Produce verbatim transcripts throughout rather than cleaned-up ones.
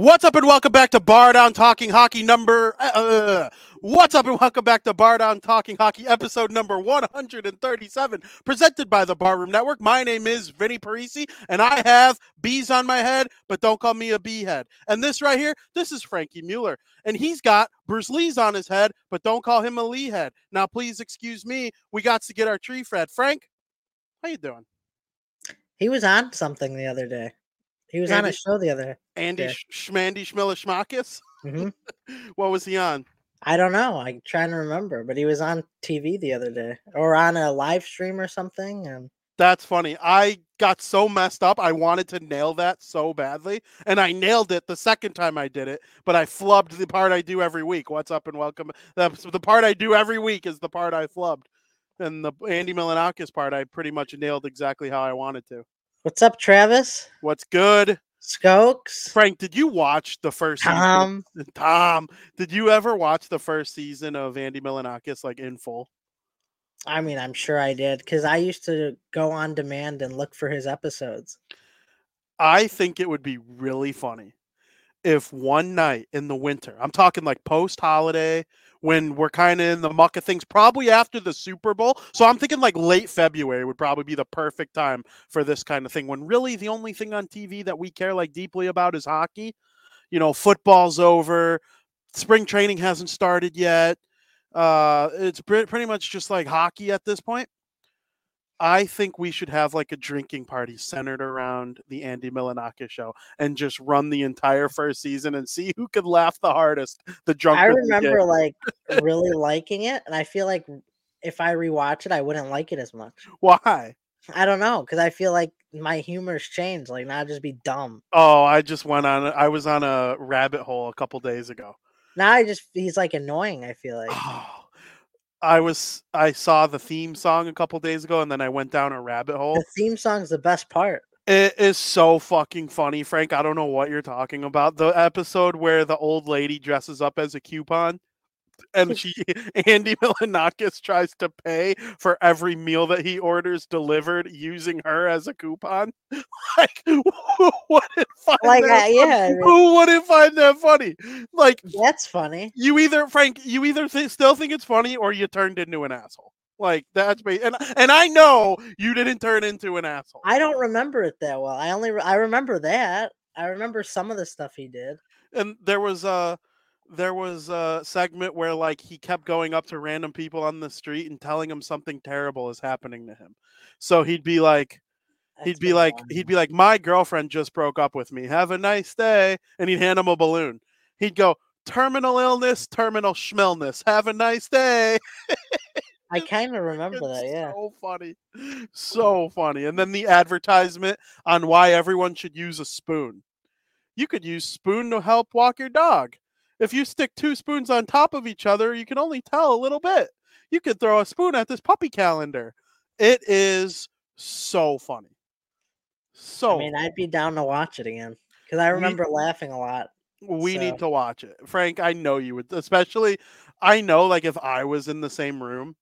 What's up and welcome back to Bar Down Talking Hockey number... Uh, what's up and welcome back to Bar Down Talking Hockey episode number one thirty-seven, presented by the Barroom Network. My name is Vinny Parisi, and I have bees on my head, but don't call me a bee head. And this right here, this is Frankie Mueller, and he's got Bruce Lee's on his head, but don't call him a Lee head. Now, please excuse me. We got to get our tree fed. Frank, how you doing? He was on something the other day. He was Andy, on a show the other day. Andy yeah. Schmandy Schmiller Schmackis? Mm-hmm. What was he on? I don't know. I'm trying to remember, but he was on T V the other day or on a live stream or something. And that's funny. I got so messed up. I wanted to nail that so badly, and I nailed it the second time I did it, but I flubbed the part I do every week. What's up and welcome. That's the part I do every week is the part I flubbed, and the Andy Milonakis part I pretty much nailed exactly how I wanted to. What's up, Travis? What's good? Skokes. Frank, did you watch the first Tom. season? Tom. Did you ever watch the first season of Andy Milonakis, like, in full? I mean, I'm sure I did, because I used to go on demand and look for his episodes. I think it would be really funny if one night in the winter, I'm talking like post-holiday, when we're kind of in the muck of things, probably after the Super Bowl. So I'm thinking like late February would probably be the perfect time for this kind of thing, when really the only thing on T V that we care like deeply about is hockey. You know, football's over. Spring training hasn't started yet. Uh, it's pre- pretty much just like hockey at this point. I think we should have like a drinking party centered around the Andy Milonakis show and just run the entire first season and see who could laugh the hardest. The drunk. I remember like really liking it. And I feel like if I rewatch it, I wouldn't like it as much. Why? I don't know. Cause I feel like my humor's changed. Like now I'll just be dumb. Oh, I just went on. I was on a rabbit hole a couple days ago. Now I just, he's like annoying. I feel like. Oh. I was I saw the theme song a couple days ago, and then I went down a rabbit hole. The theme song's the best part. It is so fucking funny, Frank. I don't know what you're talking about. The episode where the old lady dresses up as a coupon, and she Andy Milonakis tries to pay for every meal that he orders delivered using her as a coupon. Like, who wouldn't find like, that uh, yeah, I mean, who wouldn't find that funny? Like, that's funny. You either, Frank, you either th- still think it's funny, or you turned into an asshole. Like that's me, and and I know you didn't turn into an asshole. I don't remember it that well. I only re- I remember that. I remember some of the stuff he did. And there was a. Uh, There was a segment where, like, he kept going up to random people on the street and telling them something terrible is happening to him. So he'd be like, That's he'd be like, long. he'd be like, my girlfriend just broke up with me. Have a nice day. And he'd hand him a balloon. He'd go, terminal illness, terminal schmelness. Have a nice day. I kind of remember that, yeah. So funny. So funny. And then the advertisement on why everyone should use a spoon. You could use spoon to help walk your dog. If you stick two spoons on top of each other, you can only tell a little bit. You could throw a spoon at this puppy calendar. It is so funny. So I mean, I'd be down to watch it again because I remember we, laughing a lot. We so. need to watch it. Frank, I know you would, especially I know like if I was in the same room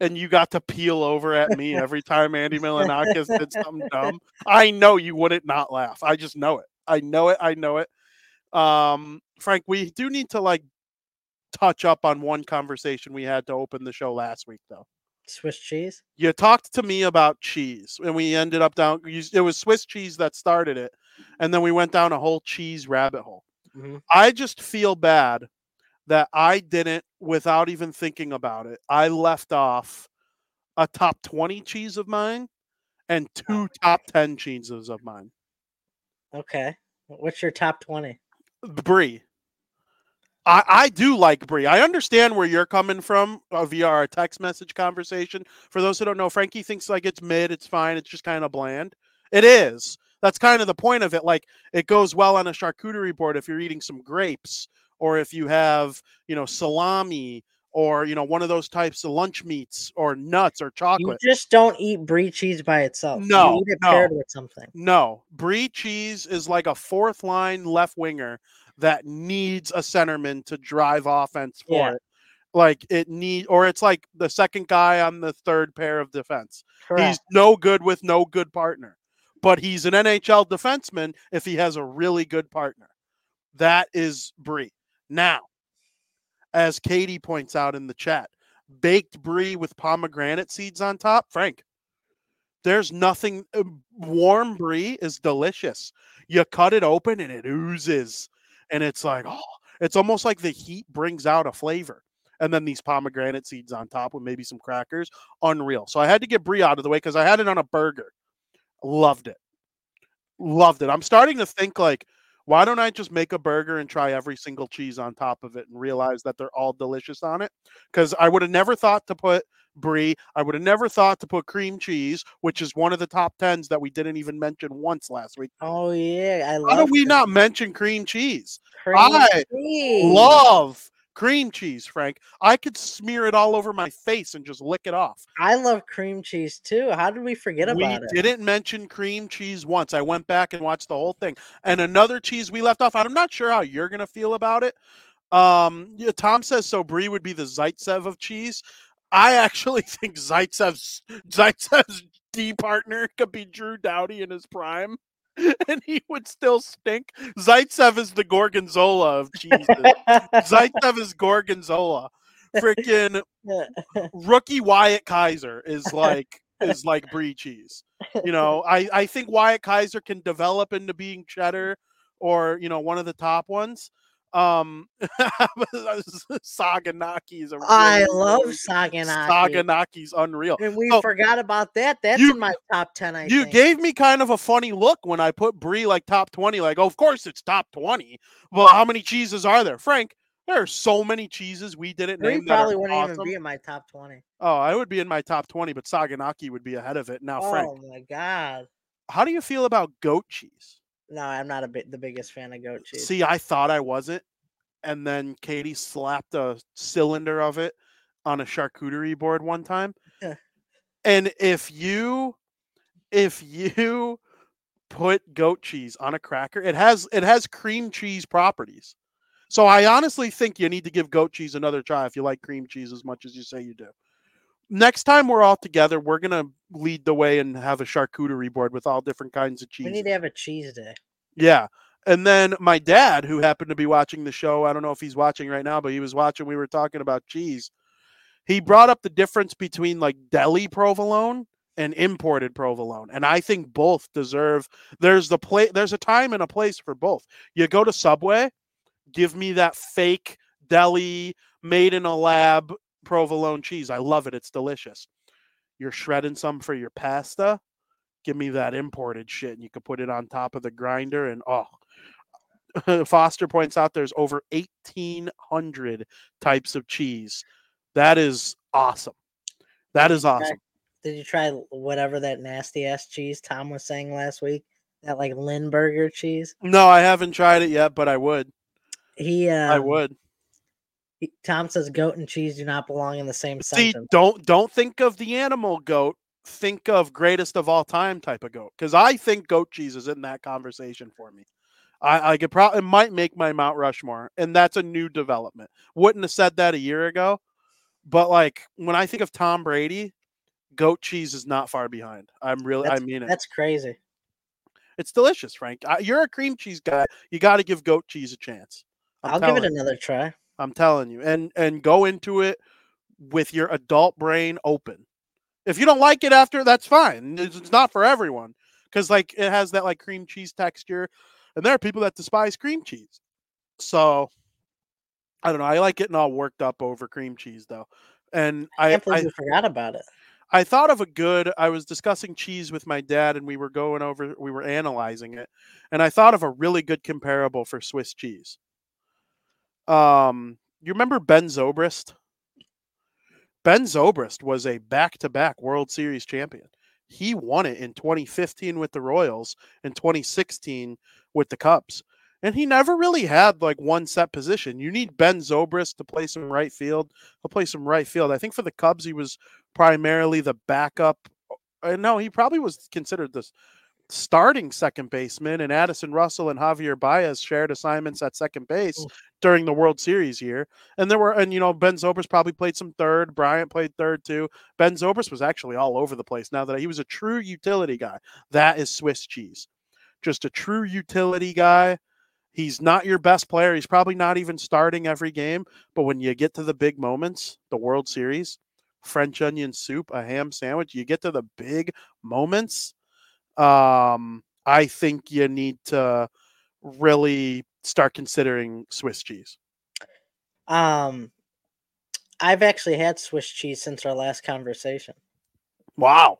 and you got to peel over at me every time Andy Milonakis did something dumb, I know you wouldn't not laugh. I just know it. I know it. I know it. Um, Frank, we do need to like touch up on one conversation we had to open the show last week, though. Swiss cheese. You talked to me about cheese, and we ended up down. It was Swiss cheese that started it, and then we went down a whole cheese rabbit hole. Mm-hmm. I just feel bad that I didn't, without even thinking about it, I left off a top twenty cheese of mine and two top ten cheeses of mine. Okay, what's your top twenty? Brie. I, I do like Brie. I understand where you're coming from uh, via our text message conversation. For those who don't know, Frankie thinks like it's mid, it's fine, it's just kind of bland. It is. That's kind of the point of it. Like it goes well on a charcuterie board if you're eating some grapes or if you have, you know, salami or, you know, one of those types of lunch meats or nuts or chocolate. You just don't eat Brie cheese by itself. No, you eat it no, paired with something. No, Brie cheese is like a fourth line left winger that needs a centerman to drive offense for yeah. it. Like it need, or it's like the second guy on the third pair of defense. Correct. He's no good with no good partner, but he's an N H L defenseman if he has a really good partner. That is brie. Now, as Katie points out in the chat, baked brie with pomegranate seeds on top, Frank. There's nothing. Warm brie is delicious. You cut it open and it oozes. And it's like, oh, it's almost like the heat brings out a flavor. And then these pomegranate seeds on top with maybe some crackers. Unreal. So I had to get brie out of the way because I had it on a burger. Loved it. Loved it. I'm starting to think like, why don't I just make a burger and try every single cheese on top of it and realize that they're all delicious on it? Because I would have never thought to put brie. I would have never thought to put cream cheese, which is one of the top tens that we didn't even mention once last week. Oh, yeah. I love How do we that. not mention cream cheese? Cream I cheese. love cream cheese, Frank. I could smear it all over my face and just lick it off. I love cream cheese, too. How did we forget about we it? We didn't mention cream cheese once. I went back and watched the whole thing. And another cheese we left off. I'm not sure how you're going to feel about it. Um, yeah, Tom says, so brie would be the Zaitsev of cheese. I actually think Zaitsev's, Zaitsev's D partner could be Drew Doughty in his prime, and he would still stink. Zaitsev is the Gorgonzola of cheeses. Zaitsev is Gorgonzola. Freaking rookie Wyatt Kaiser is like is like brie cheese. You know, I, I think Wyatt Kaiser can develop into being cheddar or, you know, one of the top ones. Um, Saganaki is a. Really I love Saganaki. Saganaki's unreal, and we oh, forgot about that. That's you, in my top ten. I you think. gave me kind of a funny look when I put brie like top twenty. Like, oh, of course it's top twenty. Well, how many cheeses are there, Frank? There are so many cheeses we didn't brie name. Probably wouldn't awesome. even be in my top twenty. Oh, I would be in my top twenty, but Saganaki would be ahead of it now. Oh, Frank, oh my god, how do you feel about goat cheese? No, I'm not a bit the biggest fan of goat cheese. See, I thought I wasn't, and then Katie slapped a cylinder of it on a charcuterie board one time. Yeah. And if you, if you put goat cheese on a cracker, it has it has cream cheese properties. So I honestly think you need to give goat cheese another try if you like cream cheese as much as you say you do. Next time we're all together, we're going to lead the way and have a charcuterie board with all different kinds of cheese. We need to have a cheese day. Yeah. And then my dad, who happened to be watching the show, I don't know if he's watching right now, but he was watching. We were talking about cheese. He brought up the difference between like deli provolone and imported provolone. And I think both deserve, there's the pla- there's a time and a place for both. You go to Subway, give me that fake deli made in a lab provolone cheese. I love it. It's delicious. You're shredding some for your pasta. Give me that imported shit, and you can put it on top of the grinder. And oh, Foster points out there's over eighteen hundred types of cheese. That is awesome. That is awesome. Did you try whatever that nasty ass cheese Tom was saying last week? That like Lindberger cheese? No, I haven't tried it yet, but I would. He, um... I would. Tom says goat and cheese do not belong in the same sentence. See, don't don't think of the animal goat. Think of greatest of all time type of goat. Because I think goat cheese is in that conversation for me. I, I could probably it might make my Mount Rushmore, and that's a new development. Wouldn't have said that a year ago, but like when I think of Tom Brady, goat cheese is not far behind. I'm really, that's, I mean it. That's crazy. It's delicious, Frank. I, you're a cream cheese guy. You got to give goat cheese a chance. I'm I'll give it another you. try. I'm telling you, and and go into it with your adult brain open. If you don't like it after, that's fine. It's, it's not for everyone because like it has that like cream cheese texture, and there are people that despise cream cheese. So I don't know. I like getting all worked up over cream cheese though, and I can't I, believe I you forgot about it. I thought of a good. I was discussing cheese with my dad, and we were going over. We were analyzing it, and I thought of a really good comparable for Swiss cheese. Um, you remember Ben Zobrist? Ben Zobrist was a back-to-back World Series champion. He won it in twenty fifteen with the Royals and twenty sixteen with the Cubs. And he never really had like one set position. You need Ben Zobrist to play some right field. He'll play some right field. I think for the Cubs, he was primarily the backup. No, he probably was considered the starting second baseman, and Addison Russell and Javier Baez shared assignments at second base Ooh. during the World Series year. And there were, and you know, Ben Zobrist probably played some third. Bryant played third too. Ben Zobrist was actually all over the place. Now that he was a true utility guy, that is Swiss cheese, just a true utility guy. He's not your best player. He's probably not even starting every game. But when you get to the big moments, the World Series, French onion soup, a ham sandwich, you get to the big moments. Um, I think you need to really start considering Swiss cheese. Um, I've actually had Swiss cheese since our last conversation. Wow.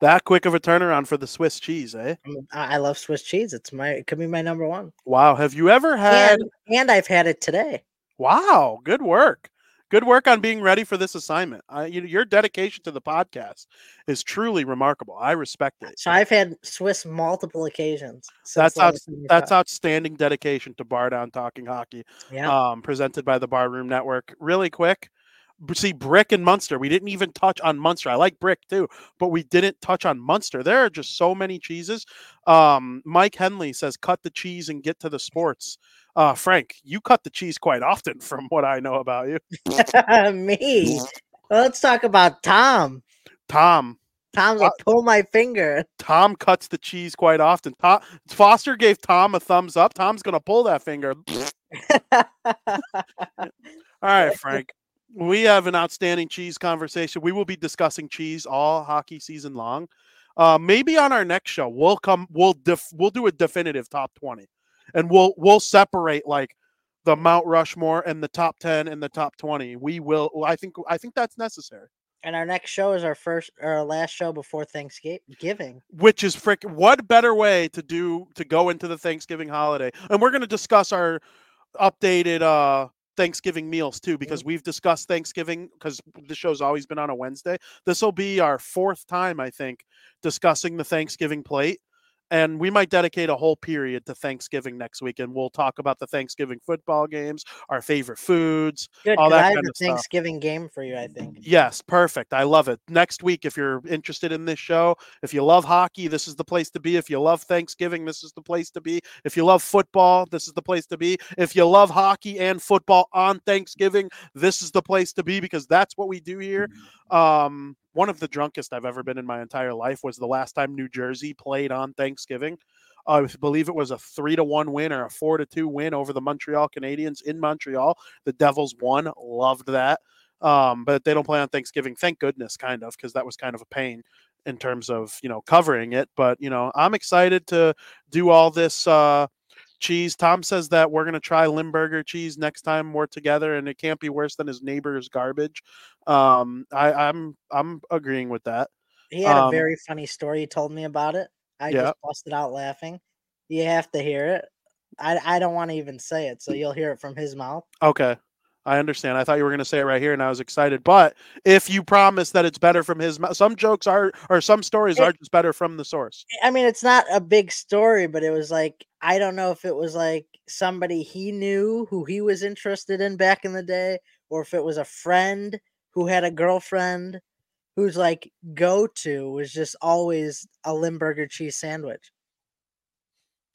That quick of a turnaround for the Swiss cheese, eh? I love Swiss cheese. It's my, it could be my number one. Wow. Have you ever had? And, and I've had it today. Wow. Good work. Good work on being ready for this assignment. I, you, your dedication to the podcast is truly remarkable. I respect it. So I've had Swiss multiple occasions. That's out, that's outstanding dedication to Bar Down Talking Hockey, yeah. um, presented by the Bar Room Network. Really quick, see Brick and Munster. We didn't even touch on Munster. I like Brick too, but we didn't touch on Munster. There are just so many cheeses. Um, Mike Henley says, cut the cheese and get to the sports. Uh, Frank, you cut the cheese quite often from what I know about you. Me? Well, let's talk about Tom. Tom. Tom's like, uh, pull my finger. Tom cuts the cheese quite often. Tom, Foster gave Tom a thumbs up. Tom's going to pull that finger. All right, Frank. We have an outstanding cheese conversation. We will be discussing cheese all hockey season long. Uh, maybe on our next show, we'll come. We'll def, we'll do a definitive top twenty. And we'll we'll separate like the Mount Rushmore and the top ten and the top twenty. We will. I think I think that's necessary. And our next show is our first or our last show before Thanksgiving, which is frick. What better way to do to go into the Thanksgiving holiday? And we're going to discuss our updated uh, Thanksgiving meals too, because mm-hmm. we've discussed Thanksgiving because the show's always been on a Wednesday. This will be our fourth time, I think, discussing the Thanksgiving plate. And we might dedicate a whole period to Thanksgiving next week, and we'll talk about the Thanksgiving football games, our favorite foods, Good, all that I have kind of stuff. Thanksgiving game for you, I think. Yes, perfect. I love it. Next week, if you're interested in this show, if you love hockey, this is the place to be. If you love Thanksgiving, this is the place to be. If you love football, this is the place to be. If you love hockey and football on Thanksgiving, this is the place to be, because that's what we do here. Um, One of the drunkest I've ever been in my entire life was the last time New Jersey played on Thanksgiving. I believe it was a three to one win or a four to two win over the Montreal Canadiens in Montreal. The Devils won. Loved that. Um, but they don't play on Thanksgiving. Thank goodness, kind of, because that was kind of a pain in terms of, you know, covering it. But, you know, I'm excited to do all this uh, cheese. Tom says that we're going to try Limburger cheese next time we're together, and it can't be worse than his neighbor's garbage. Um, I, I'm I'm agreeing with that. He had um, a very funny story. He told me about it. I yeah. just busted out laughing. You have to hear it. I, I don't want to even say it, so you'll hear it from his mouth. Okay. I understand. I thought you were going to say it right here, and I was excited. But if you promise that it's better from his mouth, some jokes are, or some stories it, are just better from the source. I mean, it's not a big story, but it was like, I don't know if it was like somebody he knew who he was interested in back in the day, or if it was a friend who had a girlfriend whose like go-to was just always a Limburger cheese sandwich.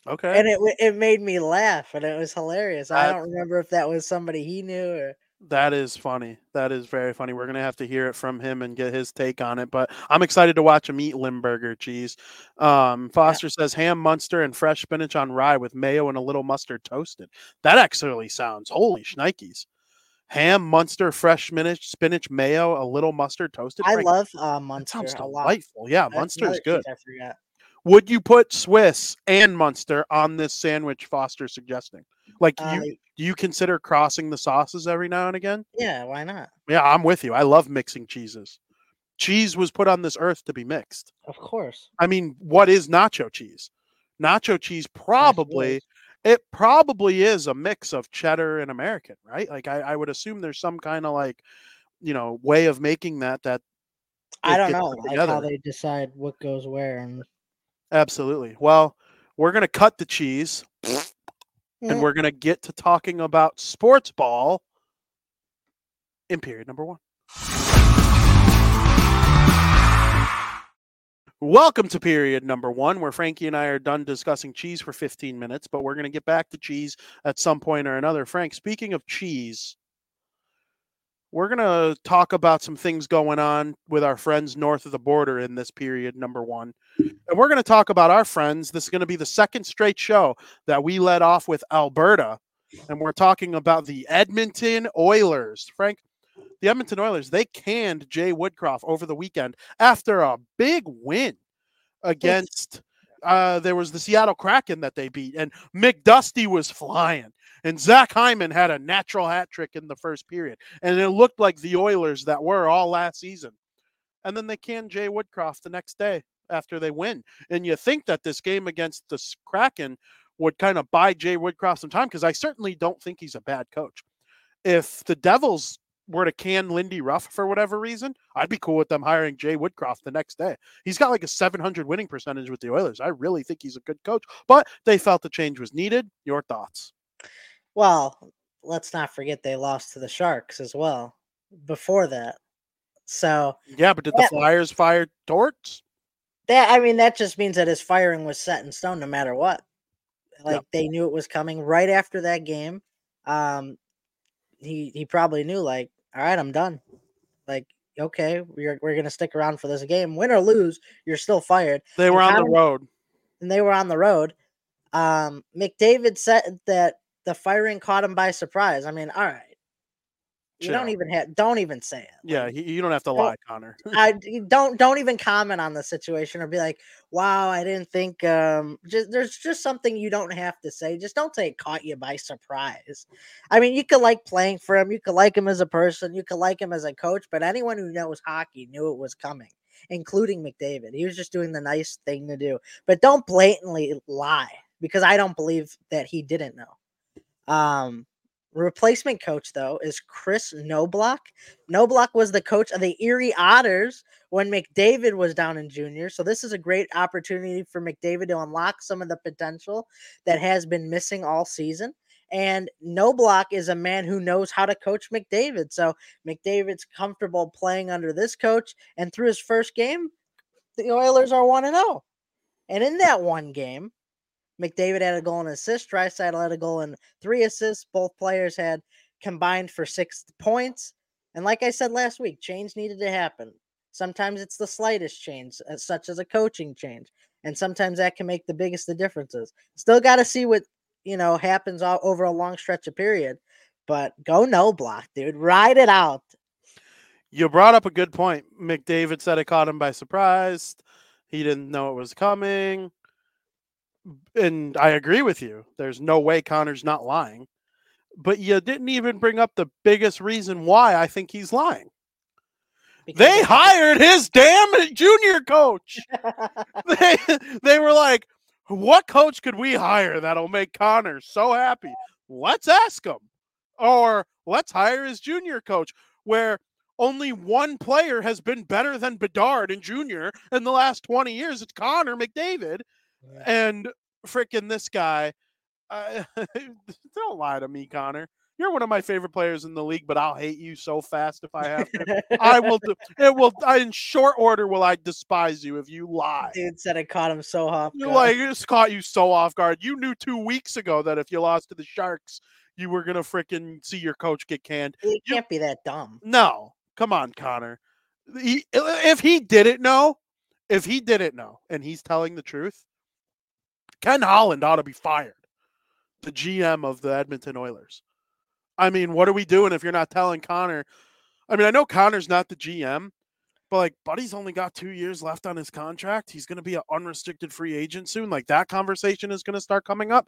Okay. And it it made me laugh, and it was hilarious. I, I don't remember if that was somebody he knew or... That is funny. That is very funny. We're going to have to hear it from him and get his take on it, but I'm excited to watch him eat Limburger cheese. Um, Foster yeah. says, ham, Munster, and fresh spinach on rye with mayo and a little mustard toasted. That actually sounds... Holy shnikes. Ham, Munster, fresh spinach, spinach, mayo, a little mustard toasted. I Frank, love uh, Munster sounds delightful. A lot. Yeah, Munster is good. I forgot. Would you put Swiss and Munster on this sandwich Foster's suggesting? Like, uh, you, do you consider crossing the sauces every now and again? Yeah, why not? Yeah, I'm with you. I love mixing cheeses. Cheese was put on this earth to be mixed. Of course. I mean, what is nacho cheese? Nacho cheese probably, it probably is a mix of cheddar and American, right? Like, I, I would assume there's some kind of, like, you know, way of making that that I don't know, like how they decide what goes where and... Absolutely. Well, we're going to cut the cheese and we're going to get to talking about sports ball in period number one. Welcome to period number one, where Frankie and I are done discussing cheese for fifteen minutes, but we're going to get back to cheese at some point or another. Frank, speaking of cheese, we're going to talk about some things going on with our friends north of the border in this period, number one. And we're going to talk about our friends. This is going to be the second straight show that we led off with Alberta. And we're talking about the Edmonton Oilers. Frank, the Edmonton Oilers, they canned Jay Woodcroft over the weekend after a big win against uh, – there was the Seattle Kraken that they beat. And McDusty was flying. And Zach Hyman had a natural hat trick in the first period. And it looked like the Oilers that were all last season. And then they canned Jay Woodcroft the next day after they win. And you think that this game against the Kraken would kind of buy Jay Woodcroft some time, because I certainly don't think he's a bad coach. If the Devils were to can Lindy Ruff for whatever reason, I'd be cool with them hiring Jay Woodcroft the next day. He's got like a seven hundred winning percentage with the Oilers. I really think he's a good coach, but they felt the change was needed. Your thoughts? Well, let's not forget they lost to the Sharks as well before that. So yeah, but did that, the Flyers fire Torts? That I mean, that just means that his firing was set in stone no matter what. Like yep. They knew it was coming right after that game. Um, he he probably knew, like, all right, I'm done. Like, okay, we're we're gonna stick around for this game, win or lose. You're still fired. They were and on the road, and they were on the road. Um, McDavid said that. The firing caught him by surprise. I mean, all right. You yeah. don't even have, don't even say it. Yeah. Like, you don't have to lie, Connor. I don't, don't even comment on the situation or be like, wow, I didn't think, um, just, there's just something you don't have to say. Just don't say it caught you by surprise. I mean, you could like playing for him. You could like him as a person. You could like him as a coach, but anyone who knows hockey knew it was coming, including McDavid. He was just doing the nice thing to do, but don't blatantly lie, because I don't believe that he didn't know. Um, replacement coach though is Chris Knobloch. Knobloch was the coach of the Erie Otters when McDavid was down in junior. So this is a great opportunity for McDavid to unlock some of the potential that has been missing all season. And Knobloch is a man who knows how to coach McDavid. So McDavid's comfortable playing under this coach. And through his first game, the Oilers are one and oh. And in that one game, McDavid had a goal and assist. Draisaitl had a goal and three assists. Both players had combined for six points. And like I said last week, change needed to happen. Sometimes it's the slightest change, such as a coaching change. And sometimes that can make the biggest of differences. Still got to see what, you know, happens all over a long stretch of period. But go Knobloch, dude. Ride it out. You brought up a good point. McDavid said it caught him by surprise. He didn't know it was coming. And I agree with you. There's no way Connor's not lying. But you didn't even bring up the biggest reason why I think he's lying. Because they hired his damn junior coach. they, they were like, what coach could we hire that'll make Connor so happy? Let's ask him. Or let's hire his junior coach, where only one player has been better than Bedard in junior in the last twenty years. It's Connor McDavid. And freaking this guy, uh, don't lie to me, Connor. You're one of my favorite players in the league, but I'll hate you so fast if I have to. I will. It will. I, in short order, will I despise you if you lie? Dude said I caught him so off. You're like, it just caught you so off guard. You knew two weeks ago that if you lost to the Sharks, you were gonna freaking see your coach get canned. He can't you, be that dumb. No, come on, Connor. He, if he didn't know, if he didn't know, and he's telling the truth. Ken Holland ought to be fired, the G M of the Edmonton Oilers. I mean, what are we doing if you're not telling Connor? I mean, I know Connor's not the G M, but, like, Buddy's only got two years left on his contract. He's going to be an unrestricted free agent soon. Like, that conversation is going to start coming up.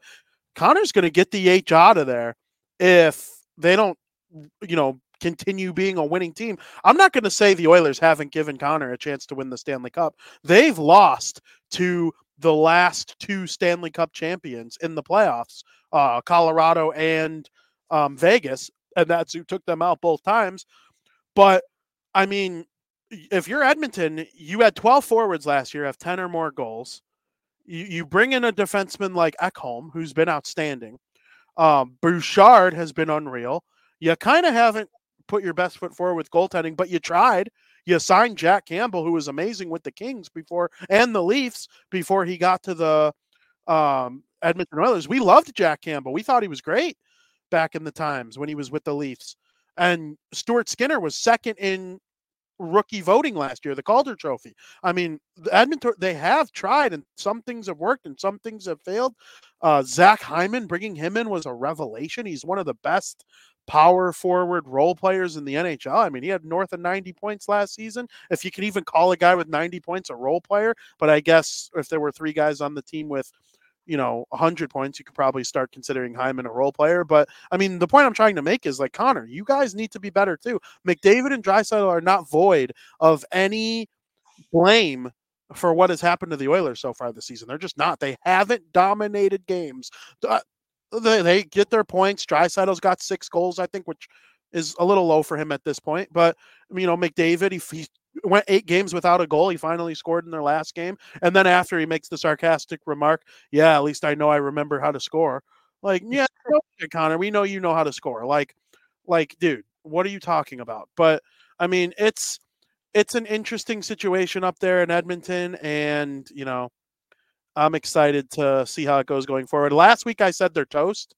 Connor's going to get the H out of there if they don't, you know, continue being a winning team. I'm not going to say the Oilers haven't given Connor a chance to win the Stanley Cup. They've lost to the last two Stanley Cup champions in the playoffs, uh, Colorado and um, Vegas, and that's who took them out both times. But, I mean, if you're Edmonton, you had twelve forwards last year, have ten or more goals. You, you bring in a defenseman like Ekholm, who's been outstanding. Um, Bouchard has been unreal. You kind of haven't put your best foot forward with goaltending, but you tried. You signed Jack Campbell, who was amazing with the Kings before and the Leafs before he got to the um, Edmonton Oilers. We loved Jack Campbell. We thought he was great back in the times when he was with the Leafs. And Stuart Skinner was second in rookie voting last year, the Calder Trophy. I mean, the Edmonton, they have tried, and some things have worked and some things have failed. Uh, Zach Hyman, bringing him in was a revelation. He's one of the best power forward role players in the N H L. I mean, he had north of ninety points last season. If you could even call a guy with ninety points a role player, but I guess if there were three guys on the team with, you know, one hundred points, you could probably start considering Hyman a role player. But, I mean, the point I'm trying to make is, like, Connor, you guys need to be better too. McDavid and Draisaitl are not void of any blame for what has happened to the Oilers so far this season. They're just not. They haven't dominated games. They, they get their points. Draisaitl's got six goals, I think, which is a little low for him at this point. But, you know, McDavid, he, he went eight games without a goal. He finally scored in their last game. And then after he makes the sarcastic remark, yeah, at least I know I remember how to score. Like, yeah, Connor, we know you know how to score. Like, like, dude, what are you talking about? But, I mean, it's it's an interesting situation up there in Edmonton. And, you know, I'm excited to see how it goes going forward. Last week I said they're toast.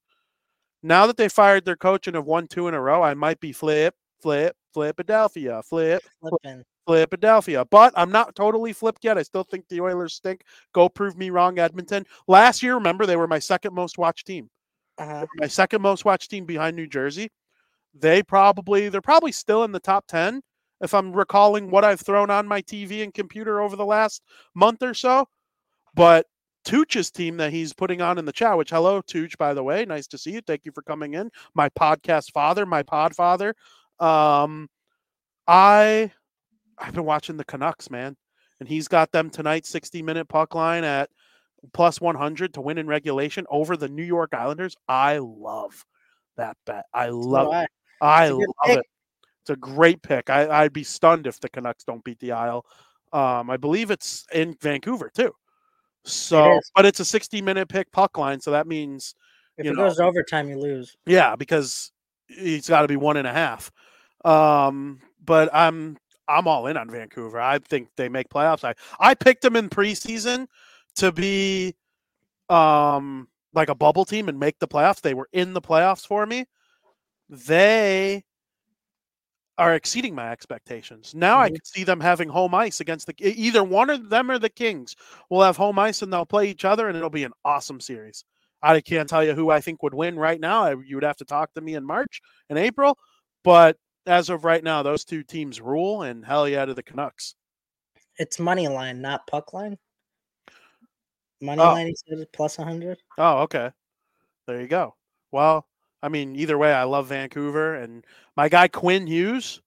Now that they fired their coach and have won two in a row, I might be flip, flip, Flip-adelphia, flip, flip, Flip-adelphia. But I'm not totally flipped yet. I still think the Oilers stink. Go prove me wrong, Edmonton. Last year, remember, they were my second most watched team. Uh-huh. My second most watched team behind New Jersey. They probably, they're probably still in the top ten. If I'm recalling what I've thrown on my T V and computer over the last month or so. But Tooch's team that he's putting on in the chat, which, hello, Tooch, by the way. Nice to see you. Thank you for coming in. My podcast father, my pod father. Um, I, I've been watching the Canucks, man, and he's got them tonight, sixty minute puck line at plus one hundred to win in regulation over the New York Islanders. I love that bet. I love oh, it. I love pick. it. It's a great pick. I, I'd be stunned if the Canucks don't beat the Isle. Um, I believe it's in Vancouver too. So, it but it's a sixty minute pick puck line. So that means if you it know, goes overtime, you lose. Yeah. Because it's gotta be one and a half. Um, but I'm, I'm all in on Vancouver. I think they make playoffs. I, I picked them in preseason to be um, like a bubble team and make the playoffs. They were in the playoffs for me. They are exceeding my expectations. Now mm-hmm. I can see them having home ice against the either one of them or the Kings will have home ice and they'll play each other and it'll be an awesome series. I can't tell you who I think would win right now. I, you would have to talk to me in March and April, but as of right now, those two teams rule, and hell yeah to the Canucks. It's money line, not puck line. Money oh. line, he said, is plus one hundred. Oh, okay. There you go. Well, I mean, either way, I love Vancouver. And my guy Quinn Hughes,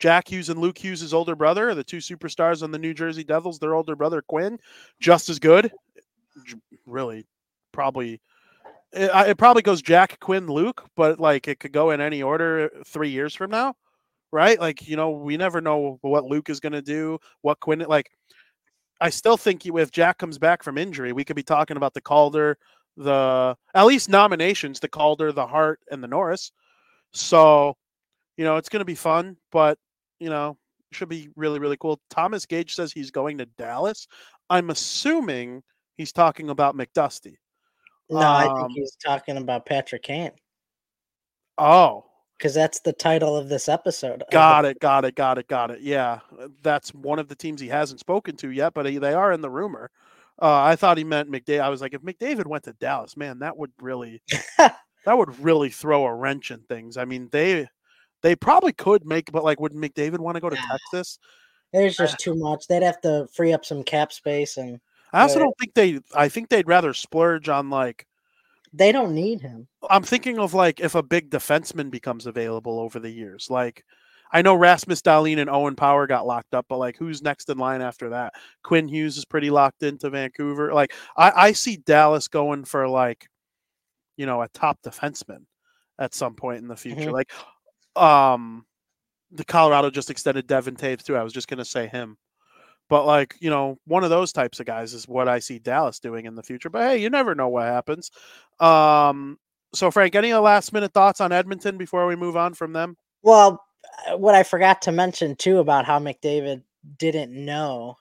Jack Hughes and Luke Hughes' older brother, are the two superstars on the New Jersey Devils. Their older brother, Quinn, just as good. Really, probably... It, it probably goes Jack, Quinn, Luke, but like it could go in any order three years from now, right? Like, you know, we never know what Luke is going to do, what Quinn, like, I still think if Jack comes back from injury, we could be talking about the Calder, the, at least nominations, the Calder, the Hart, and the Norris. So, you know, it's going to be fun, but, you know, it should be really, really cool. Thomas Gage says he's going to Dallas. I'm assuming he's talking about McDusty. No, I think um, he's talking about Patrick Kane. Oh. Because that's the title of this episode. Got it, got it, got it, got it. Yeah, that's one of the teams he hasn't spoken to yet, but he, they are in the rumor. Uh, I thought he meant McDavid. I was like, if McDavid went to Dallas, man, that would really that would really throw a wrench in things. I mean, they they probably could make, but like, would McDavid want to go to yeah. Texas? There's just too much. They'd have to free up some cap space and... I also don't think they – I think they'd rather splurge on, like – They don't need him. I'm thinking of, like, if a big defenseman becomes available over the years. Like, I know Rasmus Dahlin and Owen Power got locked up, but, like, who's next in line after that? Quinn Hughes is pretty locked into Vancouver. Like, I, I see Dallas going for, like, you know, a top defenseman at some point in the future. Mm-hmm. Like, um, the Colorado just extended Devon Toews, too. I was just going to say him. But, like, you know, one of those types of guys is what I see Dallas doing in the future. But, hey, you never know what happens. Um, so, Frank, any last-minute thoughts on Edmonton before we move on from them? Well, what I forgot to mention, too, about how McDavid didn't know.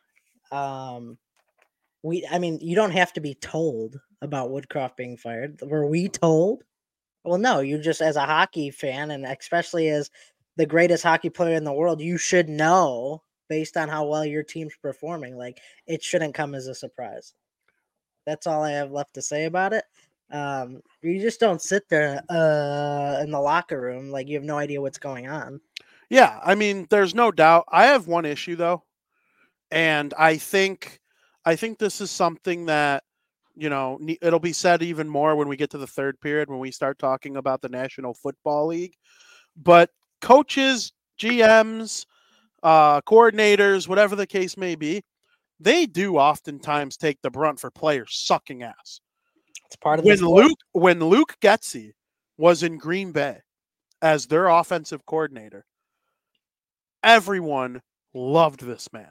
Um, we, I mean, you don't have to be told about Woodcroft being fired. Were we told? Well, no, you just, as a hockey fan, and especially as the greatest hockey player in the world, you should know based on how well your team's performing. Like, it shouldn't come as a surprise. That's all I have left to say about it. Um, you just don't sit there uh, in the locker room like you have no idea what's going on. Yeah, I mean, there's no doubt. I have one issue, though, and I think I think this is something that, you know, it'll be said even more when we get to the third period, when we start talking about the National Football League. But coaches, G Ms, uh, coordinators, whatever the case may be, they do oftentimes take the brunt for players sucking ass. It's part of when Luke when Luke Getsy was in Green Bay as their offensive coordinator, everyone loved this man.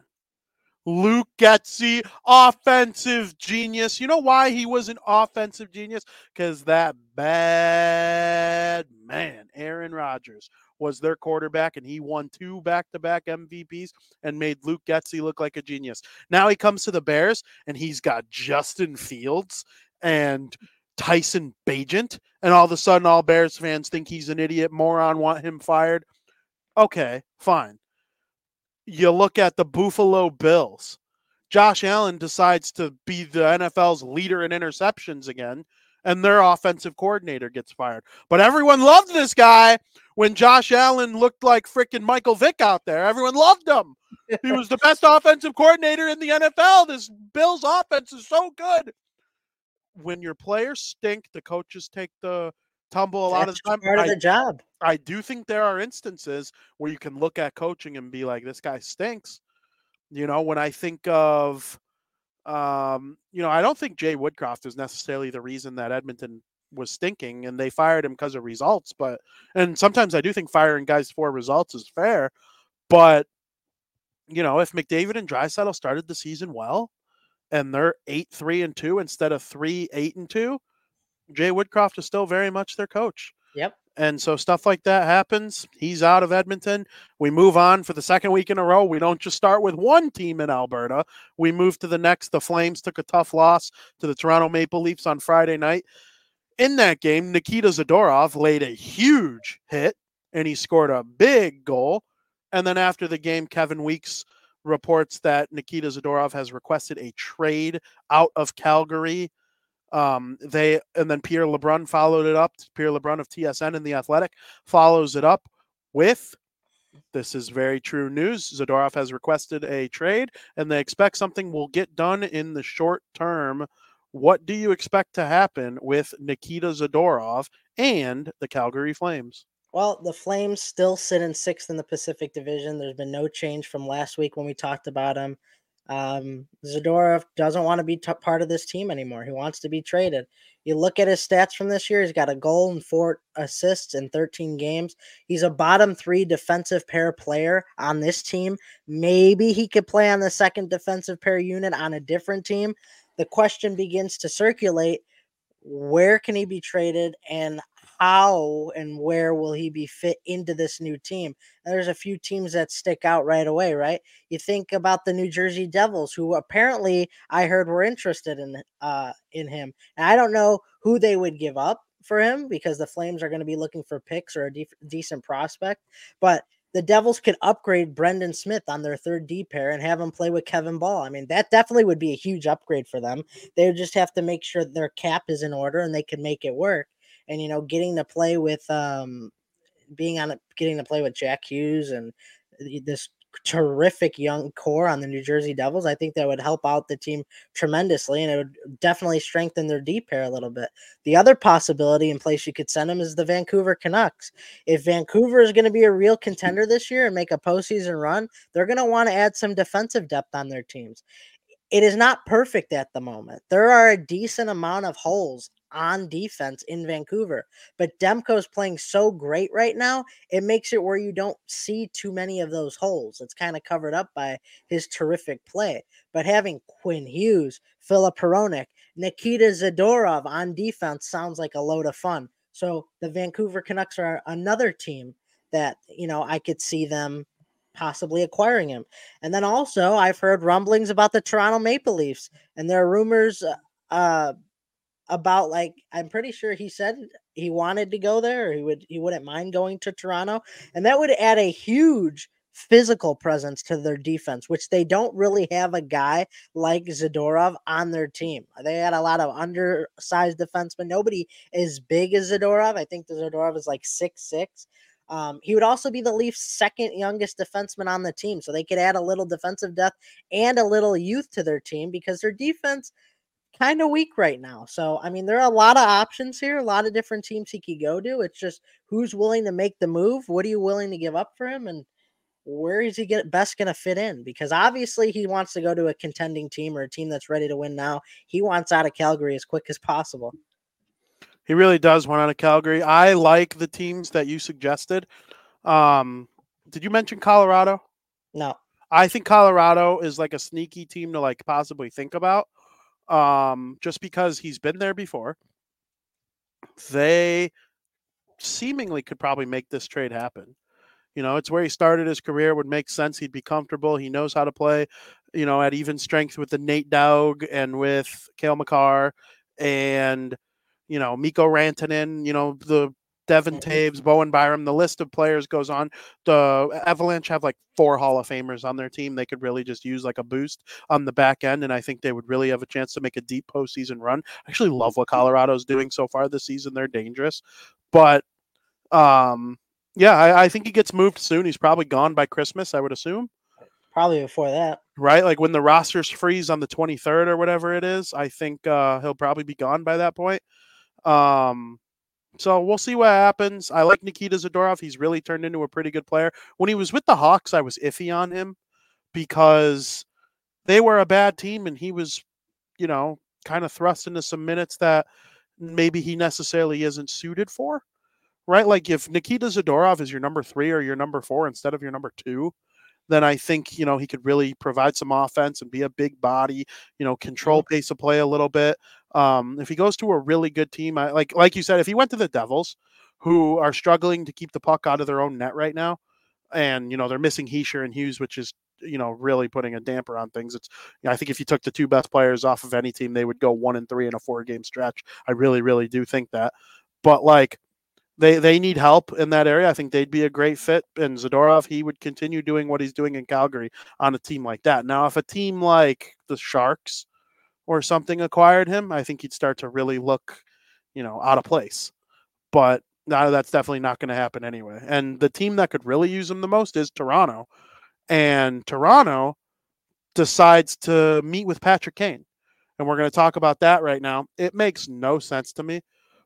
Luke Getsy, offensive genius. You know why he was an offensive genius? Because that bad man, Aaron Rodgers, was their quarterback, and he won two back-to-back M V Ps and made Luke Getsy look like a genius. Now he comes to the Bears, and he's got Justin Fields and Tyson Bagent, and all of a sudden all Bears fans think he's an idiot, moron, want him fired. Okay, fine. You look at the Buffalo Bills. Josh Allen decides to be the N F L's leader in interceptions again, and their offensive coordinator gets fired. But everyone loved this guy when Josh Allen looked like freaking Michael Vick out there. Everyone loved him. He was the best offensive coordinator in the N F L. This Bills offense is so good. When your players stink, the coaches take the tumble a lot That's of the time. Part I, of the job. I do think there are instances where you can look at coaching and be like, this guy stinks. You know, when I think of, um, you know, I don't think Jay Woodcroft is necessarily the reason that Edmonton was stinking and they fired him because of results. But, and sometimes I do think firing guys for results is fair. But, you know, if McDavid and Draisaitl started the season well, and they're eight three and two instead of three eight and two, Jay Woodcroft is still very much their coach. Yep. And so stuff like that happens. He's out of Edmonton. We move on for the second week in a row. We don't just start with one team in Alberta. We move to the next. The Flames took a tough loss to the Toronto Maple Leafs on Friday night. In that game, Nikita Zadorov laid a huge hit, and he scored a big goal. And then after the game, Kevin Weeks reports that Nikita Zadorov has requested a trade out of Calgary. Um, they and then Pierre Lebrun followed it up. Pierre Lebrun of T S N and The Athletic follows it up with, this is very true news, Zadorov has requested a trade, and they expect something will get done in the short term. What do you expect to happen with Nikita Zadorov and the Calgary Flames? Well, the Flames still sit in sixth in the Pacific Division. There's been no change from last week when we talked about him. Um, Zadorov doesn't want to be t- part of this team anymore. He wants to be traded. You look at his stats from this year, he's got a goal and four assists in thirteen games. He's a bottom three defensive pair player on this team. Maybe he could play on the second defensive pair unit on a different team. The question begins to circulate, where can he be traded, and how and where will he be fit into this new team? And there's a few teams that stick out right away, right? You think about the New Jersey Devils, who apparently I heard were interested in uh, in him. And I don't know who they would give up for him, because the Flames are going to be looking for picks or a de- decent prospect. But the Devils could upgrade Brendan Smith on their third D pair and have him play with Kevin Ball. I mean, that definitely would be a huge upgrade for them. They would just have to make sure their cap is in order and they can make it work. And, you know, getting to play with um, being on, getting to play with Jack Hughes and this terrific young core on the New Jersey Devils, I think that would help out the team tremendously, and it would definitely strengthen their D pair a little bit. The other possibility in place you could send him is the Vancouver Canucks. If Vancouver is going to be a real contender this year and make a postseason run, they're going to want to add some defensive depth on their teams. It is not perfect at the moment. There are a decent amount of holes on defense in Vancouver, but Demko's playing so great right now, it makes it where you don't see too many of those holes. It's kind of covered up by his terrific play. But having Quinn Hughes, Filip Hronek, Nikita Zadorov on defense sounds like a load of fun. So the Vancouver Canucks are another team that, you know, I could see them possibly acquiring him. And then also I've heard rumblings about the Toronto Maple Leafs, and there are rumors uh about, like, I'm pretty sure he said he wanted to go there, or he would he wouldn't mind going to Toronto, and that would add a huge physical presence to their defense, which they don't really have a guy like Zadorov on their team. They had a lot of undersized defensemen. Nobody as big as Zadorov. I think the Zadorov is like six six. Um, he would also be the Leafs' second youngest defenseman on the team, so they could add a little defensive depth and a little youth to their team because their defense kind of weak right now. So, I mean, there are a lot of options here, a lot of different teams he could go to. It's just who's willing to make the move, what are you willing to give up for him, and where is he get best going to fit in? Because obviously he wants to go to a contending team or a team that's ready to win now. He wants out of Calgary as quick as possible. He really does want out of Calgary. I like the teams that you suggested. Um, did you mention Colorado? No. I think Colorado is like a sneaky team to like possibly think about, um, just because he's been there before. They seemingly could probably make this trade happen. You know, it's where he started his career. Would make sense. He'd be comfortable. He knows how to play, you know, at even strength with the Nate Dowg and with Cale Makar and, you know, Mikko Rantanen, you know, the Devon Toews, Bowen Byram, the list of players goes on. The Avalanche have like four Hall of Famers on their team. They could really just use like a boost on the back end, and I think they would really have a chance to make a deep postseason run. I actually love what Colorado's doing so far this season. They're dangerous. But, um, yeah, I, I think he gets moved soon. He's probably gone by Christmas, I would assume. Probably before that. Right? Like when the rosters freeze on the twenty-third or whatever it is, I think uh, he'll probably be gone by that point. Um, so we'll see what happens. I like Nikita Zadorov. He's really turned into a pretty good player. When he was with the Hawks, I was iffy on him because they were a bad team and he was, you know, kind of thrust into some minutes that maybe he necessarily isn't suited for, right? Like if Nikita Zadorov is your number three or your number four instead of your number two, then I think, you know, he could really provide some offense and be a big body, you know, control pace of play a little bit. Um, if he goes to a really good team, I, like like you said, if he went to the Devils, who are struggling to keep the puck out of their own net right now, and, you know, they're missing Heischer and Hughes, which is, you know, really putting a damper on things. It's, you know, I think if you took the two best players off of any team, they would go one and three in a four-game stretch. I really, really do think that. But, like, They they need help in that area. I think they'd be a great fit. And Zadorov, he would continue doing what he's doing in Calgary on a team like that. Now, if a team like the Sharks or something acquired him, I think he'd start to really look, you know, out of place. But no, that's definitely not going to happen anyway. And the team that could really use him the most is Toronto. And Toronto decides to meet with Patrick Kane. And we're going to talk about that right now. It makes no sense to me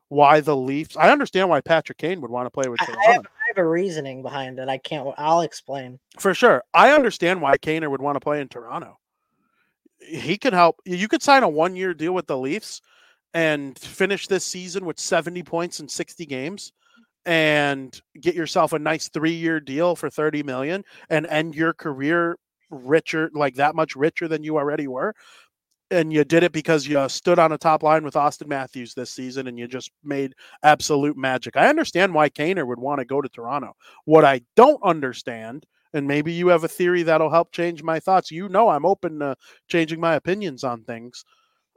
why the Leafs. I understand why Patrick Kane would want to play with Toronto. I have, I have a reasoning behind it. I can't, I'll explain. For sure. I understand why Kaner would want to play in Toronto. He could help. You could sign a one-year deal with the Leafs and finish this season with seventy points in sixty games and get yourself a nice three-year deal for thirty million dollars and end your career richer, like that much richer than you already were. And you did it because you stood on a top line with Auston Matthews this season and you just made absolute magic. I understand why Kaner would want to go to Toronto. What I don't understand, and maybe you have a theory that'll help change my thoughts. You know, I'm open to changing my opinions on things.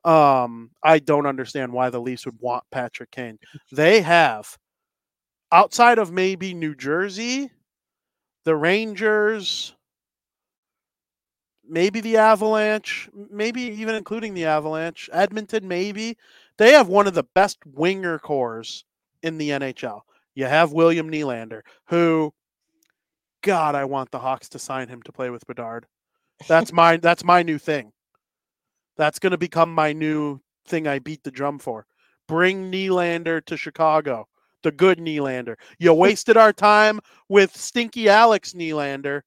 Um, I don't understand why the Leafs would want Patrick Kane. They have, outside of maybe New Jersey, the Rangers, maybe the Avalanche, maybe even including the Avalanche, Edmonton, maybe. They have one of the best winger cores in the N H L. You have William Nylander, who, God, I want the Hawks to sign him to play with Bedard. That's my that's my new thing. That's going to become my new thing I beat the drum for. Bring Nylander to Chicago, the good Nylander. You wasted our time with stinky Alex Nylander.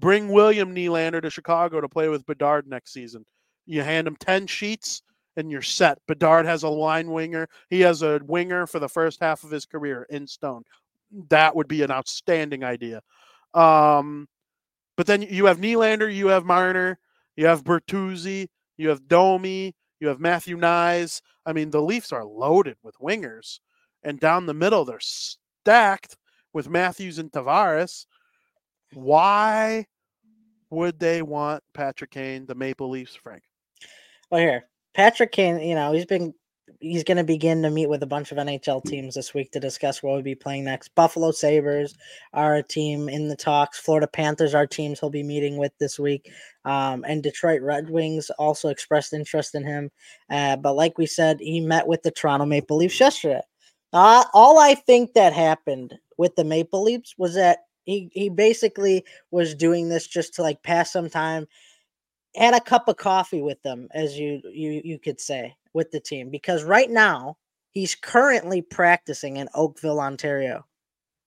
Bring William Nylander to Chicago to play with Bedard next season. You hand him ten sheets and you're set. Bedard has a line winger. He has a winger for the first half of his career in stone. That would be an outstanding idea. Um, but then you have Nylander, you have Marner, you have Bertuzzi, you have Domi, you have Matthew Nyes. I mean, the Leafs are loaded with wingers. And down the middle, they're stacked with Matthews and Tavares. Why would they want Patrick Kane, the Maple Leafs, Frank? Well, here, Patrick Kane, you know, he's been he's going to begin to meet with a bunch of N H L teams this week to discuss where we'll be playing next. Buffalo Sabres are a team in the talks. Florida Panthers are teams he'll be meeting with this week. Um, and Detroit Red Wings also expressed interest in him. Uh, but like we said, he met with the Toronto Maple Leafs yesterday. Uh, all I think that happened with the Maple Leafs was that he, he basically was doing this just to like pass some time, had a cup of coffee with them, as you you you could say, with the team. Because right now, he's currently practicing in Oakville, Ontario.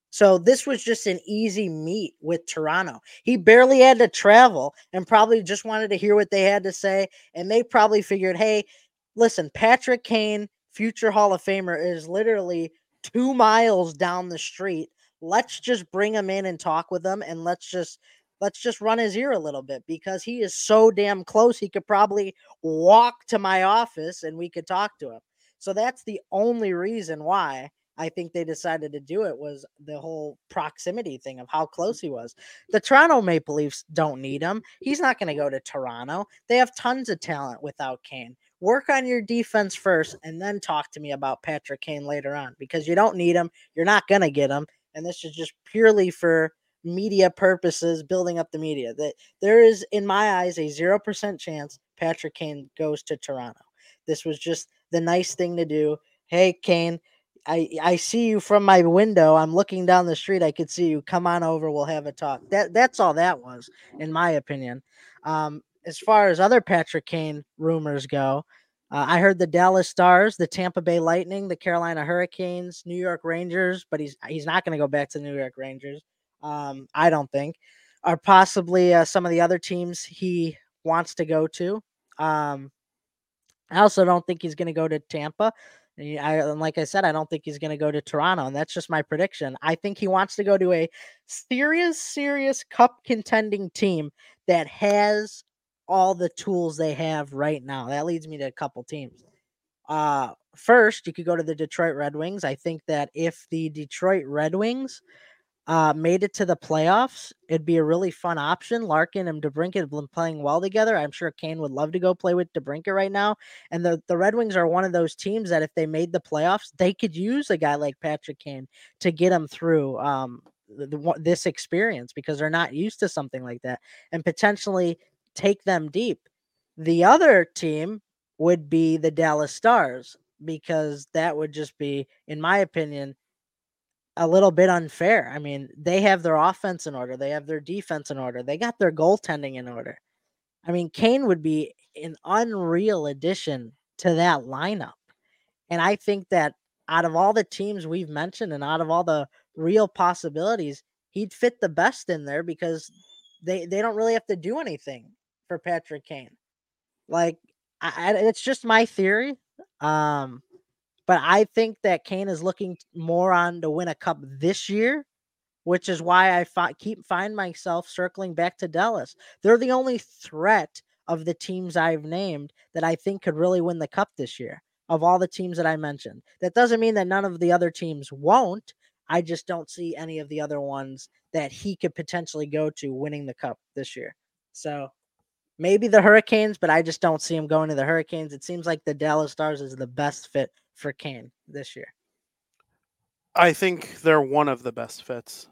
So this was just an easy meet with Toronto. He barely had to travel and probably just wanted to hear what they had to say. And they probably figured, hey, listen, Patrick Kane, future Hall of Famer, is literally two miles down the street. Let's just bring him in and talk with him, and let's just let's just run his ear a little bit, because he is so damn close. He could probably walk to my office and we could talk to him. So that's the only reason why I think they decided to do it, was the whole proximity thing of how close he was. The Toronto Maple Leafs don't need him. He's not going to go to Toronto. They have tons of talent without Kane. Work on your defense first and then talk to me about Patrick Kane later on, because you don't need him. You're not going to get him. And this is just purely for media purposes, building up the media. That there is, in my eyes, a zero percent chance Patrick Kane goes to Toronto. This was just the nice thing to do. Hey, Kane, I, I see you from my window. I'm looking down the street. I could see you. Come on over. We'll have a talk. That That's all that was, in my opinion. Um, as far as other Patrick Kane rumors go, Uh, I heard the Dallas Stars, the Tampa Bay Lightning, the Carolina Hurricanes, New York Rangers, but he's he's not going to go back to the New York Rangers, um, I don't think, or possibly uh, some of the other teams he wants to go to. Um, I also don't think he's going to go to Tampa. I, and like I said, I don't think he's going to go to Toronto, and that's just my prediction. I think he wants to go to a serious, serious cup-contending team that has all the tools they have right now. That leads me to a couple teams. Uh, first, you could go to the Detroit Red Wings. I think that if the Detroit Red Wings uh, made it to the playoffs, it'd be a really fun option. Larkin and DeBrincat have been playing well together. I'm sure Kane would love to go play with DeBrincat right now. And the, the Red Wings are one of those teams that if they made the playoffs, they could use a guy like Patrick Kane to get them through um, the, this experience, because they're not used to something like that, and potentially take them deep. The other team would be the Dallas Stars, because that would just be, in my opinion, a little bit unfair. I mean, they have their offense in order. They have their defense in order. They got their goaltending in order. I mean, Kane would be an unreal addition to that lineup. And I think that out of all the teams we've mentioned and out of all the real possibilities, he'd fit the best in there, because they, they don't really have to do anything for Patrick Kane. Like, I, it's just my theory. Um, but I think that Kane is looking more on to win a cup this year, which is why I fi- keep find myself circling back to Dallas. They're the only threat of the teams I've named that I think could really win the cup this year, of all the teams that I mentioned. That doesn't mean that none of the other teams won't. I just don't see any of the other ones that he could potentially go to winning the cup this year. So maybe the Hurricanes, but I just don't see him going to the Hurricanes. It seems like the Dallas Stars is the best fit for Kane this year. I think they're one of the best fits.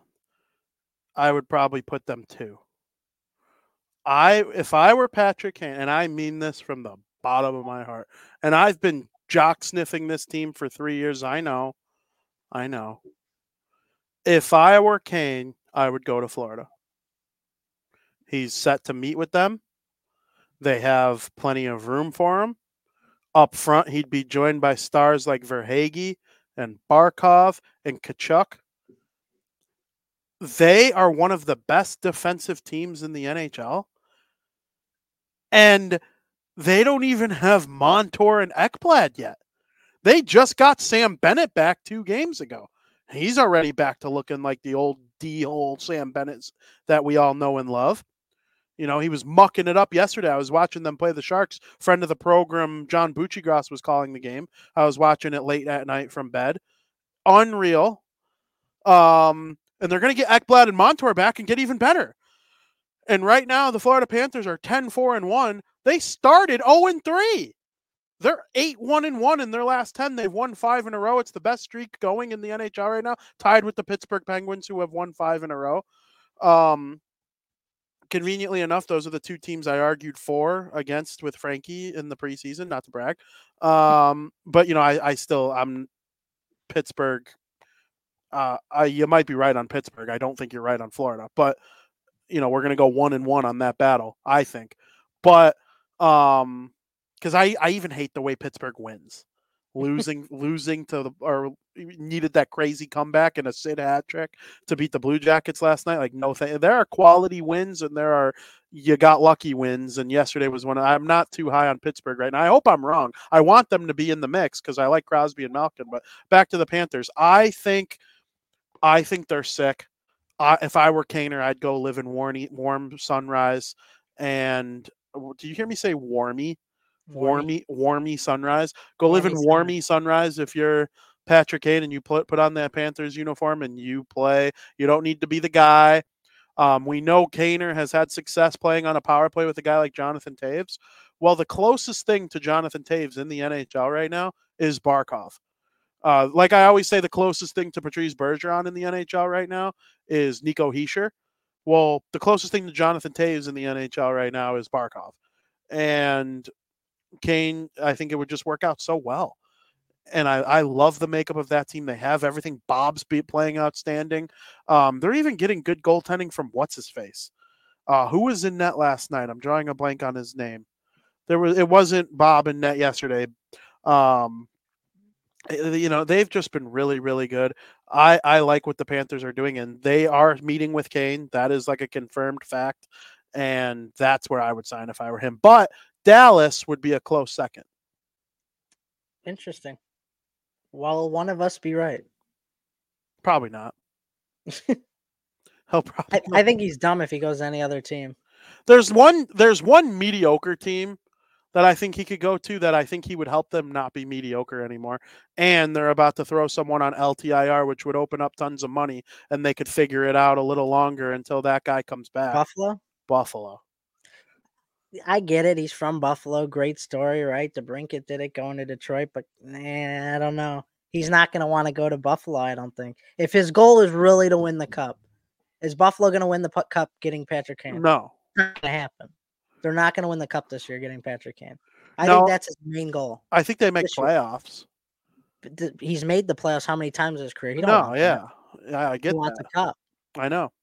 I would probably put them two. I, if I were Patrick Kane, and I mean this from the bottom of my heart, and I've been jock sniffing this team for three years. I know, I know. If I were Kane, I would go to Florida. He's set to meet with them. They have plenty of room for him. Up front, he'd be joined by stars like Verhaeghe and Barkov and Kovalchuk. They are one of the best defensive teams in the N H L. And they don't even have Montour and Ekblad yet. They just got Sam Bennett back two games ago. He's already back to looking like the old D-hole Sam Bennett that we all know and love. You know, he was mucking it up yesterday. I was watching them play the Sharks. Friend of the program, John Buccigross, was calling the game. I was watching it late at night from bed. Unreal. Um, and they're going to get Ekblad and Montour back and get even better. And right now, the Florida Panthers are ten four and one. They started oh and three. They're eight one and one in their last ten. They've won five in a row. It's the best streak going in the N H L right now, tied with the Pittsburgh Penguins, who have won five in a row. Um, conveniently enough, those are the two teams I argued for against with Frankie in the preseason, not to brag. Um, but, you know, I, I still, I'm Pittsburgh. Uh, I, you might be right on Pittsburgh. I don't think you're right on Florida, but, you know, we're going to go one and one on that battle, I think. But, um, because I, I even hate the way Pittsburgh wins, losing losing to the or needed that crazy comeback and a Sid hat trick to beat the Blue Jackets last night. Like, no, th- there are quality wins and there are you got lucky wins. And yesterday was one. I'm not too high on Pittsburgh right now. I hope I'm wrong. I want them to be in the mix because I like Crosby and Malkin. But back to the Panthers, I think I think they're sick. I, if I were Kaner, I'd go live in warm, warm Sunrise. And do you hear me say warmy? Warmy, warmy sunrise. Go live in warmy sunrise if you're Patrick Kane and you put put on that Panthers uniform and you play. You don't need to be the guy. Um, we know Kaner has had success playing on a power play with a guy like Jonathan Toews. Well, the closest thing to Jonathan Toews in the N H L right now is Barkov. Uh, like I always say, the closest thing to Patrice Bergeron in the N H L right now is Nico Hischier. Well, the closest thing to Jonathan Toews in the N H L right now is Barkov. And Kane, I think it would just work out so well. And I, I love the makeup of that team. They have everything. Bob's be playing outstanding. Um, they're even getting good goaltending from what's-his-face. Uh, who was in net last night? I'm drawing a blank on his name. There was It wasn't Bob in net yesterday. Um, you know, they've just been really, really good. I, I like what the Panthers are doing, and they are meeting with Kane. That is like a confirmed fact, and that's where I would sign if I were him. But Dallas would be a close second. Interesting. Will one of us be right? Probably not. He'll probably I, I think he's dumb if he goes to any other team. There's one there's one mediocre team that I think he could go to that I think he would help them not be mediocre anymore. And they're about to throw someone on L T I R, which would open up tons of money, and they could figure it out a little longer until that guy comes back. Buffalo? Buffalo. I get it. He's from Buffalo. Great story, right? DeBrincat did it going to Detroit, but eh, I don't know. He's not going to want to go to Buffalo, I don't think. If his goal is really to win the cup, is Buffalo going to win the p- cup getting Patrick Kane? No. It's not going to happen. They're not going to win the cup this year getting Patrick Kane. I no, think that's his main goal. I think they make playoffs. Th- he's made the playoffs how many times in his career? He don't no, want yeah. I, I get he wants that. The cup. I know.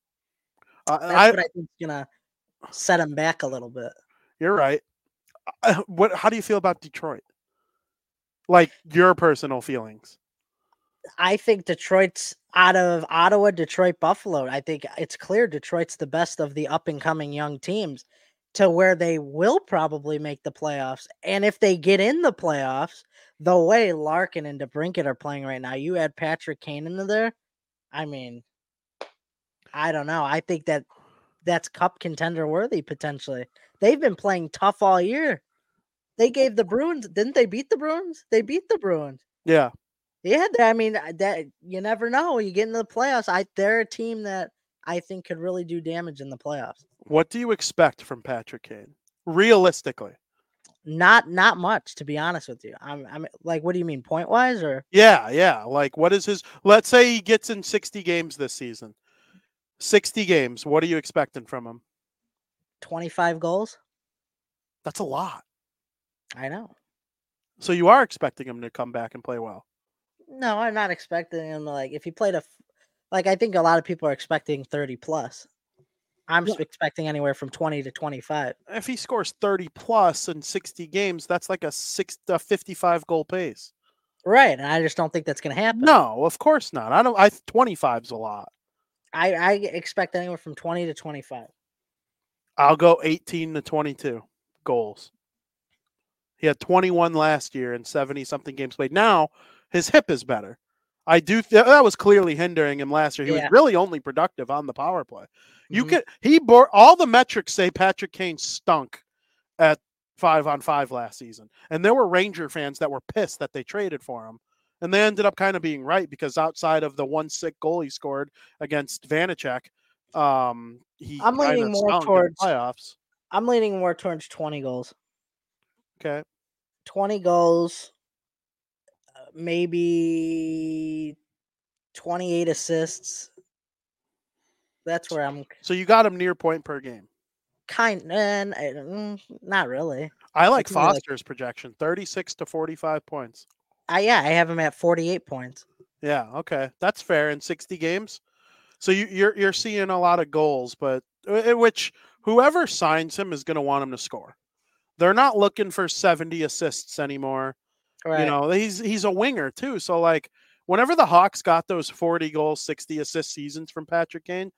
Uh, that's I, what I think is going to set him back a little bit. You're right. Uh, what? How do you feel about Detroit? Like your personal feelings? I think Detroit's out of Ottawa, Detroit, Buffalo. I think it's clear Detroit's the best of the up and coming young teams to where they will probably make the playoffs. And if they get in the playoffs, the way Larkin and DeBrincat are playing right now, you add Patrick Kane into there. I mean, I don't know. I think that that's cup contender worthy potentially. They've been playing tough all year. They gave the Bruins, didn't they beat the Bruins? They beat the Bruins. Yeah. Yeah, I mean, that you never know. You get into the playoffs. I they're a team that I think could really do damage in the playoffs. What do you expect from Patrick Kane? Realistically. Not not much, to be honest with you. I'm I'm like, what do you mean, point wise or yeah, yeah. Like what is his let's say he gets in sixty games this season. sixty games. What are you expecting from him? twenty-five goals. That's a lot. I know. So you are expecting him to come back and play well? No, I'm not expecting him to, like, if he played a, like, I think a lot of people are expecting thirty plus. I'm yeah. expecting anywhere from twenty to twenty-five. If he scores thirty plus in sixty games, that's like a six, a fifty-five goal pace. Right. And I just don't think that's going to happen. No, of course not. I don't, I, twenty-five's a lot. I, I expect anywhere from twenty to twenty-five. I'll go eighteen to twenty-two goals. He had twenty-one last year in seventy-something games played. Now his hip is better. I do. Th- that was clearly hindering him last year. He yeah. was really only productive on the power play. You mm-hmm. could he bore all the metrics say Patrick Kane stunk at five on five last season, and there were Ranger fans that were pissed that they traded for him, and they ended up kind of being right because outside of the one sick goal he scored against Vanacek. Um, he I'm leaning more towards playoffs. I'm leaning more towards twenty goals. Okay, twenty goals, maybe twenty-eight assists. That's where I'm. So you got him near point per game. Kind of, not really. I like it's Foster's like, projection, thirty-six to forty-five points. Uh, yeah, I have him at forty-eight points. Yeah, okay, that's fair in sixty games. So you, you're you're seeing a lot of goals, but which whoever signs him is going to want him to score. They're not looking for seventy assists anymore. Right. You know, he's he's a winger too. So like, whenever the Hawks got those forty goal, sixty assist seasons from Patrick Kane,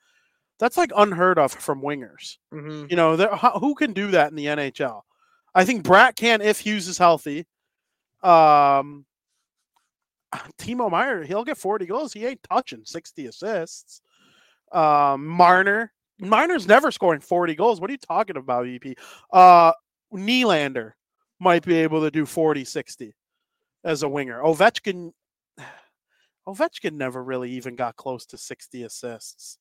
that's like unheard of from wingers. Mm-hmm. You know, who can do that in the N H L? I think Brat can if Hughes is healthy. Um, Timo Meyer, he'll get forty goals. He ain't touching sixty assists. Um, Marner, Marner's never scoring forty goals. What are you talking about, E P? Uh, Nylander might be able to do forty, sixty as a winger. Ovechkin, Ovechkin never really even got close to sixty assists.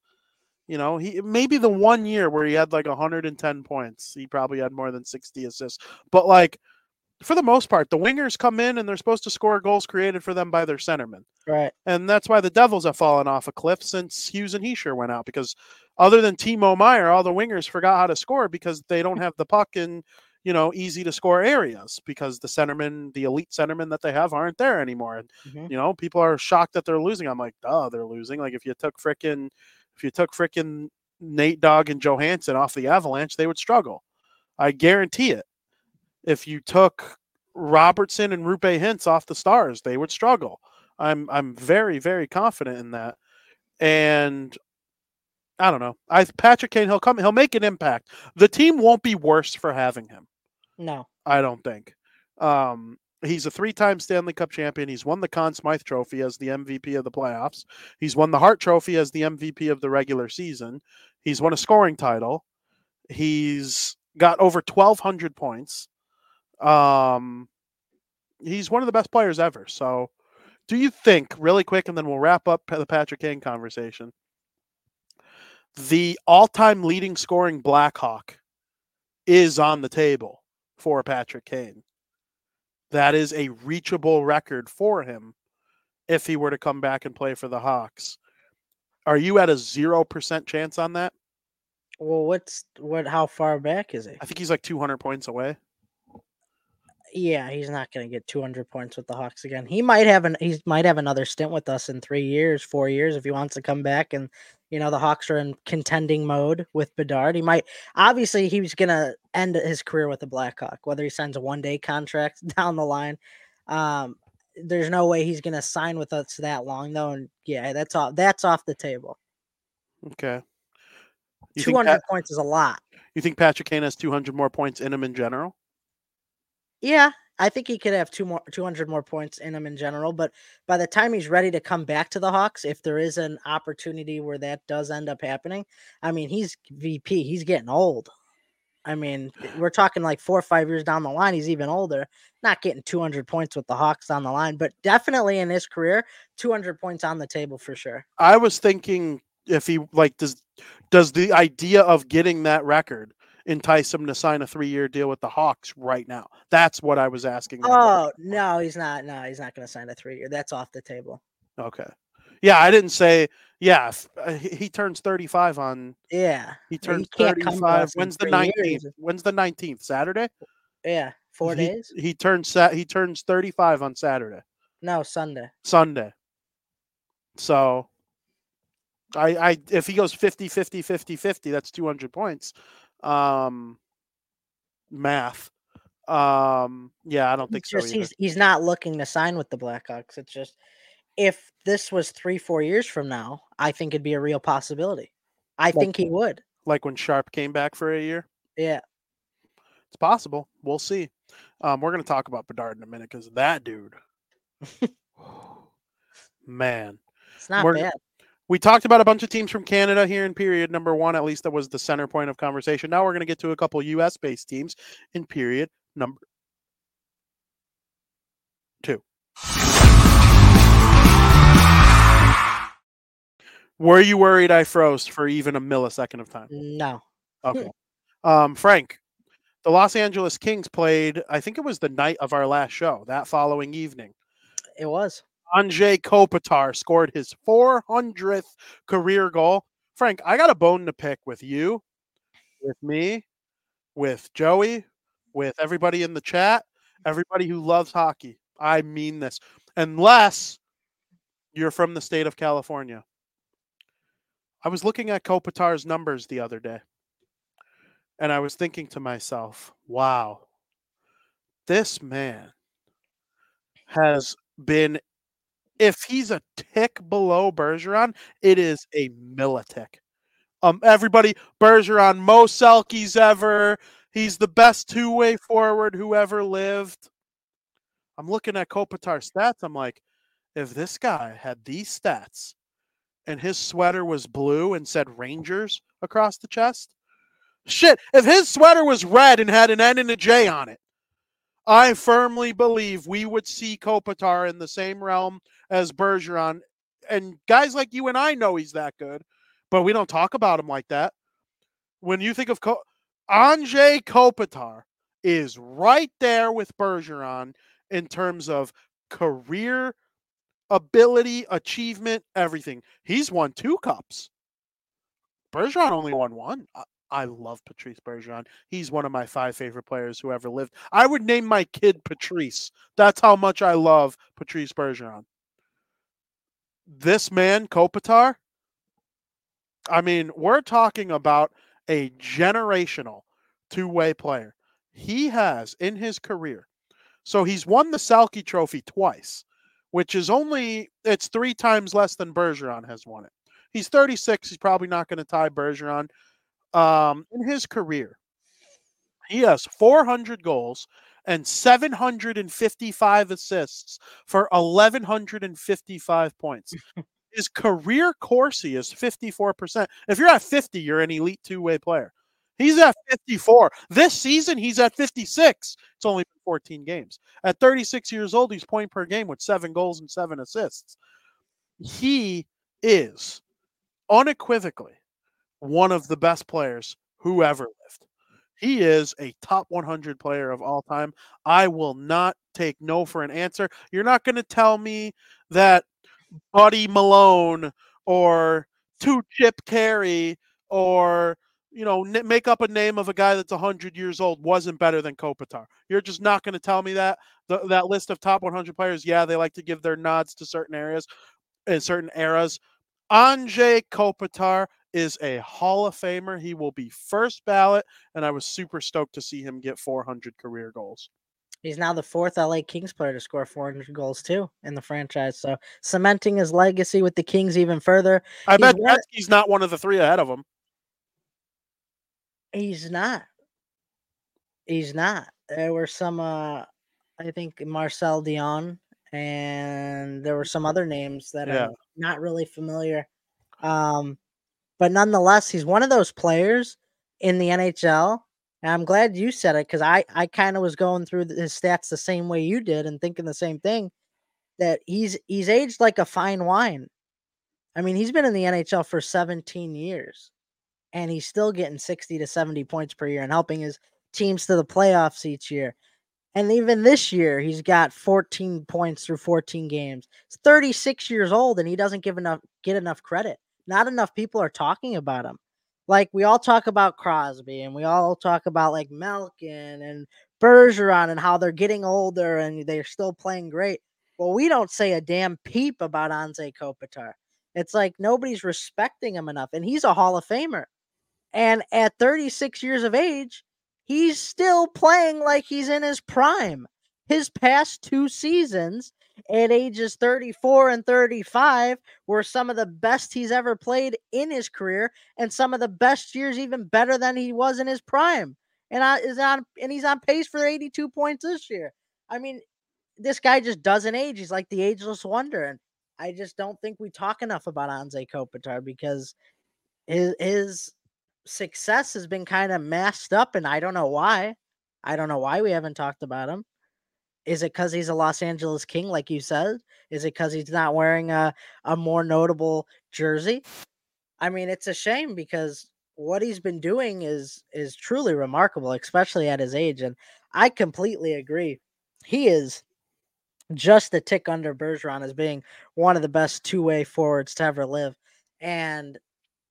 You know, he maybe the one year where he had like one hundred ten points, he probably had more than sixty assists. But like, for the most part, the wingers come in and they're supposed to score goals created for them by their centermen. Right. And that's why the Devils have fallen off a cliff since Hughes and Heischer went out, because other than Timo Meyer, all the wingers forgot how to score because they don't have the puck in, you know, easy to score areas because the centermen, the elite centermen that they have aren't there anymore. And, mm-hmm. you know, people are shocked that they're losing. I'm like, duh, they're losing. Like if you took frickin' if you took frickin' Nate Dogg and Johansson off the Avalanche, they would struggle. I guarantee it. If you took Robertson and Roope Hintz off the Stars, they would struggle. I'm I'm very, very confident in that. And I don't know. I Patrick Kane, he'll come, he'll make an impact. The team won't be worse for having him. No. I don't think. Um, he's a three-time Stanley Cup champion. He's won the Conn Smythe Trophy as the M V P of the playoffs. He's won the Hart Trophy as the M V P of the regular season. He's won a scoring title. He's got over twelve hundred points. Um, he's one of the best players ever. So do you think, really quick, and then we'll wrap up the Patrick Kane conversation, the all-time leading scoring Blackhawk is on the table for Patrick Kane? That is a reachable record for him if he were to come back and play for the Hawks. Are you at a zero percent chance on that? Well, what's what? How far back is he? I think he's like two hundred points away. Yeah, he's not going to get two hundred points with the Hawks again. He might have an he might have another stint with us in three years, four years if he wants to come back. And you know the Hawks are in contending mode with Bedard. He might obviously he's going to end his career with the Blackhawk, whether he signs a one day contract down the line. Um, there's no way he's going to sign with us that long though. And yeah, that's off that's off the table. Okay, you two hundred Pat- points is a lot. You think Patrick Kane has two hundred more points in him in general? Yeah, I think he could have two more, two hundred more points in him in general, but by the time he's ready to come back to the Hawks, if there is an opportunity where that does end up happening, I mean, he's V P. He's getting old. I mean, we're talking like four or five years down the line. He's even older, not getting two hundred points with the Hawks on the line, but definitely in his career, two hundred points on the table for sure. I was thinking if he like, does, does the idea of getting that record entice him to sign a three-year deal with the Hawks right now? That's what I was asking. Oh, no, he's not. No, he's not going to sign a three-year. That's off the table. Okay. Yeah, I didn't say, yeah, if, uh, he turns thirty-five on. Yeah. He turns he thirty-five. When's the nineteenth? Years. When's the nineteenth? Saturday? Yeah, four he, days. He turns He turns thirty-five on Saturday. No, Sunday. Sunday. So, I, I if he goes fifty, fifty, fifty, fifty, that's two hundred points. Um, math. Um, yeah, I don't think it's so. Just, he's, he's not looking to sign with the Blackhawks. It's just if this was three, four years from now, I think it'd be a real possibility. I like, think he would. Like when Sharp came back for a year? Yeah. It's possible. We'll see. Um, we're going to talk about Bedard in a minute because that dude, man, it's not we're, bad. We talked about a bunch of teams from Canada here in period number one. At least that was the center point of conversation. Now we're going to get to a couple U S-based teams in period number two. Were you worried I froze for even a millisecond of time? No. Okay. Um, Frank, the Los Angeles Kings played, I think it was the night of our last show, that following evening. It was. Andrzej Kopitar scored his four hundredth career goal. Frank, I got a bone to pick with you, with me, with Joey, with everybody in the chat, everybody who loves hockey. I mean this. Unless you're from the state of California. I was looking at Kopitar's numbers the other day, and I was thinking to myself, wow, this man has been, if he's a tick below Bergeron, it is a milli-tick. Um, everybody, Bergeron, Mo Selke's ever. He's the best two-way forward who ever lived. I'm looking at Kopitar's stats. I'm like, if this guy had these stats and his sweater was blue and said Rangers across the chest, shit, if his sweater was red and had an N and a J on it, I firmly believe we would see Kopitar in the same realm as Bergeron. And guys like you and I know he's that good, but we don't talk about him like that. When you think of Co- Andrzej Kopitar is right there with Bergeron in terms of career ability, achievement, everything. He's won two cups. Bergeron only won one. I love Patrice Bergeron. He's one of my five favorite players who ever lived. I would name my kid Patrice. That's how much I love Patrice Bergeron. This man, Kopitar, I mean, we're talking about a generational two-way player. He has in his career. So he's won the Selke Trophy twice, which is only, it's three times less than Bergeron has won it. He's thirty-six. He's probably not going to tie Bergeron. Um, in his career, he has four hundred goals and seven hundred fifty-five assists for eleven fifty-five points. His career Corsi is fifty-four percent. If you're at fifty, you're an elite two-way player. He's at fifty-four. This season, he's at fifty-six. It's only been fourteen games. At thirty-six years old, he's point per game with seven goals and seven assists. He is unequivocally one of the best players who ever lived. He is a top one hundred player of all time. I will not take no for an answer. You're not going to tell me that Buddy Malone or two Chip Carey or, you know, n- make up a name of a guy that's one hundred years old wasn't better than Kopitar. You're just not going to tell me that. The, that list of top one hundred players, yeah, they like to give their nods to certain areas and certain eras. Andrzej Kopitar is a Hall of Famer. He will be first ballot, and I was super stoked to see him get four hundred career goals. He's now the fourth L A Kings player to score four hundred goals, too, in the franchise. So cementing his legacy with the Kings even further. I he's bet won- he's not one of the three ahead of him. He's not. He's not. There were some, uh, I think, Marcel Dion, and there were some other names that yeah. are not really familiar. Um But nonetheless, he's one of those players in the N H L. And I'm glad you said it because I, I kind of was going through his stats the same way you did and thinking the same thing, that he's he's aged like a fine wine. I mean, he's been in the N H L for seventeen years, and he's still getting sixty to seventy points per year and helping his teams to the playoffs each year. And even this year, he's got fourteen points through fourteen games. He's thirty-six years old, and he doesn't give enough get enough credit. Not enough people are talking about him. Like, we all talk about Crosby and we all talk about like Malkin and Bergeron and how they're getting older and they're still playing great. Well, we don't say a damn peep about Andrzej Kopitar. It's like nobody's respecting him enough, and he's a Hall of Famer. And at thirty-six years of age, he's still playing like he's in his prime. His past two seasons at ages thirty-four and thirty-five were some of the best he's ever played in his career, and some of the best years, even better than he was in his prime. And I is on, and he's on pace for eighty-two points this year. I mean, this guy just doesn't age. He's like the ageless wonder, and I just don't think we talk enough about Andrzej Kopitar because his his success has been kind of masked up, and I don't know why. I don't know why we haven't talked about him. Is it because he's a Los Angeles King, like you said? Is it because he's not wearing a, a more notable jersey? I mean, it's a shame because what he's been doing is is truly remarkable, especially at his age. And I completely agree. He is just a tick under Bergeron as being one of the best two-way forwards to ever live. And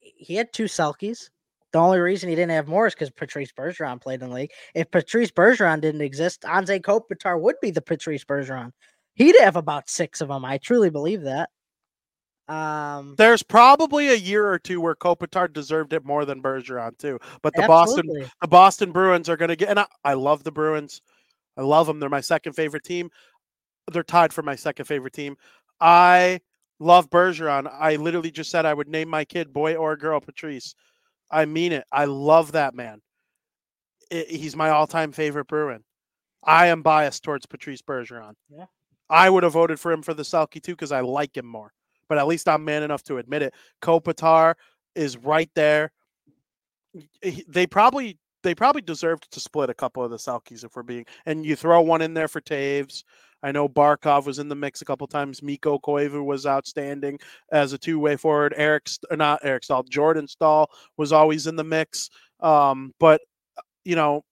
he had two Selkies. The only reason he didn't have more is because Patrice Bergeron played in the league. If Patrice Bergeron didn't exist, Andrzej Kopitar would be the Patrice Bergeron. He'd have about six of them. I truly believe that. Um, There's probably a year or two where Kopitar deserved it more than Bergeron too. But the absolutely. Boston, the Boston Bruins are going to get. And I, I love the Bruins. I love them. They're my second favorite team. They're tied for my second favorite team. I love Bergeron. I literally just said I would name my kid boy or girl Patrice. I mean it. I love that man. It, he's my all-time favorite Bruin. I am biased towards Patrice Bergeron. Yeah. I would have voted for him for the Selke too because I like him more. But at least I'm man enough to admit it. Kopitar is right there. They probably they probably deserved to split a couple of the Selkies if we're being. And you throw one in there for Toews. I know Barkov was in the mix a couple times. Mikko Koivu was outstanding as a two-way forward. Eric, not Eric Staal, Jordan Staal was always in the mix. Um, but, you know,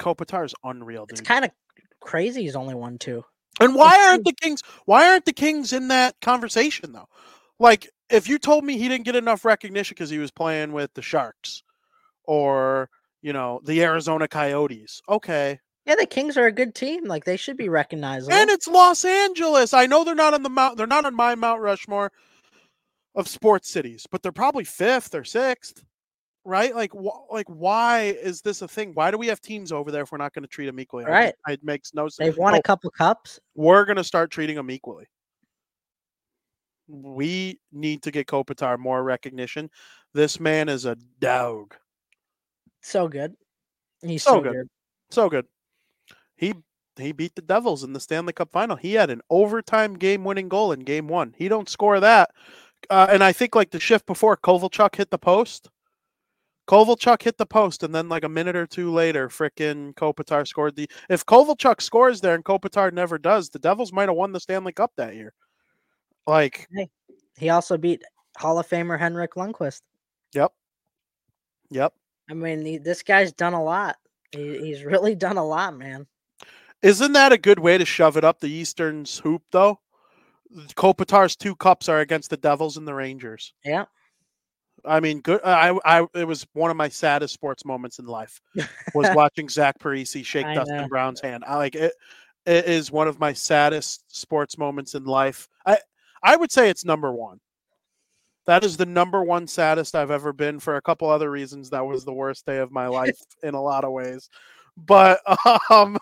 Kopitar is unreal, dude. It's kind of crazy he's only won two. And why aren't the Kings Why aren't the Kings in that conversation, though? Like, if you told me he didn't get enough recognition because he was playing with the Sharks or, you know, the Arizona Coyotes, okay. Yeah, the Kings are a good team. Like, they should be recognized. And it's Los Angeles. I know they're not on the Mount. They're not on my Mount Rushmore of sports cities, but they're probably fifth or sixth, right? Like, wh- like, why is this a thing? Why do we have teams over there if we're not going to treat them equally? Right. I, it makes no sense. They've won no, a couple cups. We're going to start treating them equally. We need to get Kopitar more recognition. This man is a dog. So good. He's so, so good. good. So good. He he beat the Devils in the Stanley Cup final. He had an overtime game-winning goal in game one. He don't score that. Uh, and I think, like, the shift before, Kovalchuk hit the post. Kovalchuk hit the post, and then, like, a minute or two later, frickin' Kopitar scored the – if Kovalchuk scores there and Kopitar never does, the Devils might have won the Stanley Cup that year. Like – he also beat Hall of Famer Henrik Lundqvist. Yep. Yep. I mean, he, this guy's done a lot. He, he's really done a lot, man. Isn't that a good way to shove it up the Eastern's hoop, though? Kopitar's two cups are against the Devils and the Rangers. Yeah. I mean, good. I, I, it was one of my saddest sports moments in life was watching Zach Parisi shake I Dustin know. Brown's hand. I like it. It is one of my saddest sports moments in life. I, I would say it's number one. That is the number one saddest I've ever been for a couple other reasons. That was the worst day of my life in a lot of ways. But um,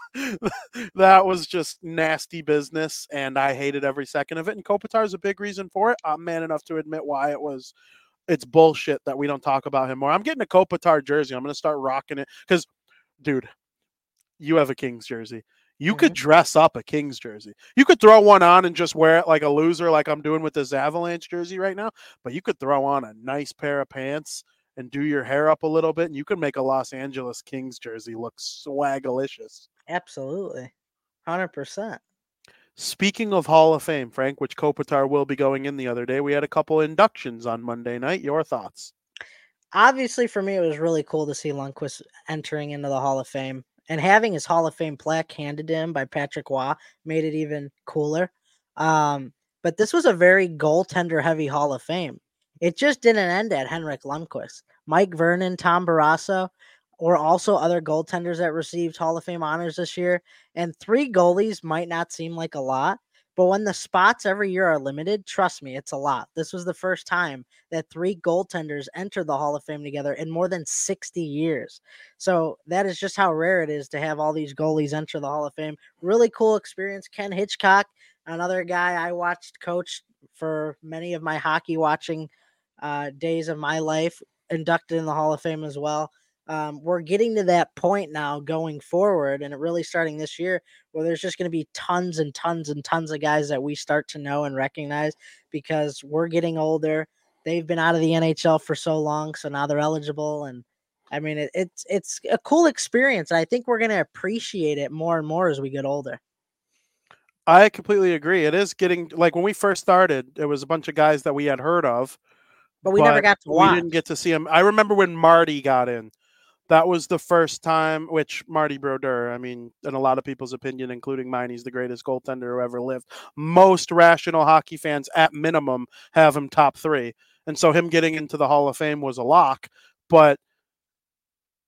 that was just nasty business, and I hated every second of it. And Kopitar is a big reason for it. I'm man enough to admit why it was. It's bullshit that we don't talk about him more. I'm getting a Kopitar jersey. I'm going to start rocking it because, dude, you have a Kings jersey. You mm-hmm. could dress up a Kings jersey. You could throw one on and just wear it like a loser, like I'm doing with this Avalanche jersey right now. But you could throw on a nice pair of pants and do your hair up a little bit, and you can make a Los Angeles Kings jersey look swagalicious. Absolutely. one hundred percent. Speaking of Hall of Fame, Frank, which Kopitar will be going in the other day, we had a couple inductions on Monday night. Your thoughts? Obviously, for me, it was really cool to see Lundqvist entering into the Hall of Fame. And having his Hall of Fame plaque handed to him by Patrick Waugh made it even cooler. Um, but this was a very goaltender-heavy Hall of Fame. It just didn't end at Henrik Lundqvist. Mike Vernon, Tom Barrasso were also other goaltenders that received Hall of Fame honors this year. And three goalies might not seem like a lot, but when the spots every year are limited, trust me, it's a lot. This was the first time that three goaltenders entered the Hall of Fame together in more than sixty years. So that is just how rare it is to have all these goalies enter the Hall of Fame. Really cool experience. Ken Hitchcock, another guy I watched coach for many of my hockey watching uh, days of my life, inducted in the Hall of Fame as well. Um, we're getting to that point now going forward, and it really starting this year where there's just going to be tons and tons and tons of guys that we start to know and recognize because we're getting older. They've been out of the N H L for so long, so now they're eligible. And I mean, it, it's, it's a cool experience. I think we're going to appreciate it more and more as we get older. I completely agree. It is getting, like, when we first started, it was a bunch of guys that we had heard of, but we but never got to watch. We didn't get to see him. I remember when Marty got in. That was the first time, which Marty Brodeur, I mean, in a lot of people's opinion, including mine, he's the greatest goaltender who ever lived. Most rational hockey fans, at minimum, have him top three. And so him getting into the Hall of Fame was a lock. But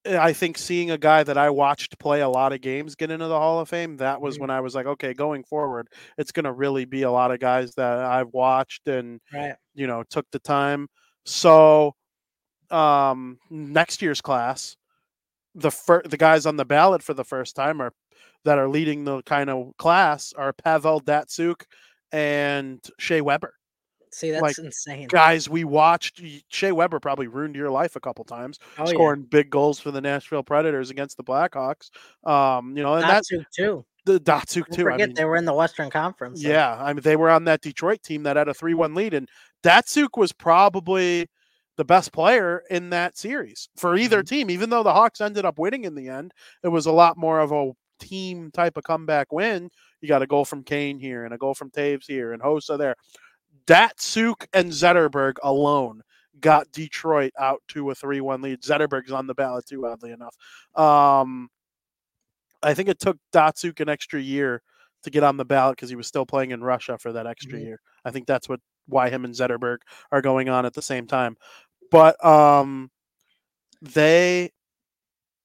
I think seeing a guy that I watched play a lot of games get into the Hall of Fame, that was when I was like, okay, going forward, it's going to really be a lot of guys that I've watched and, right. you know, took the time. So um, next year's class, The fir- the guys on the ballot for the first time are that are leading the kind of class are Pavel Datsyuk and Shea Weber. See, that's like, insane. Guys, we watched Shea Weber probably ruined your life a couple times, oh, scoring yeah. big goals for the Nashville Predators against the Blackhawks. Um, you know, and Datsyuk that, too. The Datsyuk we'll too. Forget I mean, they were in the Western Conference. So. Yeah, I mean they were on that Detroit team that had a three one lead, and Datsyuk was probably the best player in that series for either mm-hmm. team, even though the Hawks ended up winning in the end, it was a lot more of a team type of comeback win. You got a goal from Kane here and a goal from Toews here and Hossa there. Datsyuk and Zetterberg alone got Detroit out to a three one lead. Zetterberg's on the ballot too, oddly enough. Um, I think it took Datsyuk an extra year to get on the ballot because he was still playing in Russia for that extra mm-hmm. year. I think that's what why him and Zetterberg are going on at the same time. But um, they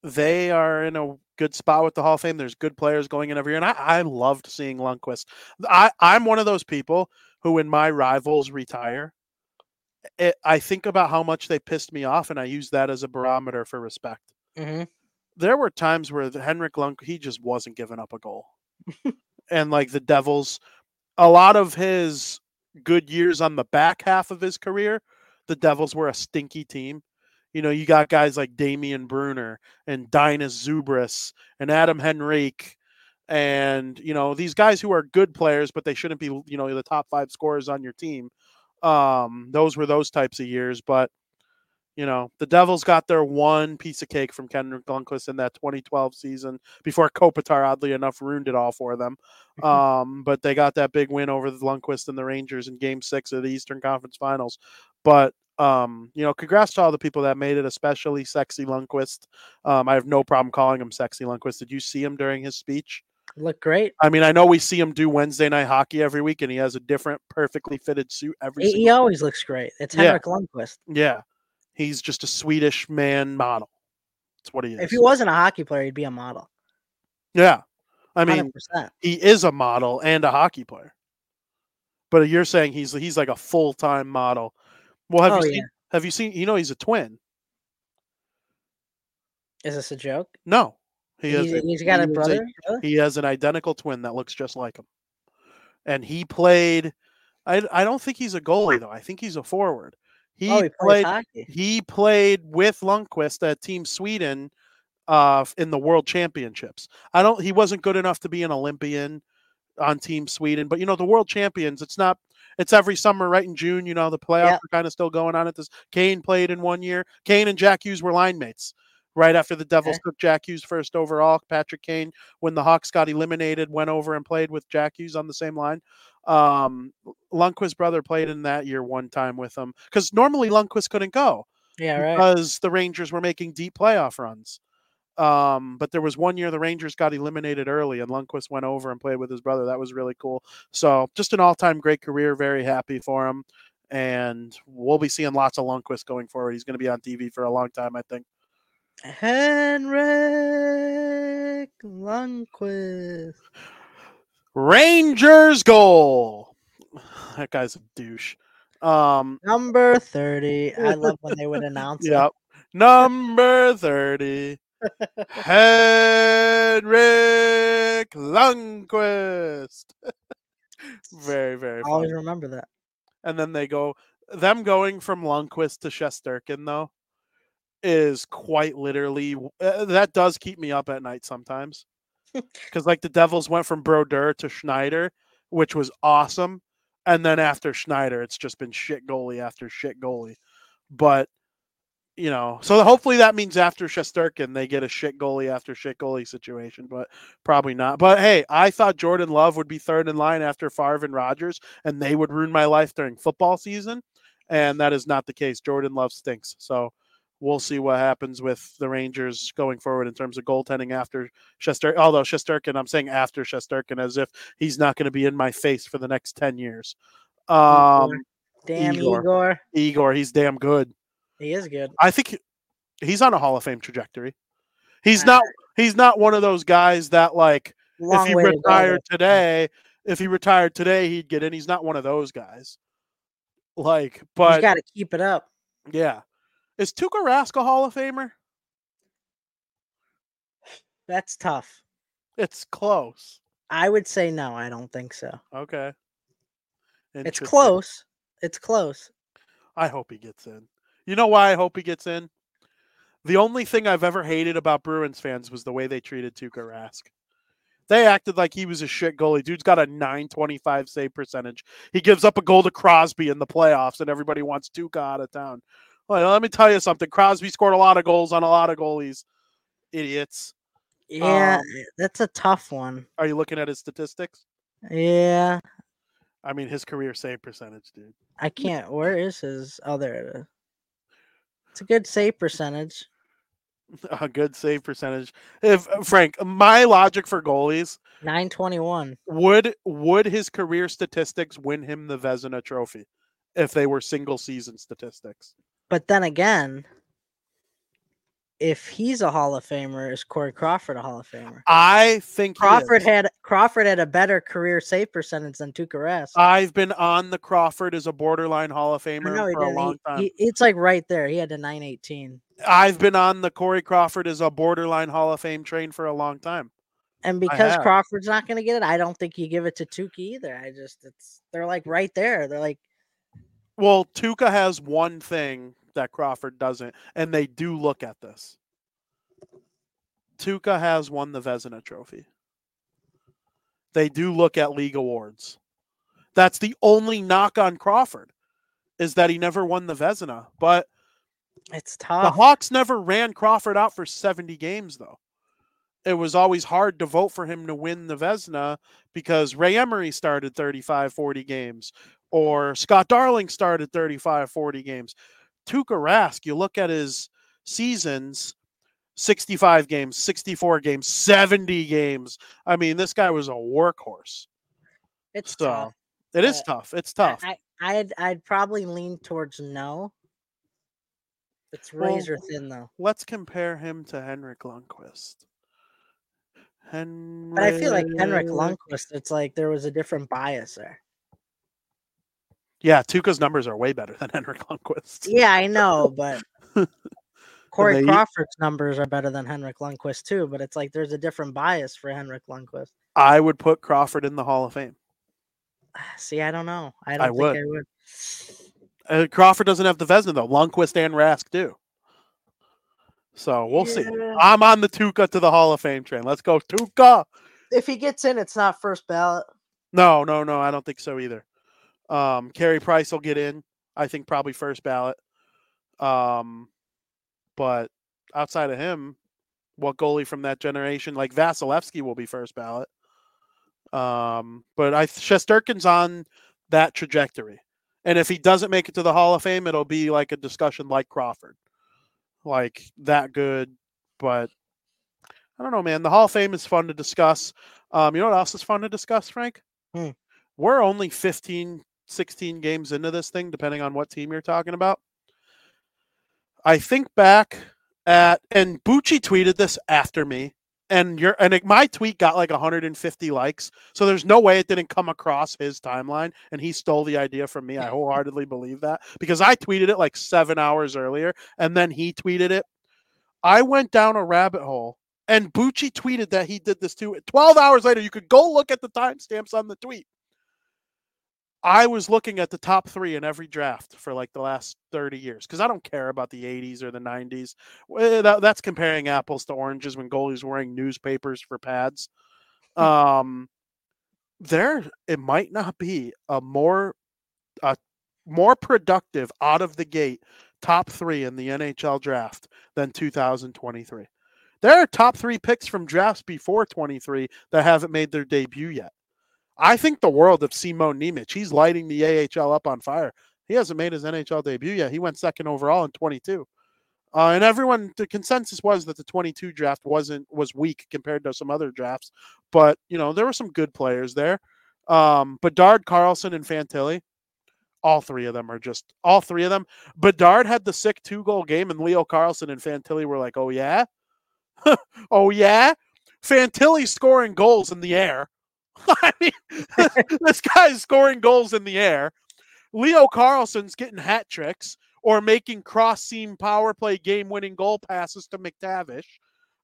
they are in a good spot with the Hall of Fame. There's good players going in every year. And I, I loved seeing Lundqvist. I, I'm one of those people who, when my rivals retire, it, I think about how much they pissed me off, and I use that as a barometer for respect. Mm-hmm. There were times where Henrik Lundqvist, he just wasn't giving up a goal. And, like, the Devils, a lot of his good years on the back half of his career, the Devils were a stinky team. You know, you got guys like Damian Brunner and Dinas Zubris and Adam Henrique and, you know, these guys who are good players, but they shouldn't be, you know, the top five scorers on your team. Um, those were those types of years. But, you know, the Devils got their one piece of cake from Henrik Lundqvist in that twenty twelve season before Kopitar, oddly enough, ruined it all for them. Um, but they got that big win over the Lundqvist and the Rangers in Game six of the Eastern Conference Finals. But, um, you know, congrats to all the people that made it, especially Sexy Lundqvist. Um, I have no problem calling him Sexy Lundqvist. Did you see him during his speech? Look great. I mean, I know we see him do Wednesday night hockey every week, and he has a different, perfectly fitted suit every He, he always week. Looks great. It's Henrik yeah. Lundqvist. Yeah. He's just a Swedish man model. That's what he is. If he wasn't a hockey player, he'd be a model. Yeah. I mean, one hundred percent. He is a model and a hockey player. But you're saying he's he's like a full-time model. Well, have oh, you seen, yeah. have you seen, you know, he's a twin. Is this a joke? No. He he's, has, he's got he a brother? A, he has an identical twin that looks just like him. And he played, I, I don't think he's a goalie, though. I think he's a forward. He, oh, he played. Hockey. He played with Lundqvist at Team Sweden uh, in the World Championships. I don't. He wasn't good enough to be an Olympian on Team Sweden, but you know the World Champions. It's not. It's every summer, right in June. You know the playoffs yeah. are kind of still going on at this. Kane played in one year. Kane and Jack Hughes were line mates. Right after the Devils okay. took Jack Hughes first overall, Patrick Kane, when the Hawks got eliminated, went over and played with Jack Hughes on the same line. Um, Lundqvist's brother played in that year one time with him because normally Lundqvist couldn't go, yeah, right, because the Rangers were making deep playoff runs. Um, but there was one year the Rangers got eliminated early, and Lundqvist went over and played with his brother. That was really cool. So just an all-time great career. Very happy for him, and we'll be seeing lots of Lundqvist going forward. He's going to be on T V for a long time, I think. Henrik Lundqvist. Rangers goal. That guy's a douche. Um, number thirty. I love when they would announce it. Yep. Number thirty. Henrik Lundqvist. Very, very funny. I always remember that. And then they go, them going from Lundqvist to Shesterkin, though, is quite literally, uh, that does keep me up at night sometimes. Because, like, the Devils went from Brodeur to Schneider, which was awesome. And then after Schneider, it's just been shit goalie after shit goalie. But, you know, so hopefully that means after Shesterkin, they get a shit goalie after shit goalie situation, but probably not. But, hey, I thought Jordan Love would be third in line after Favre and Rodgers, and they would ruin my life during football season. and that is not the case. Jordan Love stinks. So we'll see what happens with the Rangers going forward in terms of goaltending after Shesterkin. Although Shesterkin, I'm saying after Shesterkin as if he's not going to be in my face for the next ten years. Um, damn Igor. Igor. Igor, he's damn good. He is good. I think he's on a Hall of Fame trajectory. He's not he's not one of those guys that, like, Long if he retired to today, if he retired today, he'd get in. He's not one of those guys. Like, but he's got to keep it up. Yeah. Is Tuukka Rask a Hall of Famer? That's tough. It's close. I would say no, I don't think so. Okay. It's close. It's close. I hope he gets in. You know why I hope he gets in? The only thing I've ever hated about Bruins fans was the way they treated Tuukka Rask. They acted like he was a shit goalie. Dude's got a nine twenty-five save percentage. He gives up a goal to Crosby in the playoffs, and everybody wants Tuukka out of town. Well, let me tell you something. Crosby scored a lot of goals on a lot of goalies. Idiots. Yeah, um, that's a tough one. Are you looking at his statistics? Yeah. I mean, his career save percentage, dude. I can't. Where is his? Oh, there it is. It's a good save percentage. A good save percentage. If Frank, my logic for goalies, nine twenty-one. Would would his career statistics win him the Vezina Trophy if they were single season statistics? But then again, if he's a Hall of Famer, is Corey Crawford a Hall of Famer? I think Crawford had Crawford had a better career save percentage than Tuukka Rask. I've been on the Crawford as a borderline Hall of Famer know, for a long he, time. He, it's like right there. He had a nine eighteen. I've been on the Corey Crawford as a borderline Hall of Fame train for a long time. And because Crawford's not going to get it, I don't think you give it to Tuukka either. I just it's they're like right there. They're like, well, Tuukka has one thing that Crawford doesn't, and they do look at this. Tuukka has won the Vezina Trophy. They do look at league awards. That's the only knock on Crawford, is that he never won the Vezina. But it's tough. The Hawks never ran Crawford out for seventy games, though. It was always hard to vote for him to win the Vezina because Ray Emery started thirty-five, forty games, or Scott Darling started thirty-five, forty games. Tuukka Rask, you look at his seasons, sixty-five games, sixty-four games, seventy games. I mean, this guy was a workhorse. It's so, tough. It is uh, tough. It's tough. I, I, I'd, I'd probably lean towards no. It's razor well, thin, though. Let's compare him to Henrik Lundqvist. Henrik... But I feel like Henrik Lundqvist, it's like there was a different bias there. Yeah, Tuukka's numbers are way better than Henrik Lundqvist. Yeah, I know, but Corey they, Crawford's numbers are better than Henrik Lundqvist too, but it's like there's a different bias for Henrik Lundqvist. I would put Crawford in the Hall of Fame. See, I don't know. I don't I think would. I would. Uh, Crawford doesn't have the Vezina, though. Lundqvist and Rask do. So we'll yeah. see. I'm on the Tuukka to the Hall of Fame train. Let's go, Tuukka! If he gets in, it's not first ballot. No, no, no. I don't think so either. Um, Carey Price will get in, I think probably first ballot. Um, but outside of him, what goalie from that generation, like Vasilevsky will be first ballot. Um, but I, Shesterkin's on that trajectory. And if he doesn't make it to the Hall of Fame, it'll be like a discussion like Crawford, like that good, but I don't know, man, the Hall of Fame is fun to discuss. Um, you know what else is fun to discuss, Frank? Hmm. We're only fifteen, sixteen games into this thing, depending on what team you're talking about. I think back at, and Bucci tweeted this after me, and your and it, my tweet got like one hundred fifty likes, so there's no way it didn't come across his timeline, and he stole the idea from me. I wholeheartedly believe that, because I tweeted it like seven hours earlier, and then he tweeted it. I went down a rabbit hole, and Bucci tweeted that he did this too. twelve hours later, you could go look at the timestamps on the tweet. I was looking at the top three in every draft for like the last thirty years, because I don't care about the eighties or the nineties. That's comparing apples to oranges when goalies wearing newspapers for pads. Um, there, it might not be a more a more productive out of the gate top three in the N H L draft than two thousand twenty-three. There are top three picks from drafts before twenty-three that haven't made their debut yet. I think the world of Simon Nemec, he's lighting the A H L up on fire. He hasn't made his N H L debut yet. He went second overall in twenty-two. Uh, and everyone, the consensus was that the twenty-two draft wasn't was weak compared to some other drafts. But, you know, there were some good players there. Um, Bedard, Carlsson, and Fantilli, all three of them are just – all three of them. Bedard had the sick two-goal game, and Leo Carlsson and Fantilli were like, oh, yeah? oh, yeah? Fantilli scoring goals in the air. I mean, this guy's scoring goals in the air. Leo Carlsson's getting hat tricks or making cross-seam power play game-winning goal passes to McTavish.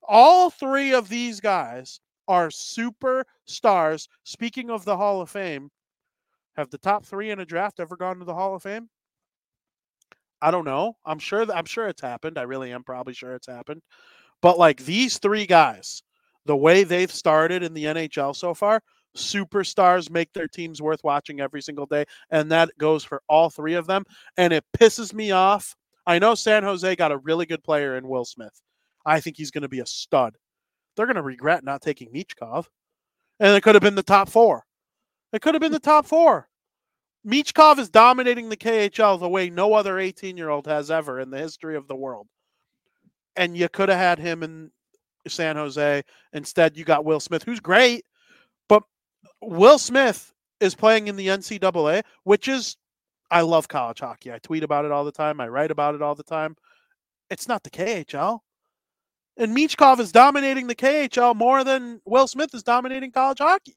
All three of these guys are superstars. Speaking of the Hall of Fame, have the top three in a draft ever gone to the Hall of Fame? I don't know. I'm sure that I'm sure it's happened. I really am probably sure it's happened. But like these three guys, the way they've started in the N H L so far, superstars make their teams worth watching every single day. And that goes for all three of them. And it pisses me off. I know San Jose got a really good player in Will Smith. I think he's going to be a stud. They're going to regret not taking Michkov. And it could have been the top four. It could have been the top four. Michkov is dominating the K H L the way no other eighteen-year-old has ever in the history of the world. And you could have had him in San Jose. Instead, you got Will Smith, who's great. But Will Smith is playing in the N C double A, which is, I love college hockey. I tweet about it all the time. I write about it all the time. It's not the K H L. And Michkov is dominating the K H L more than Will Smith is dominating college hockey.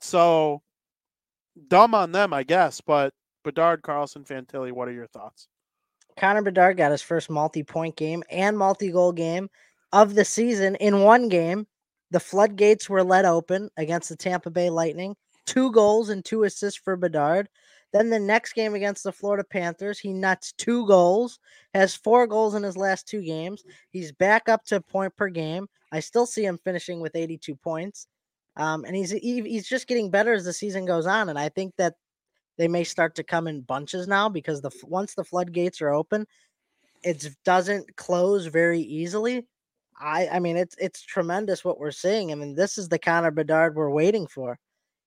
So, dumb on them, I guess. But Bedard, Carlsson, Fantilli, what are your thoughts? Connor Bedard got his first multi-point game and multi-goal game of the season in one game. The floodgates were let open against the Tampa Bay Lightning. Two goals and two assists for Bedard. Then the next game against the Florida Panthers, he nuts two goals, has four goals in his last two games. He's back up to a point per game. I still see him finishing with eighty-two points. Um, and he's he, he's just getting better as the season goes on. And I think that they may start to come in bunches now because the once the floodgates are open, it doesn't close very easily. I, I mean, it's it's tremendous what we're seeing. I mean, this is the Connor Bedard we're waiting for.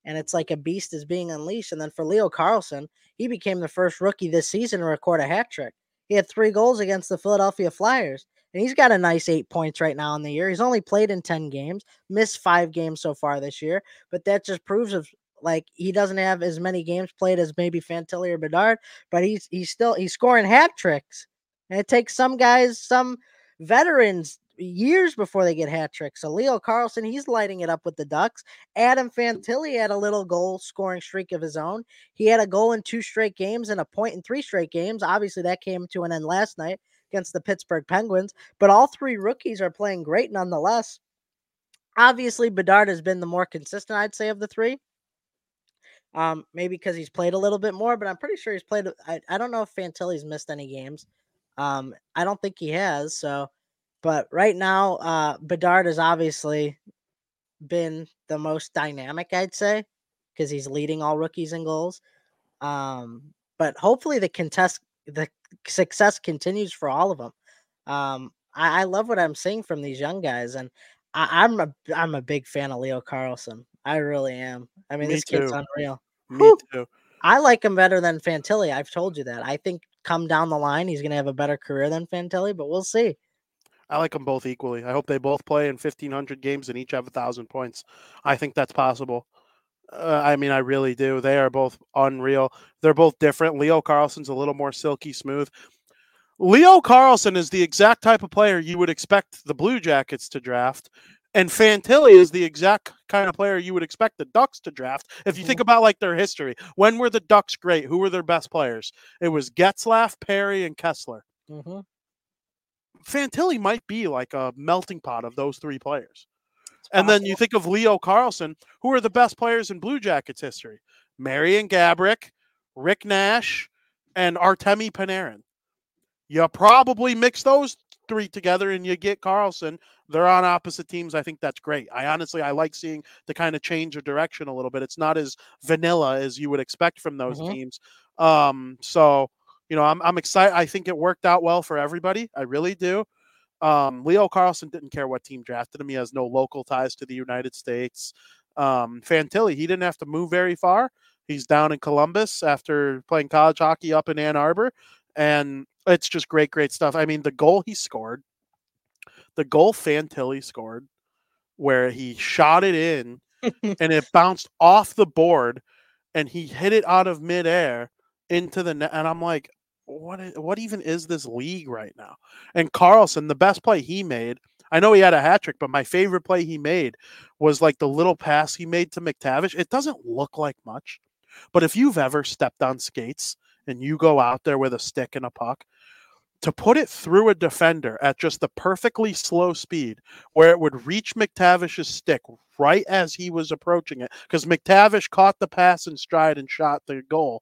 And it's like a beast is being unleashed. And then for Leo Carlsson, he became the first rookie this season to record a hat trick. He had three goals against the Philadelphia Flyers. And he's got a nice eight points right now in the year. He's only played in ten games, missed five games so far this year. But that just proves of like he doesn't have as many games played as maybe Fantilli or Bedard, but he's he's still he's scoring hat tricks. And it takes some guys, some veterans years before they get hat tricks. So Leo Carlsson, he's lighting it up with the Ducks. Adam Fantilli had a little goal scoring streak of his own. He had a goal in two straight games and a point in three straight games. Obviously that came to an end last night against the Pittsburgh Penguins, but all three rookies are playing great nonetheless. Obviously Bedard has been the more consistent, I'd say, of the three. Um, maybe because he's played a little bit more, but I'm pretty sure he's played. I, I don't know if Fantilli's missed any games. Um, I don't think he has. So, but right now, uh, Bedard has obviously been the most dynamic, I'd say, because he's leading all rookies in goals. Um, but hopefully the contest, the success continues for all of them. Um, I, I love what I'm seeing from these young guys, and I, I'm a I'm a big fan of Leo Carlsson. I really am. I mean, Me this too. Kid's unreal. Me Woo! Too. I like him better than Fantilli. I've told you that. I think come down the line, he's going to have a better career than Fantilli, but we'll see. I like them both equally. I hope they both play in fifteen hundred games and each have one thousand points. I think that's possible. Uh, I mean, I really do. They are both unreal. They're both different. Leo Carlsson's a little more silky smooth. Leo Carlsson is the exact type of player you would expect the Blue Jackets to draft. And Fantilli is the exact kind of player you would expect the Ducks to draft. If you think about like their history, when were the Ducks great? Who were their best players? It was Getzlaf, Perry, and Kessler. Mm-hmm. Fantilli might be like a melting pot of those three players. And then you think of Leo Carlsson, who are the best players in Blue Jackets history? Marian Gaborik, Rick Nash, and Artemi Panarin. You probably mix those three together and you get Carlsson. They're on opposite teams. I think that's great. I honestly, I like seeing the kind of change of direction a little bit. It's not as vanilla as you would expect from those mm-hmm. teams. Um, so, you know, I'm, I'm excited. I think it worked out well for everybody. I really do. Um, Leo Carlsson didn't care what team drafted him. He has no local ties to the United States. Um, Fantilli, he didn't have to move very far. He's down in Columbus after playing college hockey up in Ann Arbor. And it's just great, great stuff. I mean, the goal he scored, the goal Fantilli scored, where he shot it in and it bounced off the board and he hit it out of midair into the net. And I'm like, what, is, what even is this league right now? And Carlsson, the best play he made, I know he had a hat trick, but my favorite play he made was like the little pass he made to McTavish. It doesn't look like much, but if you've ever stepped on skates and you go out there with a stick and a puck, to put it through a defender at just the perfectly slow speed where it would reach McTavish's stick right as he was approaching it, because McTavish caught the pass in stride and shot the goal.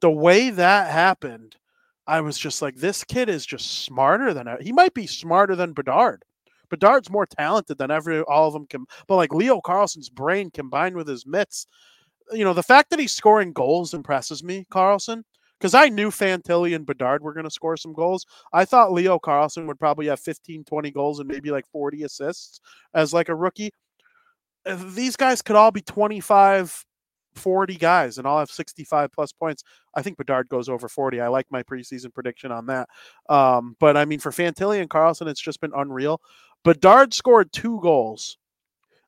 The way that happened, I was just like, this kid is just smarter than – he might be smarter than Bedard. Bedard's more talented than every all of them can, but like Leo Carlsson's brain combined with his mitts, you know, the fact that he's scoring goals impresses me, Carlsson, because I knew Fantilli and Bedard were going to score some goals. I thought Leo Carlsson would probably have fifteen, twenty goals and maybe like forty assists as like a rookie. These guys could all be twenty-five, forty guys and all have sixty-five plus points. I think Bedard goes over forty. I like my preseason prediction on that. Um, but I mean, for Fantilli and Carlsson, it's just been unreal. Bedard scored two goals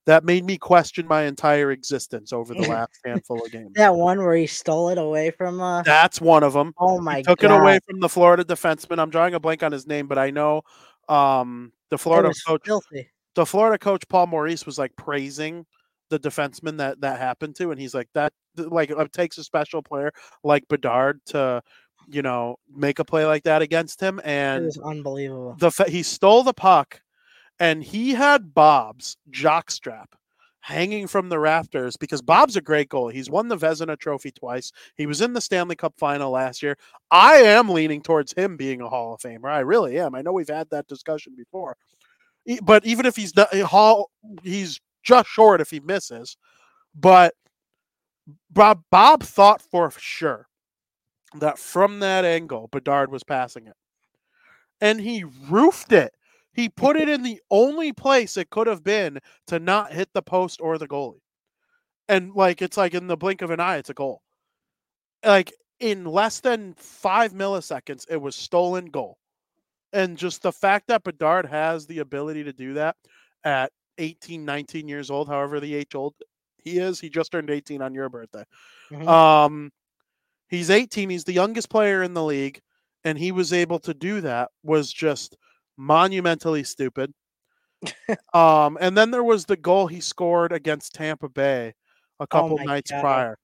that made me question my entire existence over the last handful of games. That one where he stole it away from... Uh... That's one of them. Oh, my God. He took God. it away from the Florida defenseman. I'm drawing a blank on his name, but I know um, the Florida coach... Filthy. The Florida coach, Paul Maurice, was like praising the defenseman that that happened to, and he's like, that like it takes a special player like Bedard to... you know, make a play like that against him. And it was unbelievable. The fa- he stole the puck and he had Bob's jockstrap hanging from the rafters, because Bob's a great goalie. He's won the Vezina Trophy twice. He was in the Stanley Cup final last year. I am leaning towards him being a Hall of Famer. I really am. I know we've had that discussion before, but even if he's not a Hall, he's just short if he misses. But Bob, Bob thought for sure that from that angle, Bedard was passing it. And he roofed it. He put it in the only place it could have been to not hit the post or the goalie. And, like, it's like in the blink of an eye, it's a goal. Like, in less than five milliseconds, it was stolen goal. And just the fact that Bedard has the ability to do that at eighteen, nineteen years old, however the age old he is, he just turned eighteen on your birthday. Mm-hmm. Um... He's eighteen. He's the youngest player in the league, and he was able to do that. Was just monumentally stupid. um, and then there was the goal he scored against Tampa Bay a couple oh nights God. prior,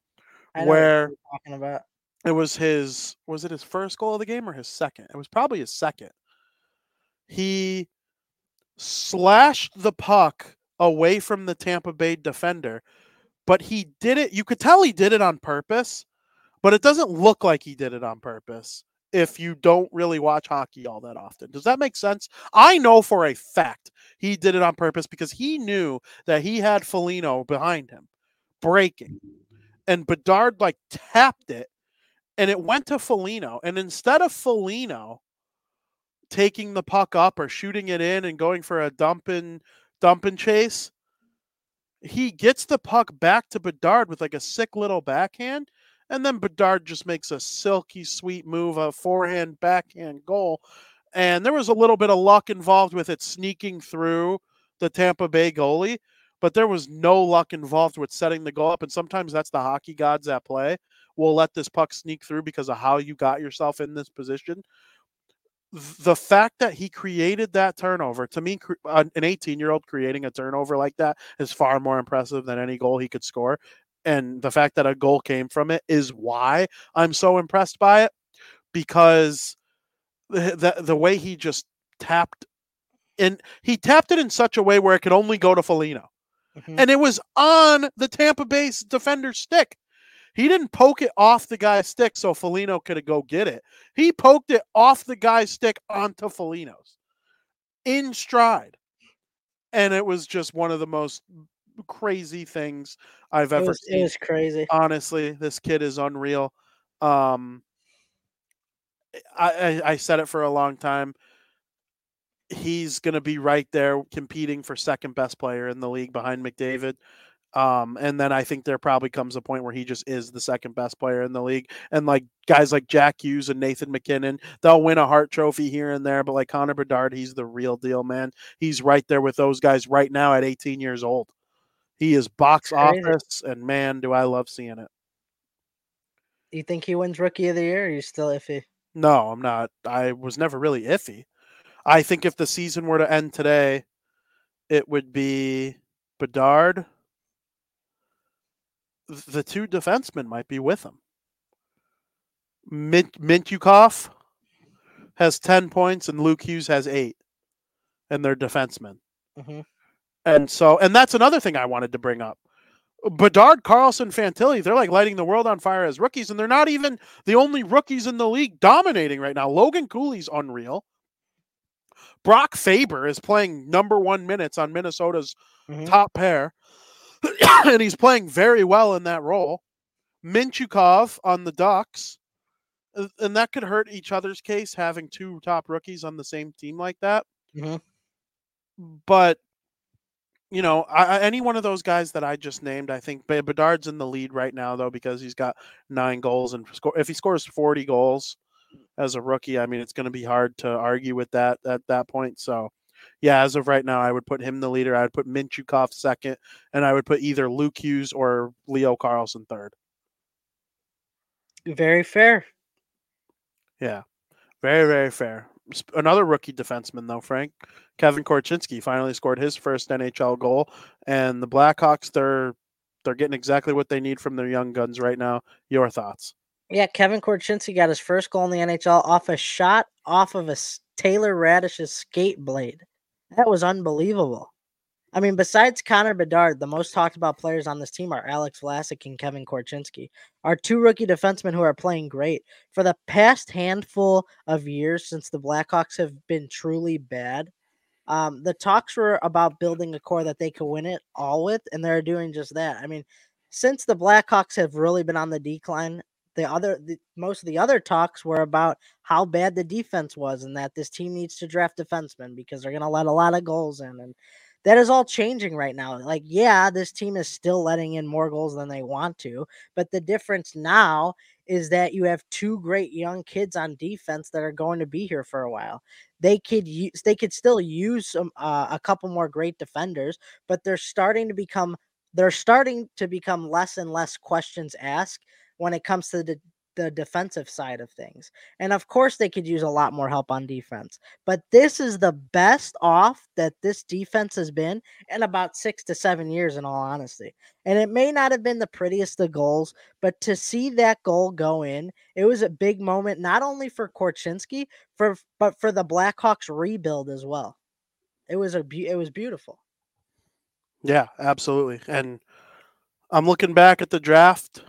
I where talking about. It was his. Was it his first goal of the game or his second? It was probably his second. He slashed the puck away from the Tampa Bay defender, but he did it. You could tell he did it on purpose. But it doesn't look like he did it on purpose if you don't really watch hockey all that often. Does that make sense? I know for a fact he did it on purpose, because he knew that he had Foligno behind him breaking. And Bedard, like, tapped it, and it went to Foligno. And instead of Foligno taking the puck up or shooting it in and going for a dump and, dump and chase, he gets the puck back to Bedard with, like, a sick little backhand. And then Bedard just makes a silky sweet move, a forehand, backhand goal. And there was a little bit of luck involved with it sneaking through the Tampa Bay goalie, but there was no luck involved with setting the goal up. And sometimes that's the hockey gods at play. We'll let this puck sneak through because of how you got yourself in this position. The fact that he created that turnover, to me, an eighteen-year-old creating a turnover like that is far more impressive than any goal he could score. And the fact that a goal came from it is why I'm so impressed by it, because the, the the way he just tapped in, he tapped it in such a way where it could only go to Foligno. Mm-hmm. And it was on the Tampa Bay defender's stick. He didn't poke it off the guy's stick so Foligno could go get it. He poked it off the guy's stick onto Foligno's in stride. And it was just one of the most crazy things I've ever it was, seen. It was crazy. Honestly, this kid is unreal. Um, I, I, I said it for a long time. He's going to be right there competing for second best player in the league behind McDavid. Um, and then I think there probably comes a point where he just is the second best player in the league. And like guys like Jack Hughes and Nathan MacKinnon, they'll win a Hart Trophy here and there. But like Connor Bedard, he's the real deal, man. He's right there with those guys right now at eighteen years old. He is box office, and man, do I love seeing it. Do you think he wins Rookie of the Year, or are you still iffy? No, I'm not. I was never really iffy. I think if the season were to end today, it would be Bedard. The two defensemen might be with him. Mintyukov has ten points, and Luke Hughes has eight, and they're defensemen. Mm-hmm. And so, and that's another thing I wanted to bring up. Bedard, Carlsson, Fantilli, they're like lighting the world on fire as rookies, and they're not even the only rookies in the league dominating right now. Logan Cooley's unreal. Brock Faber is playing number one minutes on Minnesota's mm-hmm. top pair, and he's playing very well in that role. Mintyukov on the Ducks, and that could hurt each other's case, having two top rookies on the same team like that. Mm-hmm. But you know, I, any one of those guys that I just named, I think Bedard's in the lead right now, though, because he's got nine goals. And score, if he scores forty goals as a rookie, I mean, it's going to be hard to argue with that at that point. So, yeah, as of right now, I would put him the leader. I would put Mintyukov second, and I would put either Luke Hughes or Leo Carlsson third. Very fair. Yeah, very, very fair. Another rookie defenseman, though, Frank. Kevin Korchinski finally scored his first N H L goal, and the Blackhawks, they're they're getting exactly what they need from their young guns right now. Your thoughts? Yeah, Kevin Korchinski got his first goal in the N H L off a shot off of a Taylor Radish's skate blade. That was unbelievable. I mean, besides Connor Bedard, the most talked about players on this team are Alex Vlasic and Kevin Korchinski, our two rookie defensemen who are playing great. For the past handful of years since the Blackhawks have been truly bad, um, the talks were about building a core that they could win it all with, and they're doing just that. I mean, since the Blackhawks have really been on the decline, the other the, most of the other talks were about how bad the defense was and that this team needs to draft defensemen because they're going to let a lot of goals in, and that is all changing right now. Like, yeah, this team is still letting in more goals than they want to, but the difference now is that you have two great young kids on defense that are going to be here for a while. They could use, they could still use some, uh, a couple more great defenders, but they're starting to become they're starting to become less and less questions asked when it comes to the the defensive side of things. And of course they could use a lot more help on defense, but this is the best off that this defense has been in about six to seven years in all honesty. And it may not have been the prettiest of goals, but to see that goal go in, it was a big moment, not only for Korchinski, for, but for the Blackhawks rebuild as well. It was a, be- it was beautiful. Yeah, absolutely. And I'm looking back at the draft.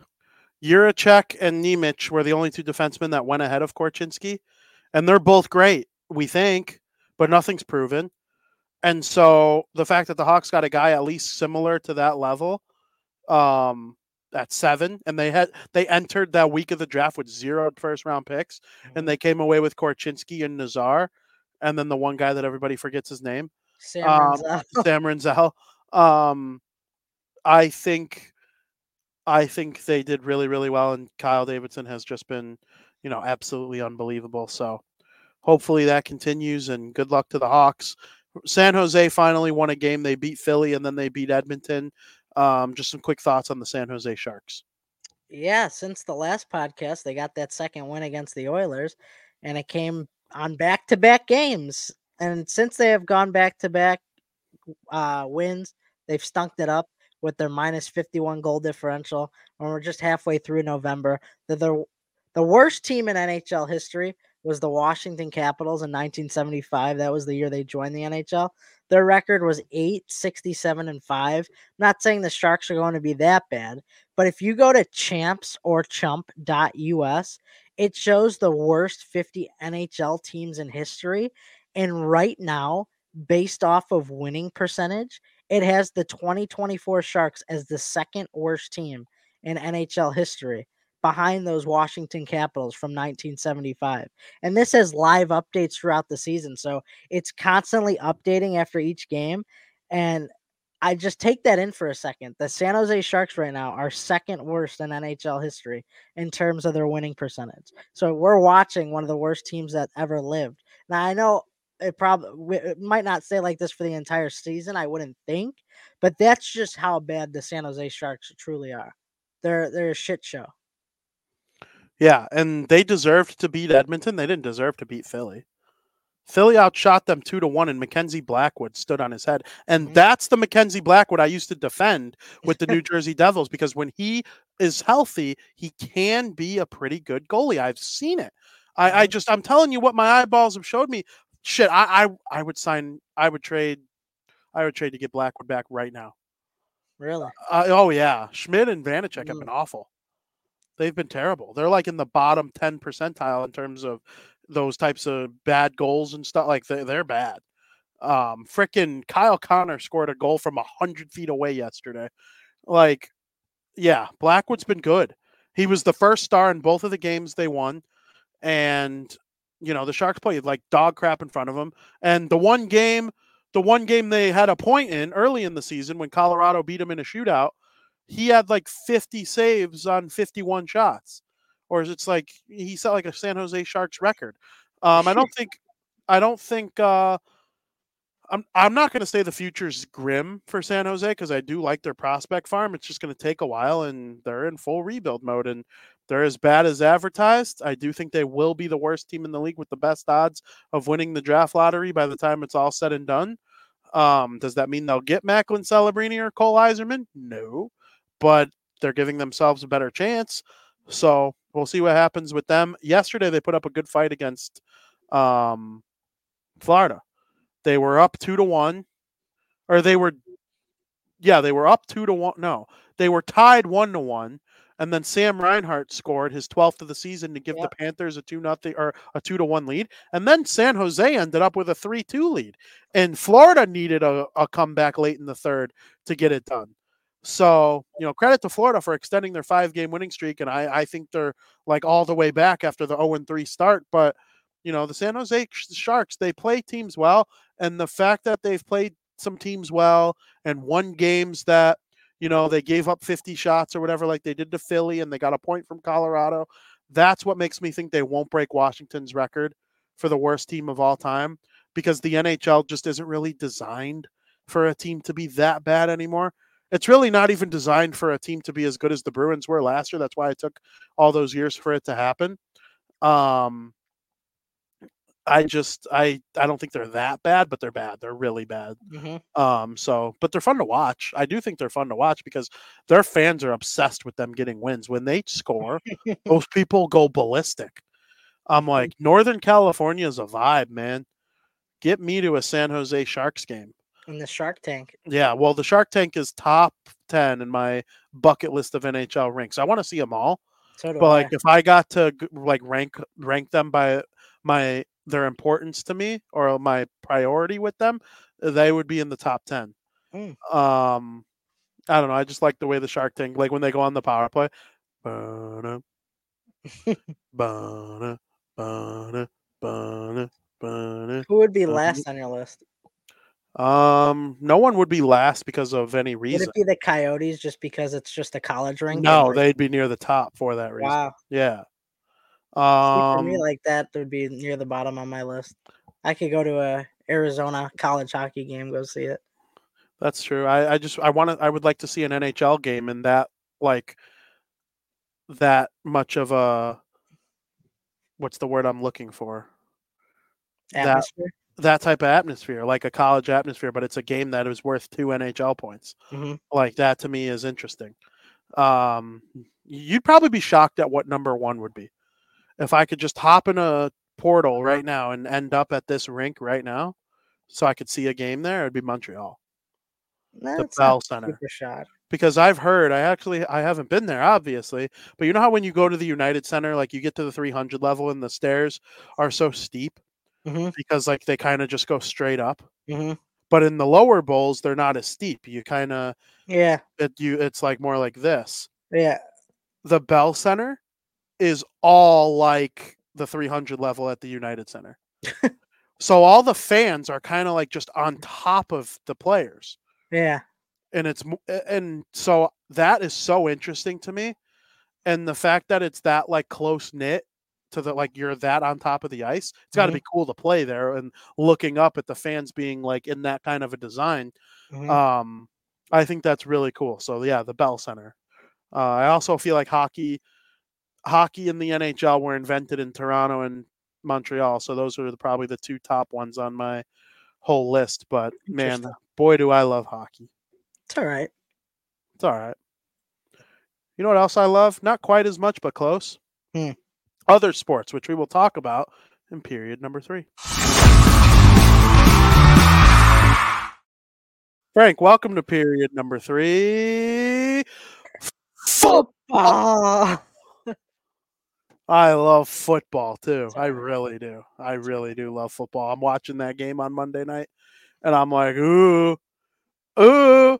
Juracek and Nemec were the only two defensemen that went ahead of Korchinski, and they're both great, we think, but nothing's proven. And so the fact that the Hawks got a guy at least similar to that level um, at seven, and they had they entered that week of the draft with zero first-round picks, and they came away with Korchinski and Nazar, and then the one guy that everybody forgets his name, Sam um, Renzel. Sam Renzel. Um, I think... I think they did really, really well, and Kyle Davidson has just been, you know, absolutely unbelievable. So hopefully that continues, and good luck to the Hawks. San Jose finally won a game. They beat Philly, and then they beat Edmonton. Um, just some quick thoughts on the San Jose Sharks. Yeah, since the last podcast, they got that second win against the Oilers, and it came on back-to-back games. And since they have gone back-to-back uh, wins, they've stunk it up with their minus fifty-one goal differential, and we're just halfway through November. The, the, the worst team in N H L history was the Washington Capitals in nineteen seventy-five. That was the year they joined the N H L. Their record was eight, sixty-seven, and five. I'm not saying the Sharks are going to be that bad, but if you go to champs or chump dot U S, it shows the worst fifty N H L teams in history, and right now, based off of winning percentage, it has the twenty twenty-four Sharks as the second worst team in N H L history behind those Washington Capitals from nineteen seventy-five. And this has live updates throughout the season, so it's constantly updating after each game. And I just take that in for a second. The San Jose Sharks right now are second worst in N H L history in terms of their winning percentage. So we're watching one of the worst teams that ever lived. Now, I know it probably it might not stay like this for the entire season, I wouldn't think, but that's just how bad the San Jose Sharks truly are. They're, they're a shit show. Yeah, and they deserved to beat Edmonton. They didn't deserve to beat Philly. Philly outshot them two to one, and Mackenzie Blackwood stood on his head. And mm-hmm. that's the Mackenzie Blackwood I used to defend with the New Jersey Devils, because when he is healthy, he can be a pretty good goalie. I've seen it. I, I just, I'm telling you what my eyeballs have showed me. Shit, I, I, I would sign, I would trade, I would trade to get Blackwood back right now. Really? Uh, oh yeah, Schmidt and Vanacek mm. have been awful. They've been terrible. They're like in the bottom ten percentile in terms of those types of bad goals and stuff. Like they're, they're bad. Um, frickin' Kyle Connor scored a goal from a hundred feet away yesterday. Like, yeah, Blackwood's been good. He was the first star in both of the games they won. And you know, the Sharks played like dog crap in front of them. And the one game, the one game they had a point in early in the season when Colorado beat them in a shootout, he had like fifty saves on fifty-one shots, or is it's like he set like a San Jose Sharks record. Um, I don't think, I don't think, uh, I'm I'm not going to say the future's grim for San Jose, because I do like their prospect farm. It's just going to take a while, and they're in full rebuild mode, and they're as bad as advertised. I do think they will be the worst team in the league with the best odds of winning the draft lottery by the time it's all said and done. Um, does that mean they'll get Macklin, Celebrini, or Cole Iserman? No. But they're giving themselves a better chance. So we'll see what happens with them. Yesterday, they put up a good fight against um, Florida. They were up two to one, or they were, yeah, they were up two to one. No, they were tied one to one. And then Sam Reinhart scored his twelfth of the season to give yep. the Panthers a two nothing or a two to one lead. And then San Jose ended up with a three two lead, and Florida needed a, a comeback late in the third to get it done. So, you know, credit to Florida for extending their five-game winning streak, and I, I think they're, like, all the way back after the oh and three start. But, you know, the San Jose Sharks, they play teams well, and the fact that they've played some teams well and won games that, you know, they gave up fifty shots or whatever like they did to Philly and they got a point from Colorado, that's what makes me think they won't break Washington's record for the worst team of all time, because the N H L just isn't really designed for a team to be that bad anymore. It's really not even designed for a team to be as good as the Bruins were last year. That's why it took all those years for it to happen. Um, I just, I, I don't think they're that bad, but they're bad. They're really bad. Mm-hmm. Um, so, but they're fun to watch. I do think they're fun to watch because their fans are obsessed with them getting wins. When they score, most people go ballistic. I'm like, Northern California is a vibe, man. Get me to a San Jose Sharks game. In the Shark Tank. Yeah, well, the Shark Tank is top ten in my bucket list of N H L rinks. I want to see them all. So do but I. like if I got to like rank rank them by my their importance to me or my priority with them, they would be in the top ten. Mm. Um I don't know, I just like the way the Shark Tank, like when they go on the power play, ba-na, ba-na, ba-na, ba-na, ba-na. Who would be last on your list? Um, no one would be last because of any reason. Would it be the Coyotes just because it's just a college ring? No, they'd be near the top for that reason. Wow. Yeah. Um, for me like that, they'd be near the bottom on my list. I could go to a Arizona college hockey game, go see it. That's true. I, I just I want to I would like to see an N H L game in that like that much of a what's the word I'm looking for? Atmosphere. That, that type of atmosphere, like a college atmosphere, but it's a game that is worth two N H L points. Mm-hmm. Like that to me is interesting. Um, you'd probably be shocked at what number one would be. If I could just hop in a portal right now and end up at this rink right now, so I could see a game there, it'd be Montreal, no, the Bell Center. Shot. Because I've heard, I actually, I haven't been there, obviously, but you know how when you go to the United Center, like you get to the three hundred level and the stairs are so steep. Mm-hmm. Because like they kind of just go straight up, mm-hmm. but in the lower bowls they're not as steep. You kind of yeah, it, you it's like more like this. Yeah, the Bell Center is all like the three hundred level at the United Center, so all the fans are kind of like just on top of the players. Yeah, And it's and so that is so interesting to me. And the fact that it's that like close knit to the, like you're that on top of the ice, it's got to mm-hmm. be cool to play there, and looking up at the fans being like in that kind of a design. Mm-hmm. Um, I think that's really cool. So yeah, the Bell Center. Uh, I also feel like hockey, hockey and the N H L were invented in Toronto and Montreal. So those are the, probably the two top ones on my whole list, but man, boy, do I love hockey. It's all right. It's all right. You know what else I love? Not quite as much, but close. Mm. Other sports, which we will talk about in period number three. Frank, welcome to period number three. Football. I love football too. I really do. I really do love football. I'm watching that game on Monday night, and I'm like, ooh, ooh, ooh.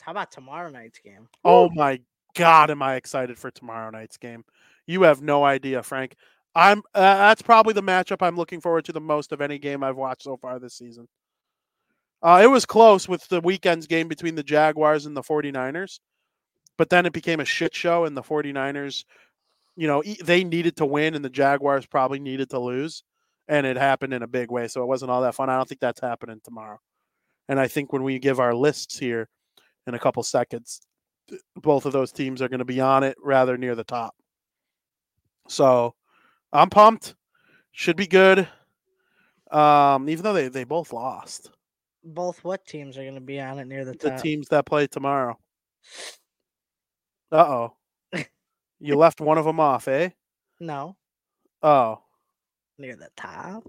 How about tomorrow night's game? Oh my God, am I excited for tomorrow night's game? You have no idea, Frank. I'm. Uh, that's probably the matchup I'm looking forward to the most of any game I've watched so far this season. Uh, it was close with the weekend's game between the Jaguars and the 49ers, but then it became a shit show, and the 49ers, you know, they needed to win, and the Jaguars probably needed to lose, and it happened in a big way, so it wasn't all that fun. I don't think that's happening tomorrow. And I think when we give our lists here in a couple seconds, both of those teams are going to be on it rather near the top. So I'm pumped. Should be good. Um, even though they, they both lost. Both what teams are going to be on it near the top? The teams that play tomorrow. Uh-oh. You left one of them off, eh? No. Oh. Near the top?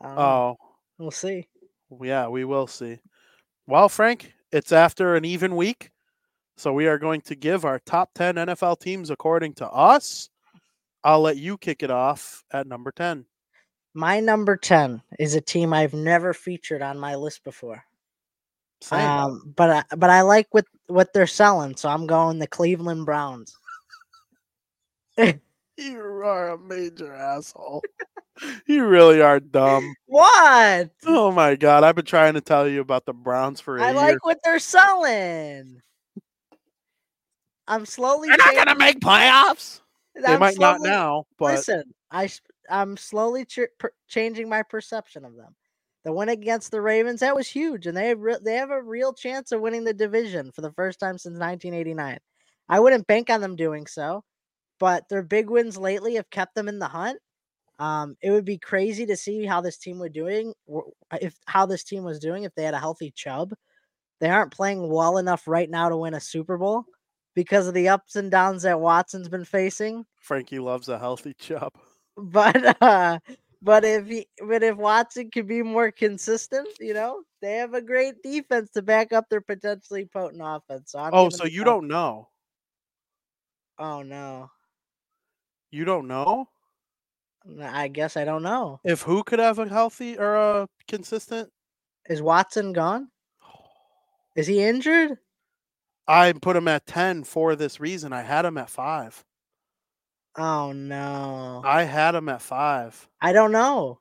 Um, oh. We'll see. Yeah, we will see. Well, Frank, it's after an even week, so we are going to give our top ten N F L teams according to us. I'll let you kick it off at number ten. My number ten is a team I've never featured on my list before. Same. Um, but I, but I like what, what they're selling, so I'm going the Cleveland Browns. You are a major asshole. You really are dumb. What? Oh, my God. I've been trying to tell you about the Browns for a I year. I like what they're selling. I'm slowly... They're changing. Not going to make playoffs. They I'm might slowly... not now, but... Listen, I... I'm slowly ch- per- changing my perception of them. The win against the Ravens, that was huge, and they have re- they have a real chance of winning the division for the first time since nineteen eighty-nine. I wouldn't bank on them doing so, but their big wins lately have kept them in the hunt. Um, it would be crazy to see how this team were doing if how this team was doing if they had a healthy Chubb. They aren't playing well enough right now to win a Super Bowl because of the ups and downs that Watson's been facing. Frankie loves a healthy Chubb. But uh, but if he, but if Watson could be more consistent, you know, they have a great defense to back up their potentially potent offense. So I'm oh, so you don't know? Oh no, you don't know? I guess I don't know. If who could have a healthy or a consistent? Is Watson gone? Is he injured? I put him at ten for this reason. I had him at five. Oh, no. I had him at five. I don't know.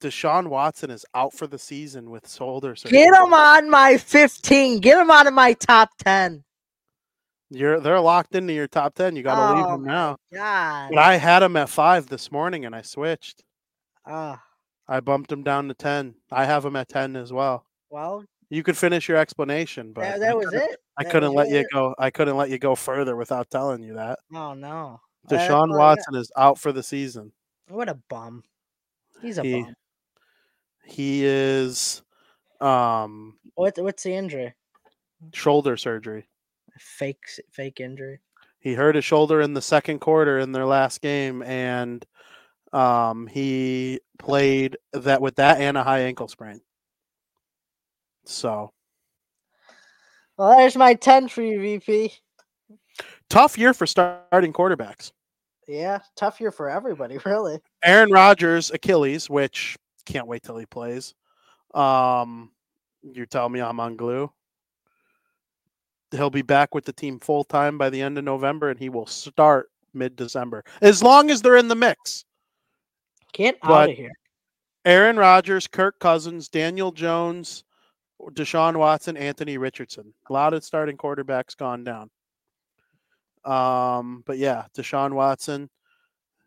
Deshaun Watson is out for the season with shoulder surgery. Get him on my fifteen. Get him out of my top ten. You're They're locked into your top ten. You got to oh, leave him now. God. But I had him at five this morning, and I switched. Uh, I bumped him down to ten. I have him at ten as well. Well, you could finish your explanation, but that, that was it. I that couldn't let it. you go. I couldn't let you go further without telling you that. Oh, no. Deshaun uh, Watson is out for the season. What a bum. He's a he, bum. He is. Um, what, what's the injury? Shoulder surgery. Fake fake injury. He hurt his shoulder in the second quarter in their last game, and um, he played that with that and a high ankle sprain. So. Well, there's my ten for you, V P. Tough year for starting quarterbacks. Yeah, tough year for everybody, really. Aaron Rodgers, Achilles, which can't wait till he plays. Um, you tell me I'm on glue. He'll be back with the team full-time by the end of November, and he will start mid-December, as long as they're in the mix. Get but out of here. Aaron Rodgers, Kirk Cousins, Daniel Jones, Deshaun Watson, Anthony Richardson. A lot of starting quarterbacks gone down. Um, but yeah, Deshaun Watson,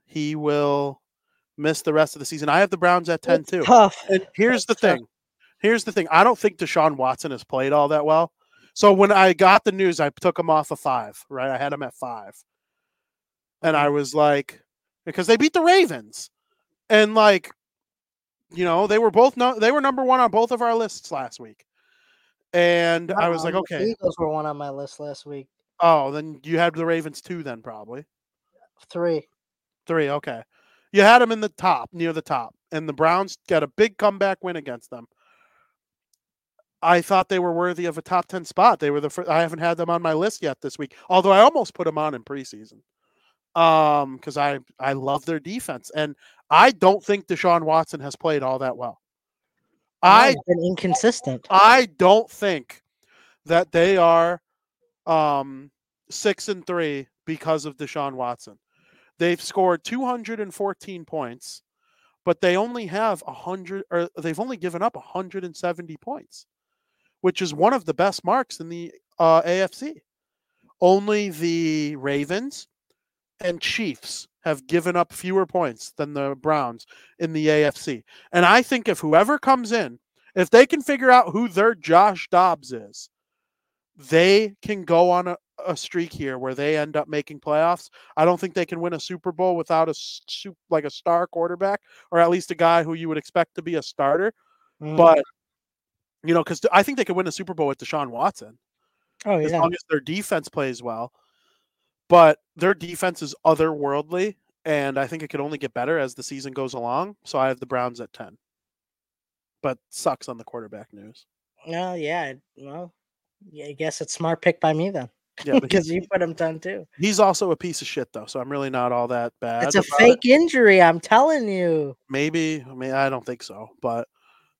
he will miss the rest of the season. I have the Browns at ten, too. Tough. And here's the thing. Here's the thing. I don't think Deshaun Watson has played all that well. So when I got the news, I took him off of five, right? I had him at five. And I was like, because they beat the Ravens. And like, you know, they were both, no, they were number one on both of our lists last week. And I was um, like, okay. The Eagles were one on my list last week. Oh, then you had the Ravens two then probably. Three. Three, okay. You had them in the top, near the top. And the Browns got a big comeback win against them. I thought they were worthy of a top ten spot. They were the first, I haven't had them on my list yet this week, although I almost put them on in preseason um, because I, I love their defense. And I don't think Deshaun Watson has played all that well. I've been inconsistent. I don't think that they are um, six and three because of Deshaun Watson. They've scored two hundred fourteen points, but they only have one hundred, or they've only given up one hundred seventy points, which is one of the best marks in the uh, A F C. Only the Ravens and Chiefs have given up fewer points than the Browns in the A F C. And I think if whoever comes in, if they can figure out who their Josh Dobbs is, they can go on a, a streak here where they end up making playoffs. I don't think they can win a Super Bowl without a like a star quarterback, or at least a guy who you would expect to be a starter. Mm. But you know, because I think they could win a Super Bowl with Deshaun Watson. Oh, yeah. As long as their defense plays well. But their defense is otherworldly, and I think it could only get better as the season goes along. So I have the Browns at ten. But sucks on the quarterback news. Well, yeah. Well, yeah, I guess it's smart pick by me then. Yeah, because you put him down too. He's also a piece of shit, though, so I'm really not all that bad. It's a fake it. injury, I'm telling you. Maybe. I mean, I don't think so. But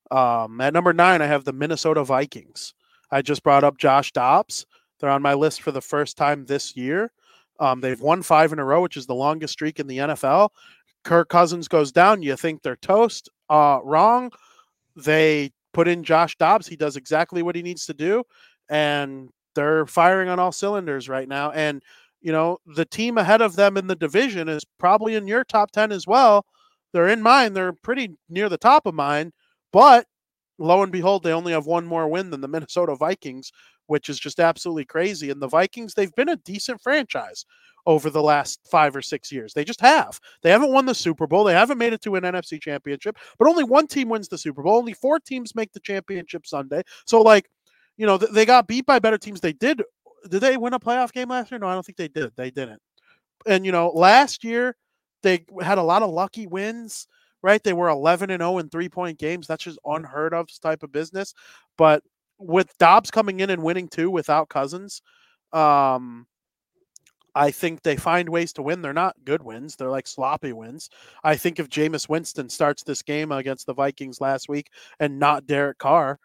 um, at number nine, I have the Minnesota Vikings. I just brought up Josh Dobbs. They're on my list for the first time this year. Um, they've won five in a row, which is the longest streak in the N F L. Kirk Cousins goes down. You think they're toast? Uh, wrong. They put in Josh Dobbs. He does exactly what he needs to do, and they're firing on all cylinders right now. And, you know, the team ahead of them in the division is probably in your top ten as well. They're in mine. They're pretty near the top of mine. But lo and behold, they only have one more win than the Minnesota Vikings, which is just absolutely crazy. And the Vikings, they've been a decent franchise over the last five or six years. They just have. They haven't won the Super Bowl. They haven't made it to an N F C championship. But only one team wins the Super Bowl. Only four teams make the championship Sunday. So, like, you know, they got beat by better teams. They did. Did they win a playoff game last year? No, I don't think they did. They didn't. And, you know, last year they had a lot of lucky wins, right? They were eleven and oh in three-point games. That's just unheard of type of business. But with Dobbs coming in and winning two without Cousins, um, I think they find ways to win. They're not good wins. They're like sloppy wins. I think if Jameis Winston starts this game against the Vikings last week and not Derek Carr,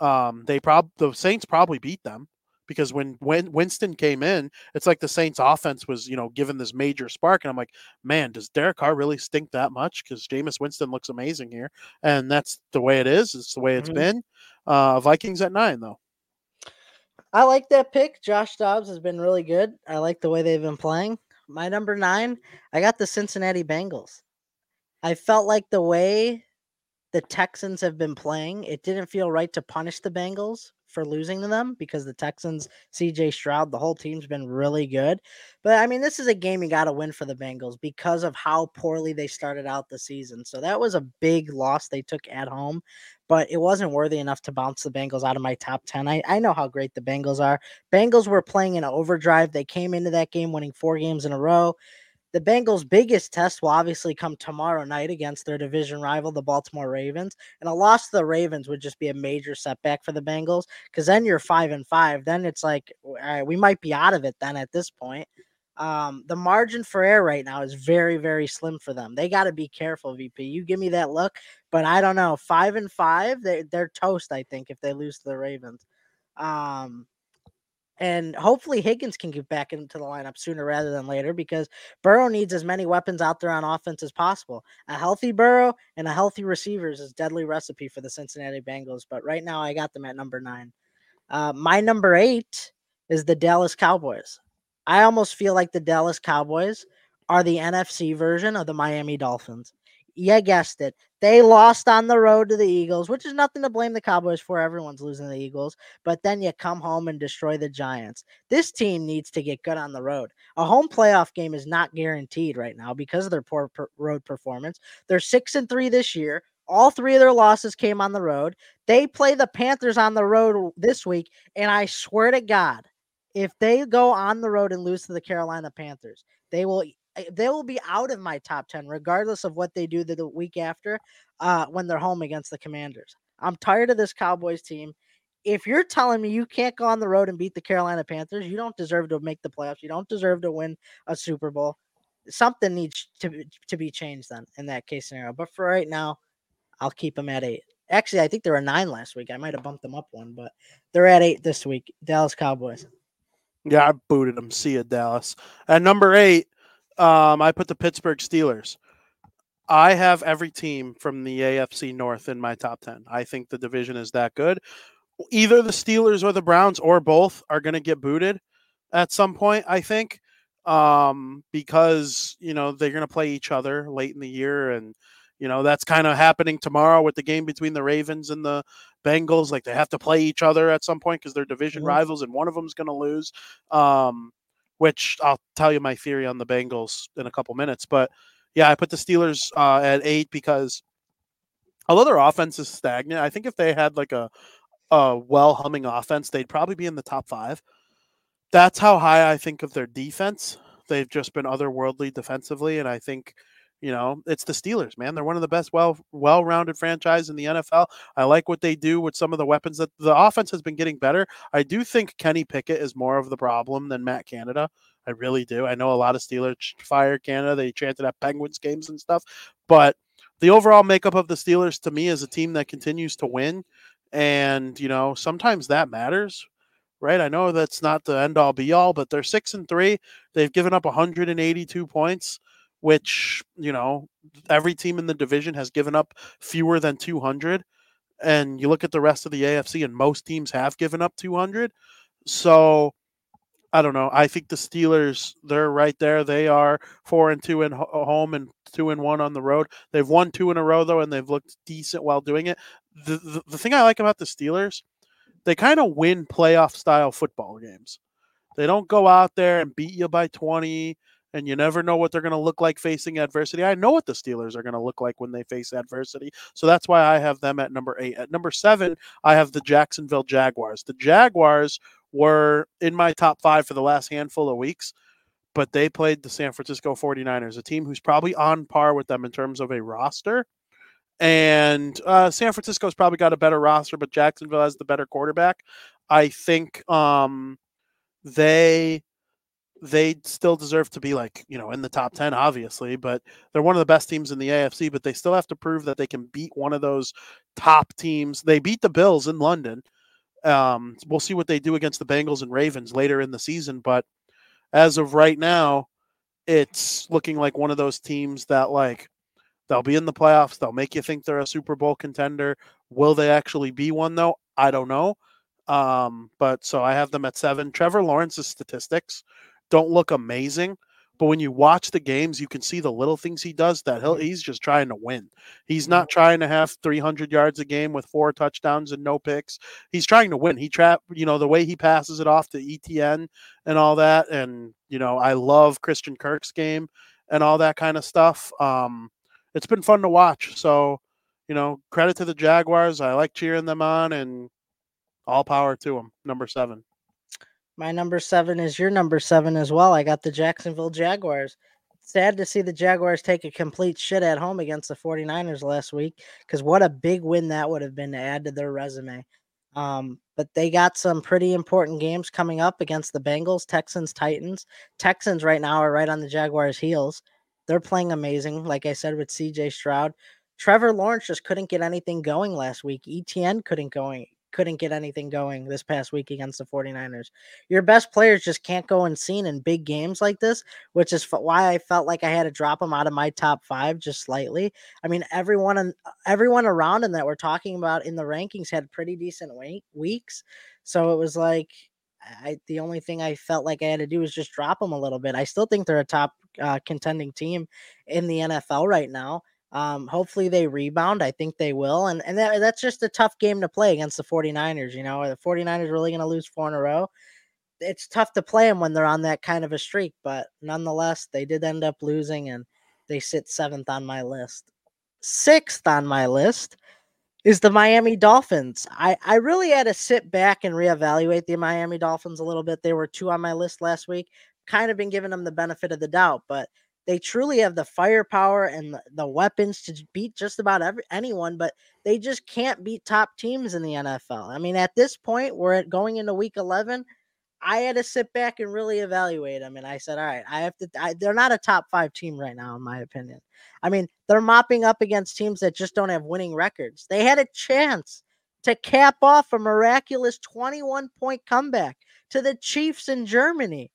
Um, they probably the Saints probably beat them, because when, when Winston came in, it's like the Saints offense was, you know, given this major spark. And I'm like, man, does Derek Carr really stink that much? Because Jameis Winston looks amazing here. And that's the way it is. It's the way it's mm-hmm. been. Uh, Vikings at nine, though. I like that pick. Josh Dobbs has been really good. I like the way they've been playing. My number nine, I got the Cincinnati Bengals. I felt like the way the Texans have been playing, it didn't feel right to punish the Bengals for losing to them, because the Texans, C J Stroud, the whole team's been really good. But, I mean, this is a game you got to win for the Bengals because of how poorly they started out the season. So that was a big loss they took at home, but it wasn't worthy enough to bounce the Bengals out of my top ten. I, I know how great the Bengals are. Bengals were playing in an overdrive. They came into that game winning four games in a row. The Bengals' biggest test will obviously come tomorrow night against their division rival, the Baltimore Ravens. And a loss to the Ravens would just be a major setback for the Bengals, because then you're five and five. Then it's like, all right, we might be out of it then at this point. Um, the margin for error right now is very, very slim for them. They got to be careful, V P. You give me that look, but I don't know. Five and five, they, they're toast, I think, if they lose to the Ravens. Um, And hopefully Higgins can get back into the lineup sooner rather than later, because Burrow needs as many weapons out there on offense as possible. A healthy Burrow and a healthy receivers is deadly recipe for the Cincinnati Bengals. But right now I got them at number nine. Uh, my number eight is the Dallas Cowboys. I almost feel like the Dallas Cowboys are the N F C version of the Miami Dolphins. You guessed it. They lost on the road to the Eagles, which is nothing to blame the Cowboys for. Everyone's losing to the Eagles. But then you come home and destroy the Giants. This team needs to get good on the road. A home playoff game is not guaranteed right now because of their poor per- road performance. They're six and three this year. All three of their losses came on the road. They play the Panthers on the road this week, and I swear to God, if they go on the road and lose to the Carolina Panthers, they will they will be out of my top ten, regardless of what they do the, the week after uh, when they're home against the Commanders. I'm tired of this Cowboys team. If you're telling me you can't go on the road and beat the Carolina Panthers, you don't deserve to make the playoffs. You don't deserve to win a Super Bowl. Something needs to, to be changed then in that case scenario. But for right now, I'll keep them at eight. Actually, I think they were nine last week. I might have bumped them up one, but they're at eight this week. Dallas Cowboys. Yeah, I booted them. See you, Dallas. At number eight, um, I put the Pittsburgh Steelers. I have every team from the A F C North in my top ten. I think the division is that good. Either the Steelers or the Browns or both are going to get booted at some point, I think, um, because, you know, they're going to play each other late in the year, and you know, that's kind of happening tomorrow with the game between the Ravens and the Bengals. Like, they have to play each other at some point because they're division mm-hmm. rivals, and one of them is going to lose, um, which I'll tell you my theory on the Bengals in a couple minutes. But, yeah, I put the Steelers uh, at eight because although their offense is stagnant, I think if they had, like, a, a well-humming offense, they'd probably be in the top five. That's how high I think of their defense. They've just been otherworldly defensively, and I think – you know, it's the Steelers, man. They're one of the best, well, well-rounded franchise in the N F L. I like what they do with some of the weapons. That the offense has been getting better. I do think Kenny Pickett is more of the problem than Matt Canada. I really do. I know a lot of Steelers fired Canada. They chanted at Penguins games and stuff. But the overall makeup of the Steelers, to me, is a team that continues to win. And, you know, sometimes that matters, right? I know that's not the end-all, be-all, but they're six and three. They've given up one hundred eighty-two points, which, you know, every team in the division has given up fewer than two hundred. And you look at the rest of the A F C, and most teams have given up two hundred. So, I don't know. I think the Steelers, they're right there. They are four and two at home and two and one on the road. They've won two in a row, though, and they've looked decent while doing it. The, the, the thing I like about the Steelers, they kind of win playoff-style football games. They don't go out there and beat you by twenty, and you never know what they're going to look like facing adversity. I know what the Steelers are going to look like when they face adversity. So that's why I have them at number eight. At number seven, I have the Jacksonville Jaguars. The Jaguars were in my top five for the last handful of weeks, but they played the San Francisco forty-niners, a team who's probably on par with them in terms of a roster. And uh, San Francisco's probably got a better roster, but Jacksonville has the better quarterback. I think um, they... they still deserve to be, like, you know, in the top ten, obviously, but they're one of the best teams in the A F C, but they still have to prove that they can beat one of those top teams. They beat the Bills in London. Um, we'll see what they do against the Bengals and Ravens later in the season. But as of right now, it's looking like one of those teams that, like, they'll be in the playoffs. They'll make you think they're a Super Bowl contender. Will they actually be one though? I don't know. Um, but so I have them at seven. Trevor Lawrence's statistics don't look amazing, but when you watch the games, you can see the little things he does that he'll, he's just trying to win. He's not trying to have three hundred yards a game with four touchdowns and no picks. He's trying to win. He trap, you know, the way he passes it off to E T N and all that. And, you know, I love Christian Kirk's game and all that kind of stuff. Um, it's been fun to watch. So, you know, credit to the Jaguars. I like cheering them on, and all power to them. Number seven. My number seven is your number seven as well. I got the Jacksonville Jaguars. Sad to see the Jaguars take a complete shit at home against the forty-niners last week, because what a big win that would have been to add to their resume. Um, but they got some pretty important games coming up against the Bengals, Texans, Titans. Texans right now are right on the Jaguars' heels. They're playing amazing, like I said, with C J Stroud. Trevor Lawrence just couldn't get anything going last week. E T N couldn't going, couldn't get anything going this past week against the 49ers. Your best players just can't go unseen in big games like this, which is f- why I felt like I had to drop them out of my top five just slightly. I mean, everyone and everyone around him that we're talking about in the rankings had pretty decent we- weeks. So it was like, I, the only thing I felt like I had to do was just drop them a little bit. I still think they're a top uh, contending team in the N F L right now. Um, hopefully they rebound. I think they will. And and that, that's just a tough game to play against the 49ers. You know, are the 49ers really going to lose four in a row? It's tough to play them when they're on that kind of a streak, but nonetheless, they did end up losing and they sit seventh on my list. Sixth on my list is the Miami Dolphins. I, I really had to sit back and reevaluate the Miami Dolphins a little bit. They were two on my list last week, kind of been giving them the benefit of the doubt, but they truly have the firepower and the weapons to beat just about every, anyone, but they just can't beat top teams in the N F L. I mean, at this point, we're at going into week eleven. I had to sit back and really evaluate them, and I said, all right, I have to I, – they're not a top-five team right now, in my opinion. I mean, they're mopping up against teams that just don't have winning records. They had a chance to cap off a miraculous twenty-one point comeback to the Chiefs in Germany.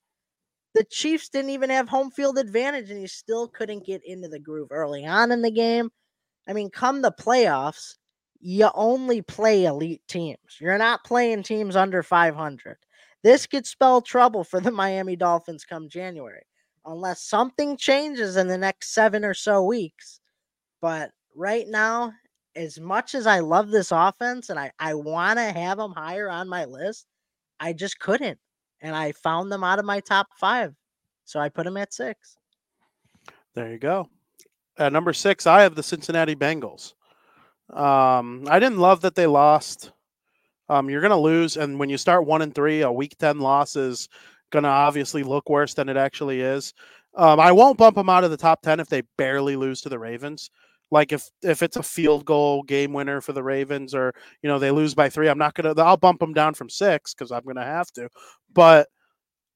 The Chiefs didn't even have home field advantage, and you still couldn't get into the groove early on in the game. I mean, come the playoffs, you only play elite teams. You're not playing teams under five hundred. This could spell trouble for the Miami Dolphins come January, unless something changes in the next seven or so weeks. But right now, as much as I love this offense and I, I want to have them higher on my list, I just couldn't. And I found them out of my top five. So I put them at six. There you go. At number six, I have the Cincinnati Bengals. Um, I didn't love that they lost. Um, you're going to lose. And when you start one and three, a week ten loss is going to obviously look worse than it actually is. Um, I won't bump them out of the top ten if they barely lose to the Ravens. Like if, if it's a field goal game winner for the Ravens or, you know, they lose by three, I'm not going to, I'll bump them down from six because I'm going to have to, but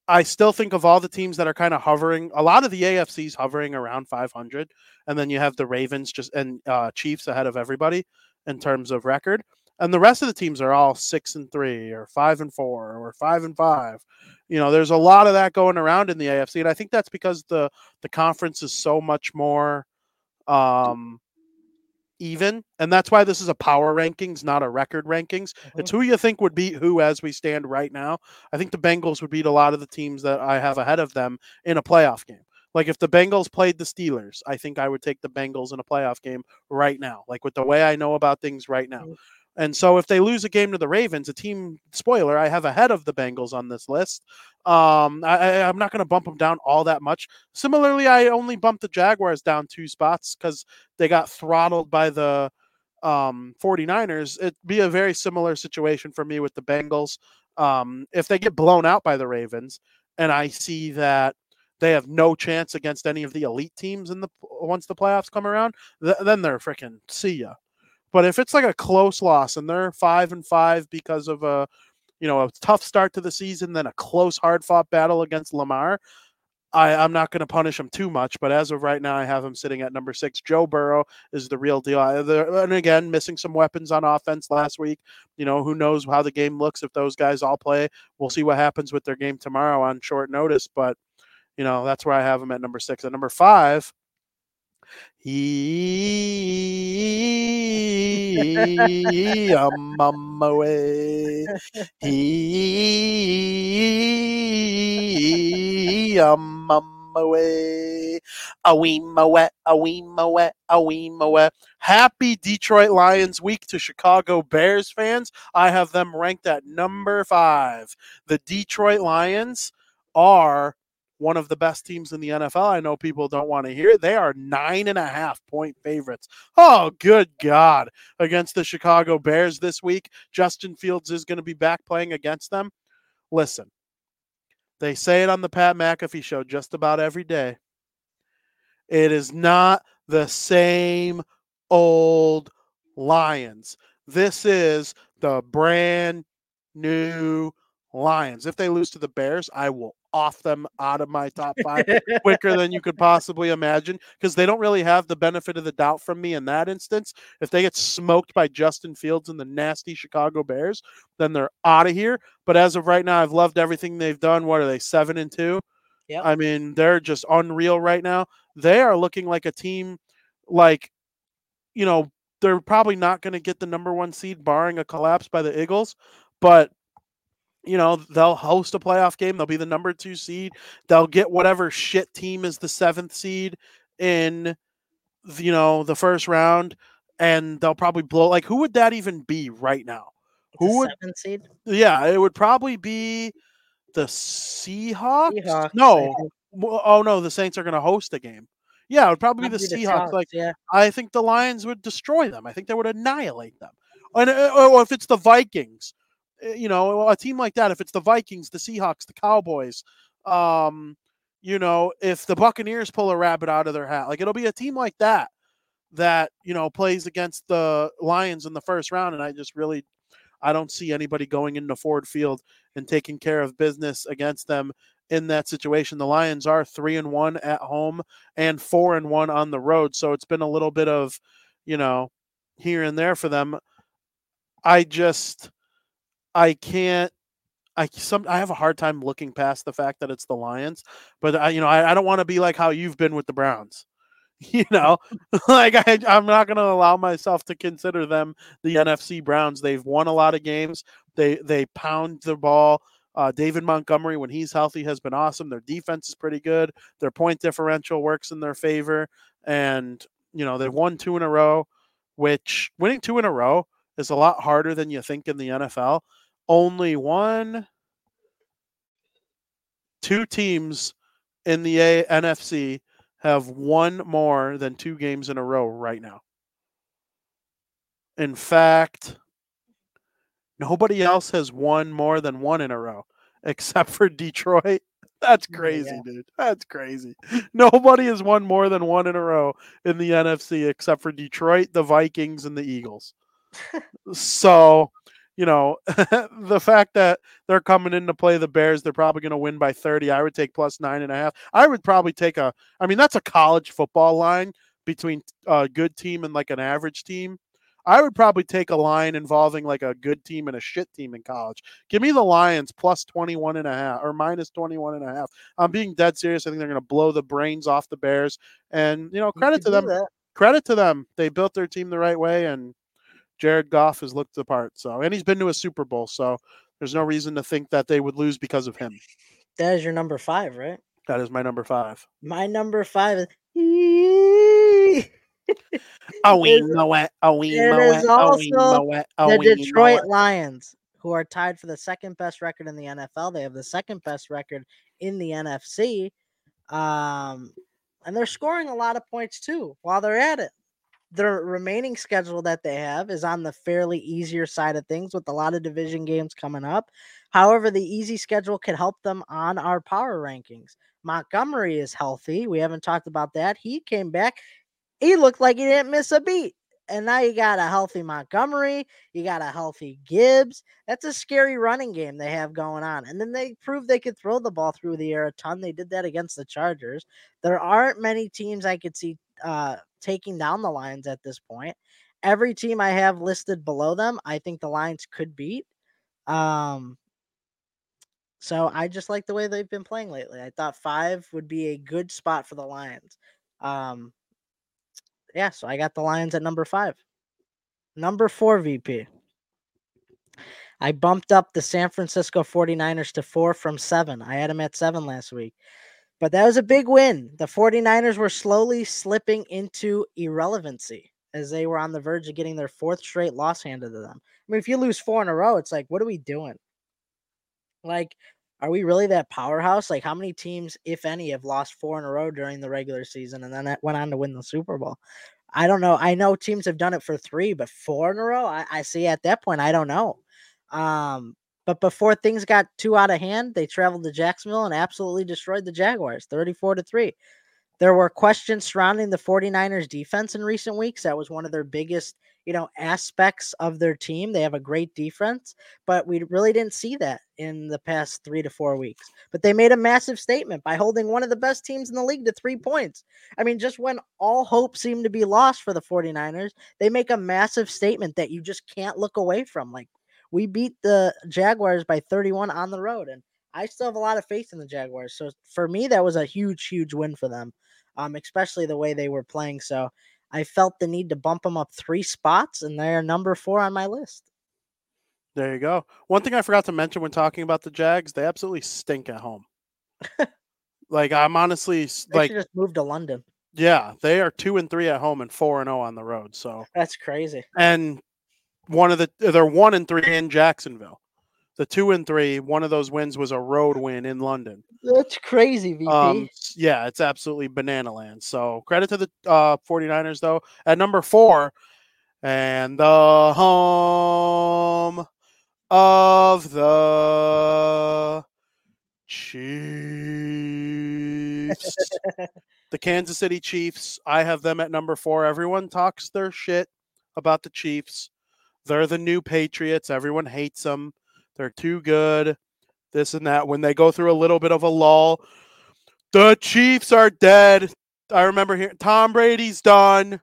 I still think of all the teams that are kind of hovering, a lot of the A F C's hovering around five hundred. And then you have the Ravens just and uh, Chiefs ahead of everybody in terms of record. And the rest of the teams are all six and three or five and four or five and five. You know, there's a lot of that going around in the A F C. And I think that's because the, the conference is so much more, um, even, and that's why this is a power rankings, not a record rankings. Mm-hmm. It's who you think would beat who as we stand right now. I think the Bengals would beat a lot of the teams that I have ahead of them in a playoff game. Like if the Bengals played the Steelers, I think I would take the Bengals in a playoff game right now, like with the way I know about things right now. Mm-hmm. And so if they lose a game to the Ravens, a team, spoiler, I have ahead of the Bengals on this list. Um, I, I'm not going to bump them down all that much. Similarly, I only bumped the Jaguars down two spots because they got throttled by the um, 49ers. It'd be a very similar situation for me with the Bengals. Um, if they get blown out by the Ravens and I see that they have no chance against any of the elite teams in the once the playoffs come around, th- then they're freaking see ya. But if it's like a close loss and they're five and five because of a, you know, a tough start to the season, then a close, hard-fought battle against Lamar, I, I'm not going to punish them too much. But as of right now, I have them sitting at number six. Joe Burrow is the real deal. And again, missing some weapons on offense last week. You know, who knows how the game looks if those guys all play. We'll see what happens with their game tomorrow on short notice. But, you know, that's where I have them at number six. At number five, He I'm on my way. He I'm on my way. A wee my wet, a wee my wet, a wee my wet. Happy Detroit Lions week to Chicago Bears fans. I have them ranked at number five. The Detroit Lions are one of the best teams in the N F L. I know people don't want to hear it. They are nine and a half point favorites. Oh, good God. Against the Chicago Bears this week, Justin Fields is going to be back playing against them. Listen, they say it on the Pat McAfee show just about every day. It is not the same old Lions. This is the brand new Lions. If they lose to the Bears, I will off them out of my top five quicker than you could possibly imagine, because they don't really have the benefit of the doubt from me in that instance. If they get smoked by Justin Fields and the nasty Chicago Bears, then they're out of here. But as of right now, I've loved everything they've done. What are they, seven and two? Yeah. I mean, they're just unreal right now. They are looking like a team, like, you know, they're probably not going to get the number one seed barring a collapse by the Eagles, but you know, they'll host a playoff game. They'll be the number two seed. They'll get whatever shit team is the seventh seed in, you know, the first round, and they'll probably blow. Like, who would that even be right now? Who would seventh seed? Yeah, it would probably be the Seahawks. Seahawks no, yeah. oh no, the Saints are going to host a game. Yeah, it would probably That'd be the be Seahawks. The Seahawks like, yeah. I think the Lions would destroy them. I think they would annihilate them. And or if it's the Vikings. You know, a team like that, if it's the Vikings, the Seahawks, the Cowboys, um, you know, if the Buccaneers pull a rabbit out of their hat, like, it'll be a team like that that, you know, plays against the Lions in the first round. And I just really, I don't see anybody going into Ford Field and taking care of business against them in that situation. The Lions are three and one at home and four and one on the road. So it's been a little bit of, you know, here and there for them. I just... I can't. I some. I have a hard time looking past the fact that it's the Lions, but I, you know, I, I don't want to be like how you've been with the Browns. You know, like I, I'm not going to allow myself to consider them the N F C Browns. They've won a lot of games. They they pound the ball. Uh, David Montgomery, when he's healthy, has been awesome. Their defense is pretty good. Their point differential works in their favor, and you know they've won two in a row, which winning two in a row is a lot harder than you think in the N F L. Only one, two teams in the N F C have won more than two games in a row right now. In fact, nobody else has won more than one in a row except for Detroit. That's crazy, yeah. dude. That's crazy. Nobody has won more than one in a row in the N F C except for Detroit, the Vikings, and the Eagles. So... You know, the fact that they're coming in to play the Bears, they're probably going to win by thirty. I would take plus nine and a half. I would probably take a, I mean, that's a college football line between a good team and like an average team. I would probably take a line involving like a good team and a shit team in college. Give me the Lions plus twenty-one and a half or minus twenty-one and a half. I'm being dead serious. I think they're going to blow the brains off the Bears. And, you know, credit to them. Credit to them. They built their team the right way, and Jared Goff has looked the part, so and he's been to a Super Bowl, so there's no reason to think that they would lose because of him. That is your number five, right? That is my number five. My number five is oh, we know it. Oh, we know it. Oh, we know it. The Detroit Lions, who are tied for the second best record in the N F L, they have the second best record in the N F C, um, and they're scoring a lot of points too while they're at it. Their remaining schedule that they have is on the fairly easier side of things with a lot of division games coming up. However, the easy schedule could help them on our power rankings. Montgomery is healthy. We haven't talked about that. He came back. He looked like he didn't miss a beat. And now you got a healthy Montgomery. You got a healthy Gibbs. That's a scary running game they have going on. And then they proved they could throw the ball through the air a ton. They did that against the Chargers. There aren't many teams I could see uh, taking down the Lions at this point. Every team I have listed below them, I think the Lions could beat. Um, so I just like the way they've been playing lately. I thought five would be a good spot for the Lions. Um, Yeah, so I got the Lions at number five. Number four, V P. I bumped up the San Francisco forty-niners to four from seven. I had them at seven last week. But that was a big win. The forty-niners were slowly slipping into irrelevancy as they were on the verge of getting their fourth straight loss handed to them. I mean, if you lose four in a row, it's like, what are we doing? Like, are we really that powerhouse? Like, how many teams, if any, have lost four in a row during the regular season and then went on to win the Super Bowl? I don't know. I know teams have done it for three, but four in a row? I, I see at that point, I don't know. Um, but before things got too out of hand, they traveled to Jacksonville and absolutely destroyed the Jaguars, thirty-four to three. There were questions surrounding the 49ers defense in recent weeks. That was one of their biggest, you know, aspects of their team. They have a great defense, but we really didn't see that in the past three to four weeks. But they made a massive statement by holding one of the best teams in the league to three points. I mean, just when all hope seemed to be lost for the 49ers, they make a massive statement that you just can't look away from. Like, we beat the Jaguars by thirty-one on the road, and I still have a lot of faith in the Jaguars. So for me, that was a huge, huge win for them, um, especially the way they were playing. So I felt the need to bump them up three spots, and they're number four on my list. There you go. One thing I forgot to mention when talking about the Jags, they absolutely stink at home. Like, I'm honestly – like, just moved to London. Yeah, they are two and three at home and four and oh on the road. So that's crazy. And one of the – they're one and three in Jacksonville. The two and three, one of those wins was a road win in London. That's crazy, V P. Um, yeah, it's absolutely banana land. So credit to the uh, 49ers, though. At number four, and the home of the Chiefs. The Kansas City Chiefs. I have them at number four. Everyone talks their shit about the Chiefs. They're the new Patriots. Everyone hates them. They're too good, this and that. When they go through a little bit of a lull, the Chiefs are dead. I remember hearing Tom Brady's done.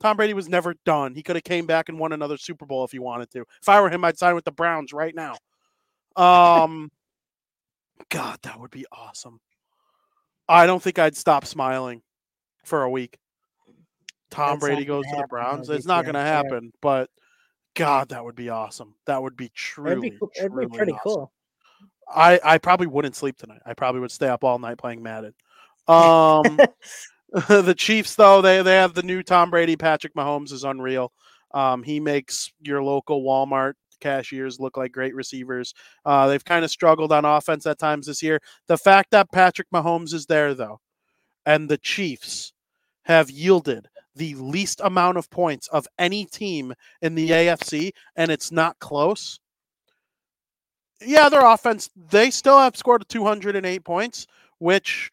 Tom Brady was never done. He could have came back and won another Super Bowl if he wanted to. If I were him, I'd sign with the Browns right now. Um, God, that would be awesome. I don't think I'd stop smiling for a week. Tom That's Brady goes to the Browns. It's not going to happen, but God, that would be awesome. That would be truly, it'd be, cool. it'd truly be pretty awesome. Cool. I, I probably wouldn't sleep tonight. I probably would stay up all night playing Madden. Um, the Chiefs, though, they they have the new Tom Brady. Patrick Mahomes is unreal. Um, he makes your local Walmart cashiers look like great receivers. Uh, they've kind of struggled on offense at times this year. The fact that Patrick Mahomes is there, though, and the Chiefs have yielded the least amount of points of any team in the A F C, and it's not close. Yeah, their offense, they still have scored two hundred eight points, which,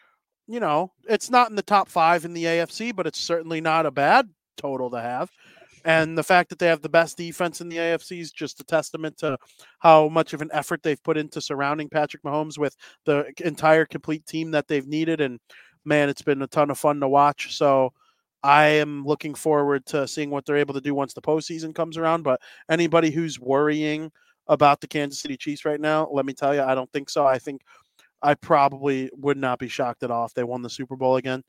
you know, it's not in the top five in the A F C, but it's certainly not a bad total to have. And the fact that they have the best defense in the A F C is just a testament to how much of an effort they've put into surrounding Patrick Mahomes with the entire complete team that they've needed. And, man, it's been a ton of fun to watch. So I am looking forward to seeing what they're able to do once the postseason comes around. But anybody who's worrying about the Kansas City Chiefs right now, let me tell you, I don't think so. I think I probably would not be shocked at all if they won the Super Bowl again.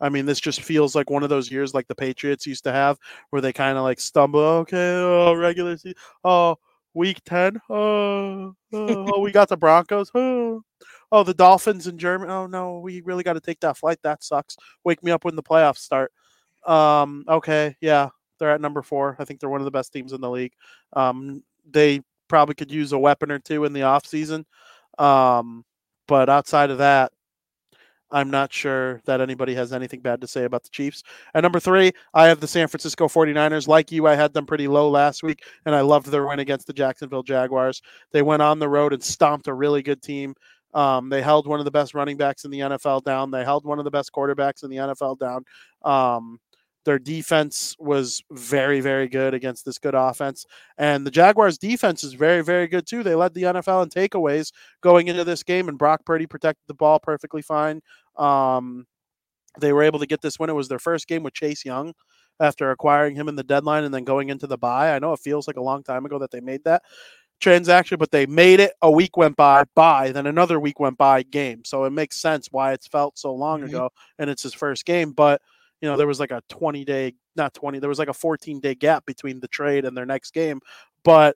I mean, this just feels like one of those years like the Patriots used to have where they kind of like stumble. Okay, oh, regular season. Oh, week ten. Oh, oh we got the Broncos. Oh. oh, the Dolphins in Germany. Oh, no, we really got to take that flight. That sucks. Wake me up when the playoffs start. Um, okay. Yeah. They're at number four. I think they're one of the best teams in the league. Um, they probably could use a weapon or two in the off season. Um, but outside of that, I'm not sure that anybody has anything bad to say about the Chiefs. At number three, I have the San Francisco 49ers. Like you, I had them pretty low last week, and I loved their win against the Jacksonville Jaguars. They went on the road and stomped a really good team. Um, they held one of the best running backs in the N F L down. They held one of the best quarterbacks in the N F L down. Um, Their defense was very, very good against this good offense. And the Jaguars' defense is very, very good, too. They led the N F L in takeaways going into this game, and Brock Purdy protected the ball perfectly fine. Um, they were able to get this win. It was their first game with Chase Young after acquiring him in the deadline and then going into the bye. I know it feels like a long time ago that they made that transaction, but they made it. A week went by, bye, then another week went by, game. So it makes sense why it's felt so long mm-hmm. ago, and it's his first game. But you know, there was like a twenty day, not twenty, there was like a fourteen day gap between the trade and their next game. But,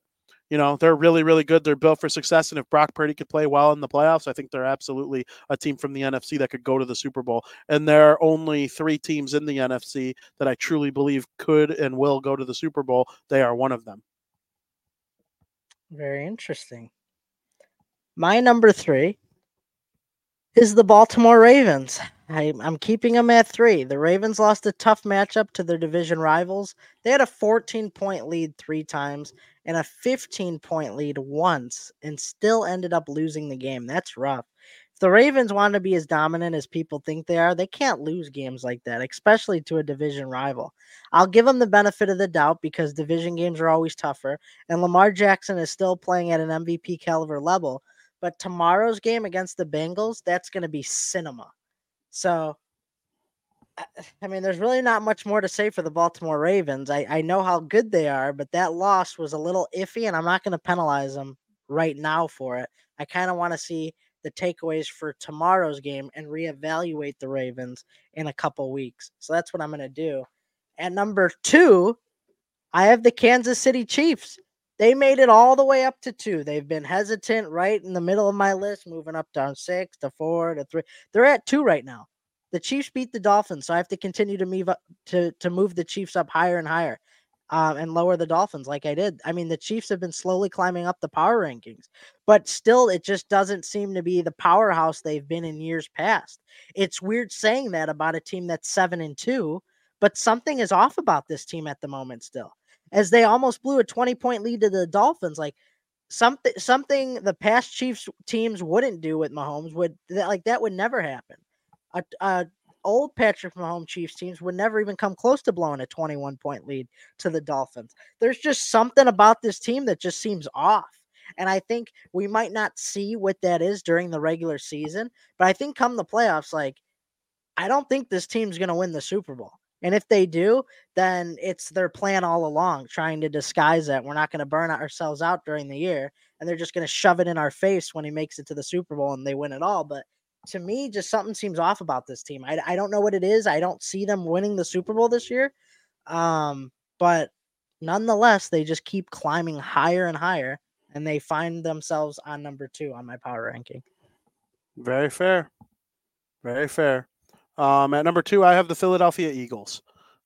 you know, they're really, really good. They're built for success. And if Brock Purdy could play well in the playoffs, I think they're absolutely a team from the N F C that could go to the Super Bowl. And there are only three teams in the N F C that I truly believe could and will go to the Super Bowl. They are one of them. Very interesting. My number three is the Baltimore Ravens. I, I'm keeping them at three. The Ravens lost a tough matchup to their division rivals. They had a fourteen-point lead three times and a fifteen-point lead once and still ended up losing the game. That's rough. If the Ravens want to be as dominant as people think they are, they can't lose games like that, especially to a division rival. I'll give them the benefit of the doubt because division games are always tougher, and Lamar Jackson is still playing at an M V P caliber level. But tomorrow's game against the Bengals, that's going to be cinema. So, I mean, there's really not much more to say for the Baltimore Ravens. I, I know how good they are, but that loss was a little iffy, and I'm not going to penalize them right now for it. I kind of want to see the takeaways for tomorrow's game and reevaluate the Ravens in a couple weeks. So that's what I'm going to do. At number two, I have the Kansas City Chiefs. They made it all the way up to two. They've been hesitant right in the middle of my list, moving up down six to four to three. They're at two right now. The Chiefs beat the Dolphins, so I have to continue to move up to, to move the Chiefs up higher and higher um, and lower the Dolphins like I did. I mean, the Chiefs have been slowly climbing up the power rankings, but still it just doesn't seem to be the powerhouse they've been in years past. It's weird saying that about a team that's seven and two, but something is off about this team at the moment still, as they almost blew a twenty-point lead to the Dolphins. Like something, something the past Chiefs teams wouldn't do with Mahomes would that, like that would never happen. Uh, uh, old Patrick Mahomes Chiefs teams would never even come close to blowing a twenty-one point lead to the Dolphins. There's just something about this team that just seems off. And I think we might not see what that is during the regular season, but I think come the playoffs, like, I don't think this team's going to win the Super Bowl. And if they do, then it's their plan all along, trying to disguise that we're not going to burn ourselves out during the year, and they're just going to shove it in our face when he makes it to the Super Bowl and they win it all. But to me, just something seems off about this team. I, I don't know what it is. I don't see them winning the Super Bowl this year. Um, but nonetheless, they just keep climbing higher and higher, and they find themselves on number two on my power ranking. Very fair. Very fair. Um, at number two, I have the Philadelphia Eagles.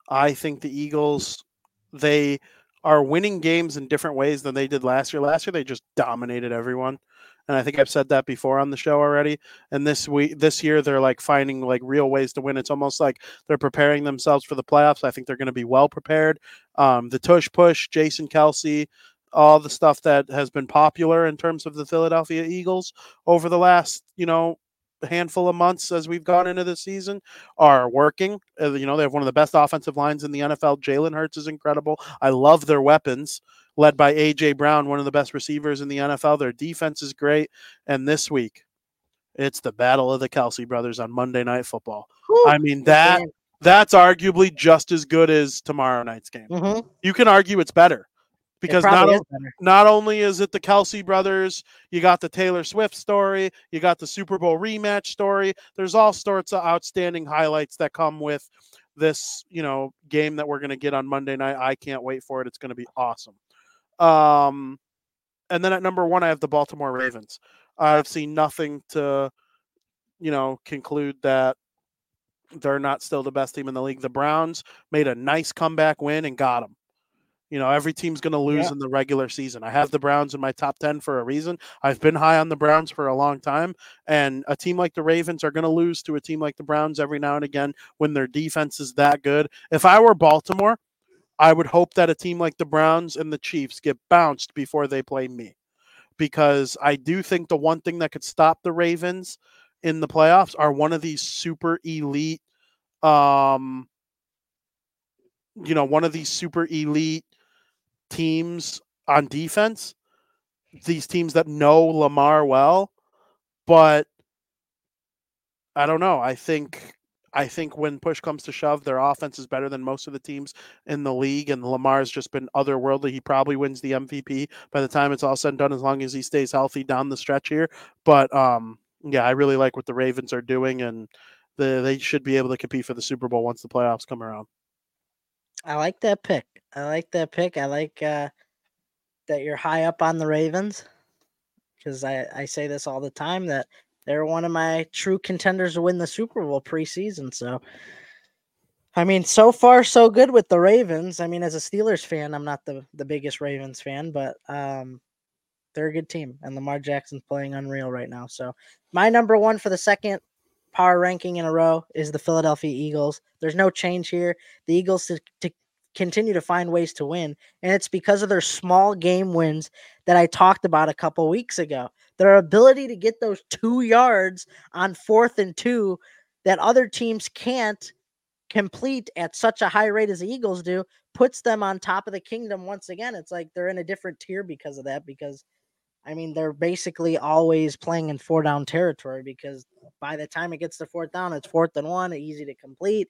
I think the Eagles, they are winning games in different ways than they did last year. Last year, they just dominated everyone. And I think I've said that before on the show already. And this week, this year, they're like finding like real ways to win. It's almost like they're preparing themselves for the playoffs. I think they're going to be well prepared. Um, the tush push, Jason Kelce, all the stuff that has been popular in terms of the Philadelphia Eagles over the last, you know, handful of months as we've gone into the season are working. Uh, you know, they have one of the best offensive lines in the N F L. Jalen Hurts is incredible. I love their weapons, led by A J Brown, one of the best receivers in the N F L. Their defense is great. And this week, it's the battle of the Kelce brothers on Monday Night Football. Woo. I mean, that that's arguably just as good as tomorrow night's game. Mm-hmm. You can argue it's better. Because not, o- not only is it the Kelce brothers, you got the Taylor Swift story, you got the Super Bowl rematch story. There's all sorts of outstanding highlights that come with this, you know, game that we're going to get on Monday night. I can't wait for it. It's going to be awesome. Um, and then at number one, I have the Baltimore Ravens. I've seen nothing to, you know, conclude that they're not still the best team in the league. The Browns made a nice comeback win and got them. You know, every team's going to lose yeah. in the regular season. I have the Browns in my top ten for a reason. I've been high on the Browns for a long time, and a team like the Ravens are going to lose to a team like the Browns every now and again when their defense is that good. If I were Baltimore, I would hope that a team like the Browns and the Chiefs get bounced before they play me, because I do think the one thing that could stop the Ravens in the playoffs are one of these super elite, um, you know, one of these super elite teams on defense, these teams that know Lamar well. But I don't know. I think I think when push comes to shove, their offense is better than most of the teams in the league, and Lamar's just been otherworldly. He probably wins the M V P by the time it's all said and done, as long as he stays healthy down the stretch here. But um, yeah, I really like what the Ravens are doing, and the, they should be able to compete for the Super Bowl once the playoffs come around. I like that pick. I like that pick. I like uh, that you're high up on the Ravens, because I, I say this all the time, that they're one of my true contenders to win the Super Bowl preseason. So, I mean, so far, so good with the Ravens. I mean, as a Steelers fan, I'm not the, the biggest Ravens fan, but um, they're a good team, and Lamar Jackson's playing unreal right now. So my number one for the second power ranking in a row is the Philadelphia Eagles. There's no change here. The Eagles to, to continue to find ways to win, and it's because of their small game wins that I talked about a couple weeks ago. their ability to get those two yards on fourth and two that other teams can't complete at such a high rate as the Eagles do puts them on top of the kingdom. Once again, it's like they're in a different tier because of that, because I mean, they're basically always playing in four down territory, because by the time it gets to fourth down, it's fourth and one, easy to complete.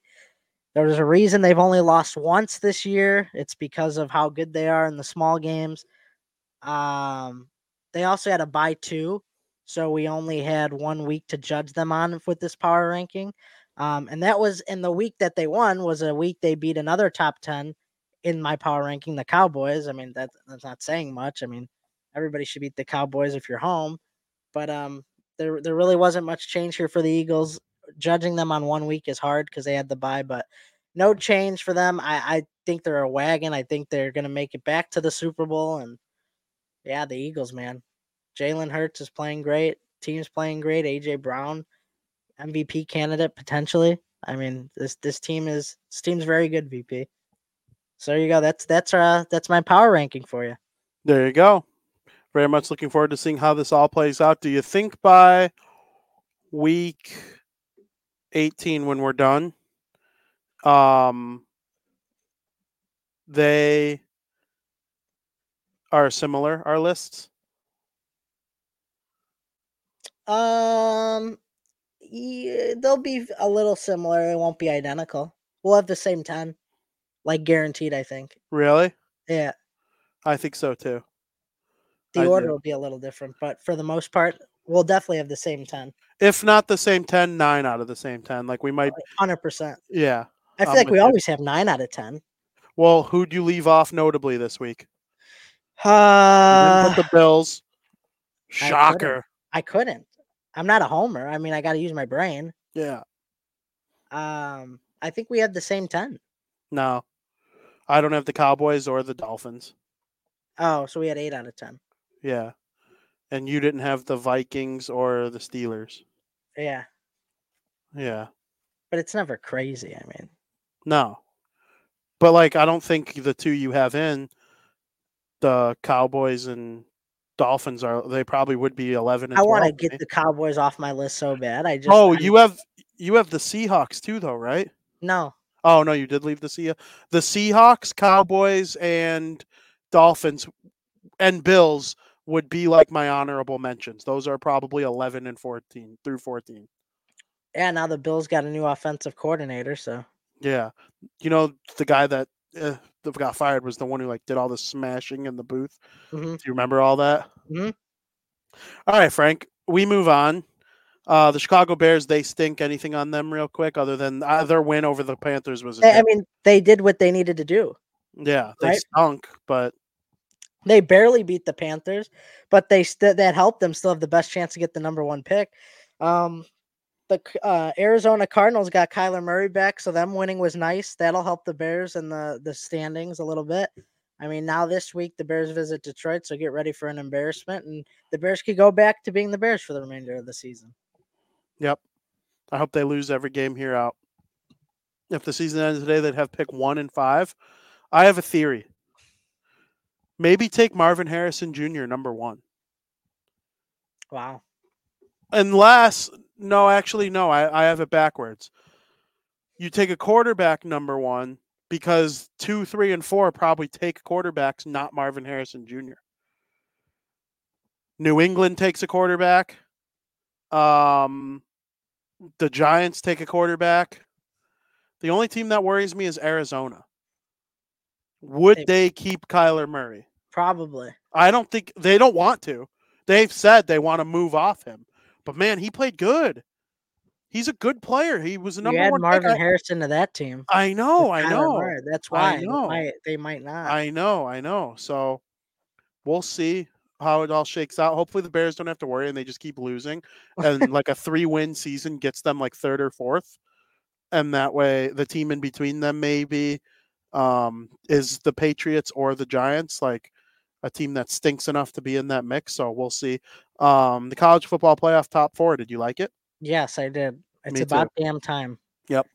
There's a reason they've only lost once this year. It's because of how good they are in the small games. Um, they also had a bye two, so we only had one week to judge them on with this power ranking. Um, and that was in the week that they won was a week they beat another top ten in my power ranking, the Cowboys. I mean, that, that's not saying much. I mean, everybody should beat the Cowboys if you're home. But um, there there really wasn't much change here for the Eagles. Judging them on one week is hard because they had the bye, but no change for them. I, I think they're a wagon. I think they're going to make it back to the Super Bowl. And, yeah, the Eagles, man. Jalen Hurts is playing great. Team's playing great. A J. Brown, M V P candidate potentially. I mean, this this team is this team's very good, V P. So there you go. That's that's uh that's my power ranking for you. There you go. Very much looking forward to seeing how this all plays out. Do you think by week eighteen, when we're done, um, they are similar, our lists? Um, yeah, they'll be a little similar. It won't be identical. We'll have the same ten, like guaranteed, I think. Really? Yeah. I think so, too. The I order do. will be a little different, but for the most part, we'll definitely have the same ten. If not the same ten, nine out of the same ten. Like we might one hundred percent. Yeah. I feel um, like we always have nine out of ten. Well, who'd you leave off notably this week? Uh, you didn't put the Bills. Shocker. I couldn't. I couldn't. I'm not a homer. I mean, I got to use my brain. Yeah. Um, I think we had the same ten. No. I don't have the Cowboys or the Dolphins. Oh, so we had eight out of ten. Yeah. And you didn't have the Vikings or the Steelers. Yeah. Yeah. But it's never crazy, I mean. No. But, like, I don't think the two you have in, the Cowboys and Dolphins, are they probably would be eleven and I want to get right? the Cowboys off my list so bad. I just Oh, I, you have you have the Seahawks too, though, right? No. Oh, no, you did leave the Seahawks. The Seahawks, Cowboys, and Dolphins and Bills would be like my honorable mentions. Those are probably eleven and fourteen through fourteen. Yeah, now the Bills got a new offensive coordinator, so. Yeah. You know, the guy that uh, got fired was the one who like did all the smashing in the booth. Mm-hmm. Do you remember all that? Mm-hmm. All right, Frank, we move on. Uh, the Chicago Bears, they stink. Anything on them real quick other than uh, their win over the Panthers was. I mean, they did what they needed to do. Yeah, they right? stunk, but. They barely beat the Panthers, but they st- that helped them still have the best chance to get the number one pick. Um, the uh, Arizona Cardinals got Kyler Murray back, so them winning was nice. That'll help the Bears and the, the standings a little bit. I mean, now this week the Bears visit Detroit, so get ready for an embarrassment, and the Bears could go back to being the Bears for the remainder of the season. Yep. I hope they lose every game here out. If the season ends today, they'd have pick one and five. I have a theory. Maybe take Marvin Harrison Junior number one. Wow. Unless, no, actually, no, I, I have it backwards. You take a quarterback number one because two, three, and four probably take quarterbacks, not Marvin Harrison Junior New England takes a quarterback. Um, the Giants take a quarterback. The only team that worries me is Arizona. Would they, they keep Kyler Murray? Probably. I don't think they don't want to. They've said they want to move off him. But, man, he played good. He's a good player. He was the number one. You add Marvin guy. Harrison to that team. I know. I know. Murray. That's why I know. They, might, they might not. I know. I know. So we'll see how it all shakes out. Hopefully the Bears don't have to worry and they just keep losing. And like a three-win season gets them like third or fourth. And that way the team in between them maybe – Um, is the Patriots or the Giants, like a team that stinks enough to be in that mix. So we'll see. Um, the college football playoff top four. Did you like it? Yes, I did. It's Me about too. damn time. Yep.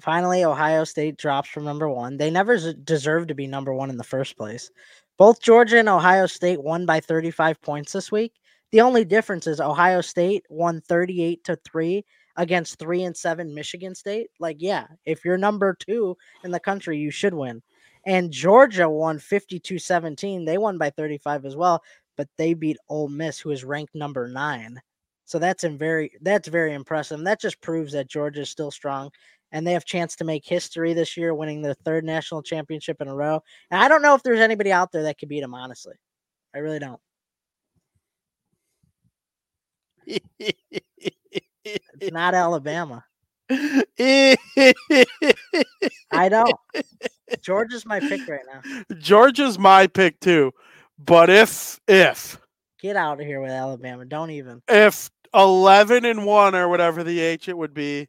Finally, Ohio State drops from number one. They never z- deserved to be number one in the first place. Both Georgia and Ohio State won by thirty-five points this week. The only difference is Ohio State won thirty-eight to three against three and seven Michigan State. Like, yeah, if you're number two in the country, you should win. And Georgia won fifty-two seventeen. They won by thirty-five as well, but they beat Ole Miss, who is ranked number nine. So that's in very that's very impressive. And that just proves that Georgia is still strong, and they have a chance to make history this year, winning their third national championship in a row. And I don't know if there's anybody out there that could beat them, honestly. I really don't. It's not Alabama. I don't. Georgia's my pick right now. Georgia's my pick too. But if if get out of here with Alabama, don't even. If eleven and one or whatever the H it would be,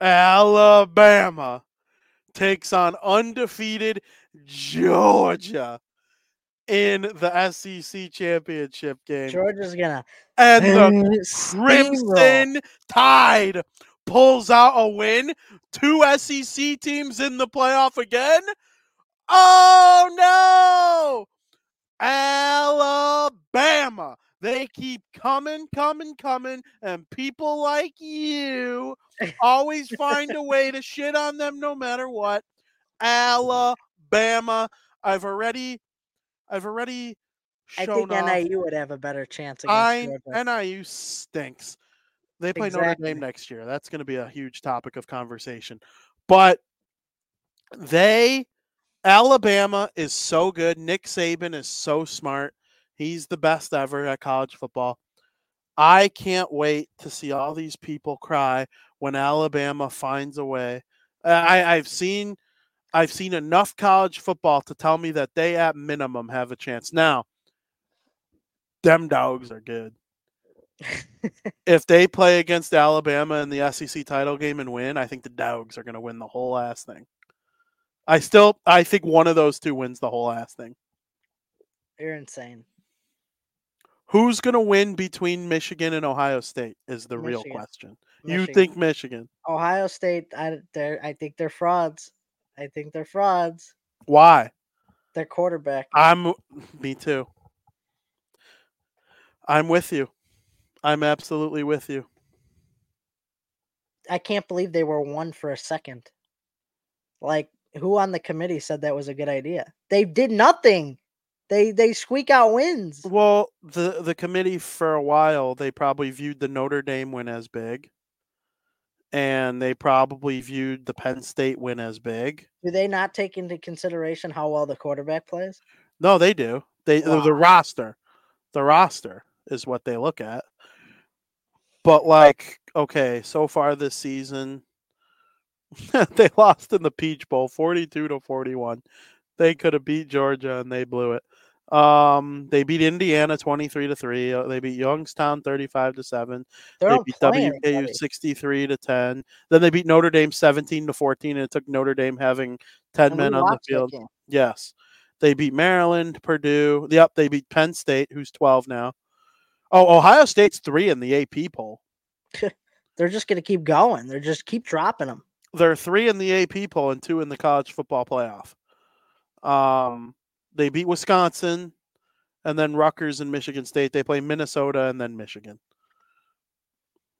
Alabama takes on undefeated Georgia in the S E C championship game. Georgia's gonna and the Crimson Tide pulls out a win. Two S E C teams in the playoff again. Oh, no! Alabama. They keep coming, coming, coming, and people like you always find a way to shit on them no matter what. Alabama. I've already I've already shown I think N I U off. Would have a better chance against I, Georgia. N I U stinks. They play exactly. Notre Dame next year. That's going to be a huge topic of conversation. But they, Alabama is so good. Nick Saban is so smart. He's the best ever at college football. I can't wait to see all these people cry when Alabama finds a way. I, I've seen, I've seen enough college football to tell me that they, at minimum, have a chance. Now, them dogs are good. If they play against Alabama in the S E C title game and win, I think the dogs are going to win the whole ass thing. I still, I think one of those two wins the whole ass thing. You're insane. Who's going to win between Michigan and Ohio State is the Michigan. real question. Michigan. You think Michigan? Ohio State, I, I think they're frauds. I think they're frauds. Why? Their quarterback. I'm, me too. I'm with you. I'm absolutely with you. I can't believe they were one for a second. Like, who on the committee said that was a good idea? They did nothing. They they squeak out wins. Well, the, the committee for a while, they probably viewed the Notre Dame win as big. And they probably viewed the Penn State win as big. Do they not take into consideration how well the quarterback plays? No, they do. They wow. The roster. The roster is what they look at. But, like, okay, so far this season, they lost in the Peach Bowl, forty-two to forty-one. They could have beat Georgia, and they blew it. Um, they beat Indiana twenty-three to three. They beat Youngstown thirty-five to seven. They beat W K U sixty-three to ten. Then they beat Notre Dame seventeen to fourteen, and it took Notre Dame having ten men on the field. Yes. They beat Maryland, Purdue. Yep, they beat Penn State, who's twelve now. Oh, Ohio State's three in the A P poll. They're just going to keep going. They're just keep dropping them. They're three in the A P poll and two in the college football playoff. Um, they beat Wisconsin and then Rutgers and Michigan State. They play Minnesota and then Michigan.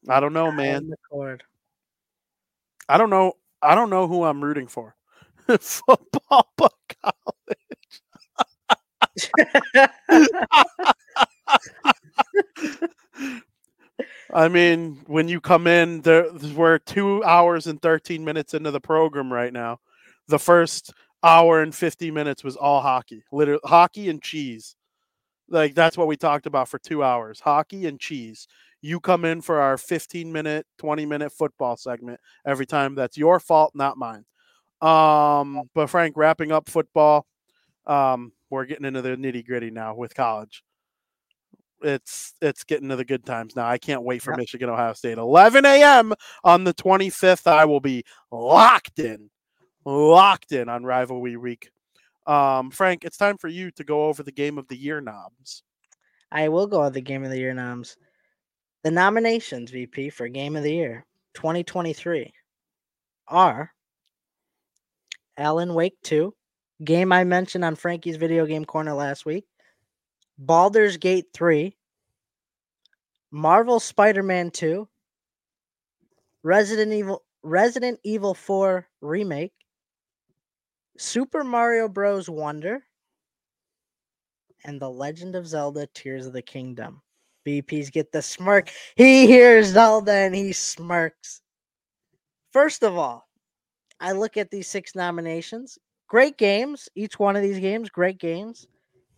I don't know, man. I don't know. I don't know who I'm rooting for. Football, but college. I mean, when you come in, there, we're two hours and thirteen minutes into the program right now. The first hour and fifty minutes was all hockey, literally hockey and cheese. Like, that's what we talked about for two hours, hockey and cheese. You come in for our fifteen-minute, twenty-minute football segment every time. That's your fault, not mine. Um, but, Frank, wrapping up football, um, we're getting into the nitty-gritty now with college. It's it's getting to the good times now. I can't wait for yep. Michigan, Ohio State. eleven a.m. on the twenty-fifth. I will be locked in, locked in on Rivalry Week. Um, Frank, it's time for you to go over the Game of the Year noms. I will go over the Game of the Year noms. The nominations, V P, for Game of the Year twenty twenty-three are Alan Wake two, game I mentioned on Frankie's Video Game Corner last week, Baldur's Gate three, Marvel Spider-Man two, Resident Evil Resident Evil four Remake, Super Mario Bros. Wonder, and The Legend of Zelda Tears of the Kingdom. B Ps get the smirk. He hears Zelda and he smirks. First of all, I look at these six nominations. Great games. Each one of these games, great games.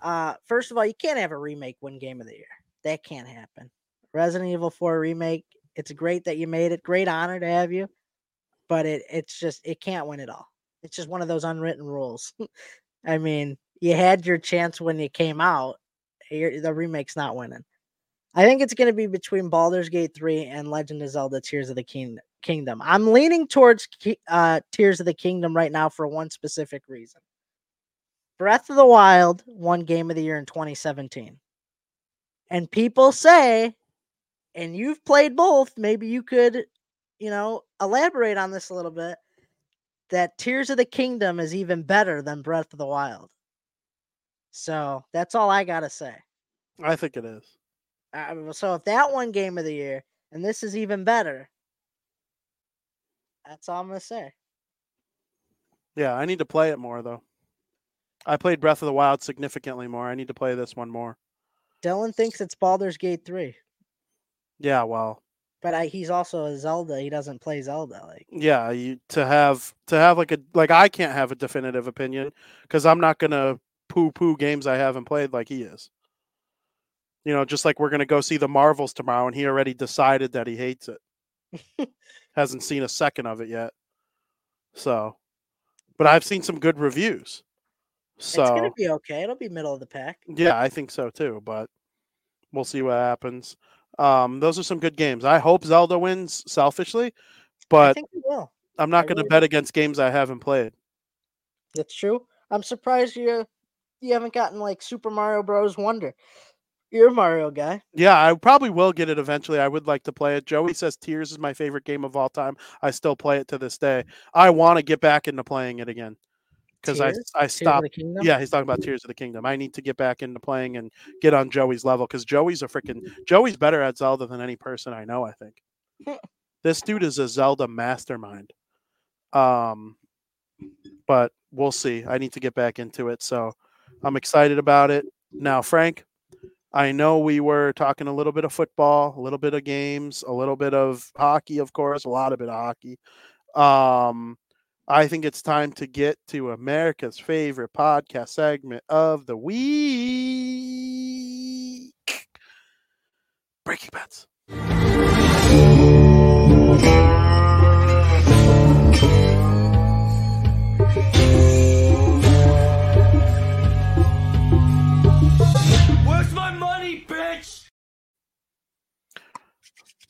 Uh, first of all, you can't have a remake win Game of the Year. That can't happen. Resident Evil four Remake, it's great that you made it. Great honor to have you. But it it's just, it can't win at all. It's just one of those unwritten rules. I mean, you had your chance when you came out. You're, the remake's not winning. I think it's going to be between Baldur's Gate three and Legend of Zelda Tears of the King- Kingdom. I'm leaning towards uh, Tears of the Kingdom right now for one specific reason. Breath of the Wild won Game of the Year in twenty seventeen. And people say, and you've played both, maybe you could, you know, elaborate on this a little bit, that Tears of the Kingdom is even better than Breath of the Wild. So that's all I got to say. I think it is. Uh, so if that won Game of the Year, and this is even better, that's all I'm going to say. Yeah, I need to play it more, though. I played Breath of the Wild significantly more. I need to play this one more. Dylan thinks it's Baldur's Gate three. Yeah, well. But I, he's also a Zelda. He doesn't play Zelda. Like. Yeah, you, to have to have like a like I can't have a definitive opinion because I'm not going to poo-poo games I haven't played like he is. You know, just like we're going to go see the Marvels tomorrow, and he already decided that he hates it. Hasn't seen a second of it yet. So, but I've seen some good reviews. So it's going to be okay. It'll be middle of the pack. Yeah, I think so too, but we'll see what happens. Um, those are some good games. I hope Zelda wins selfishly, but I think we will. I'm not going to really bet against games I haven't played. That's true. I'm surprised you you haven't gotten like Super Mario Bros. Wonder. You're a Mario guy. Yeah, I probably will get it eventually. I would like to play it. Joey says Tears is my favorite game of all time. I still play it to this day. I want to get back into playing it again because I, I stopped. Yeah, he's talking about Tears of the Kingdom. I need to get back into playing and get on Joey's level because Joey's a freaking Joey's better at Zelda than any person I know, I think. This dude is a Zelda mastermind. Um, but we'll see. I need to get back into it, so I'm excited about it. Now, Frank, I know we were talking a little bit of football, a little bit of games, a little bit of hockey, of course, a lot of bit of hockey. Um, I think it's time to get to America's favorite podcast segment of the week. Breaking Bets.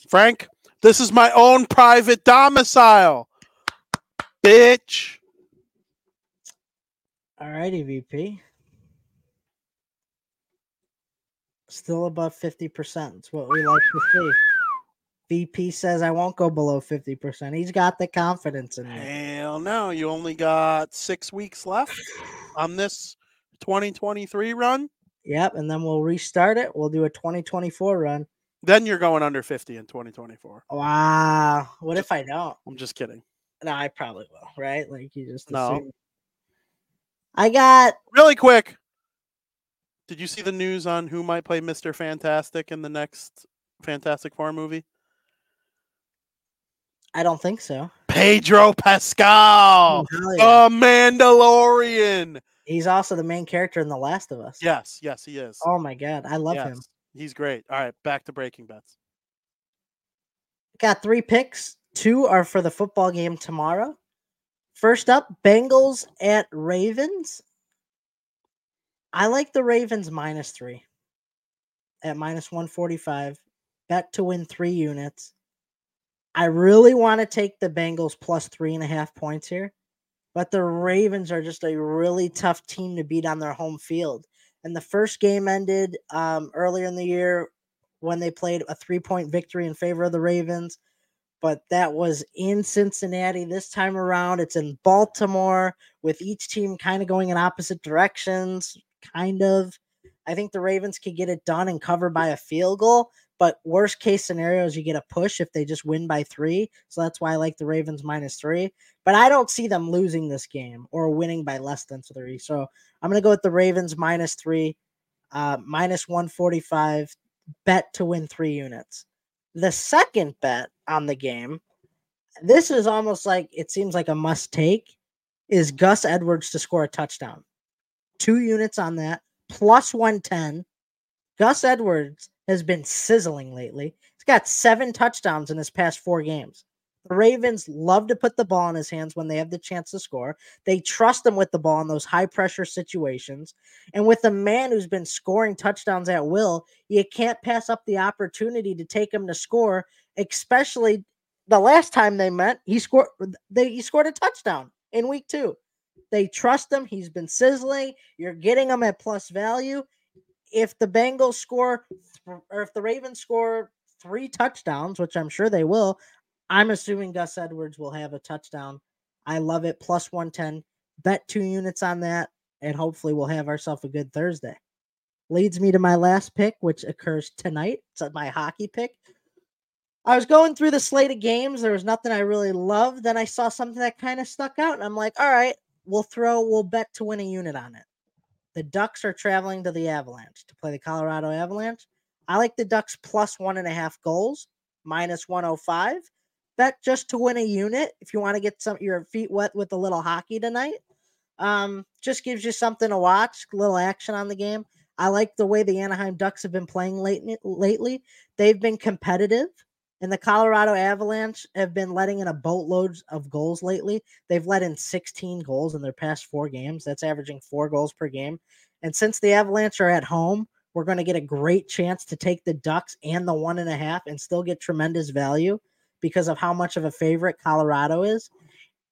Frank, this is my own private domicile, bitch. All righty, V P. Still above fifty percent. It's what we like to see. V P says I won't go below fifty percent. He's got the confidence in me. Hell no. You only got six weeks left on this twenty twenty-three run? Yep, and then we'll restart it. We'll do a twenty twenty-four run. Then you're going under fifty in twenty twenty-four. Wow. What if I don't? I'm just kidding. No, I probably will, right? Like you just assume. No. I got... Really quick. Did you see the news on who might play Mister Fantastic in the next Fantastic Four movie? I don't think so. Pedro Pascal! Oh, yeah. The Mandalorian! He's also the main character in The Last of Us. Yes, yes, he is. Oh my God, I love yes. him. He's great. All right, back to Breaking Bets. Got three picks. Two are for the football game tomorrow. First up, Bengals at Ravens. I like the Ravens minus three at minus one forty-five. Bet to win three units. I really want to take the Bengals plus three and a half points here, but the Ravens are just a really tough team to beat on their home field. And the first game ended um, earlier in the year when they played a three-point victory in favor of the Ravens. But that was in Cincinnati. This time around, it's in Baltimore, with each team kind of going in opposite directions, kind of. I think the Ravens could get it done and cover by a field goal, But worst case scenario is you get a push if they just win by three. So that's why I like the Ravens minus three. But I don't see them losing this game or winning by less than three. So I'm going to go with the Ravens minus three, uh, minus one forty-five, bet to win three units. The second bet on the game, this is almost like it seems like a must take, is Gus Edwards to score a touchdown. Two units on that, plus one ten. Gus Edwards has been sizzling lately. He's got seven touchdowns in his past four games. The Ravens love to put the ball in his hands when they have the chance to score. They trust him with the ball in those high-pressure situations. And with a man who's been scoring touchdowns at will, you can't pass up the opportunity to take him to score, especially the last time they met, he scored they, he scored a touchdown in week two. They trust him. He's been sizzling. You're getting him at plus value. If the Bengals score, or if the Ravens score three touchdowns, which I'm sure they will, I'm assuming Gus Edwards will have a touchdown. I love it. Plus one ten. Bet two units on that, and hopefully we'll have ourselves a good Thursday. Leads me to my last pick, which occurs tonight. It's my hockey pick. I was going through the slate of games. There was nothing I really loved. Then I saw something that kind of stuck out, and I'm like, all right, we'll throw, we'll bet to win a unit on it. The Ducks are traveling to the Avalanche to play the Colorado Avalanche. I like the Ducks plus one and a half goals, minus one oh five. Bet just to win a unit if you want to get some your feet wet with a little hockey tonight. Um, just gives you something to watch, a little action on the game. I like the way the Anaheim Ducks have been playing late, lately. They've been competitive, and the Colorado Avalanche have been letting in a boatload of goals lately. They've let in sixteen goals in their past four games. That's averaging four goals per game. And since the Avalanche are at home, we're going to get a great chance to take the Ducks and the one and a half and still get tremendous value because of how much of a favorite Colorado is.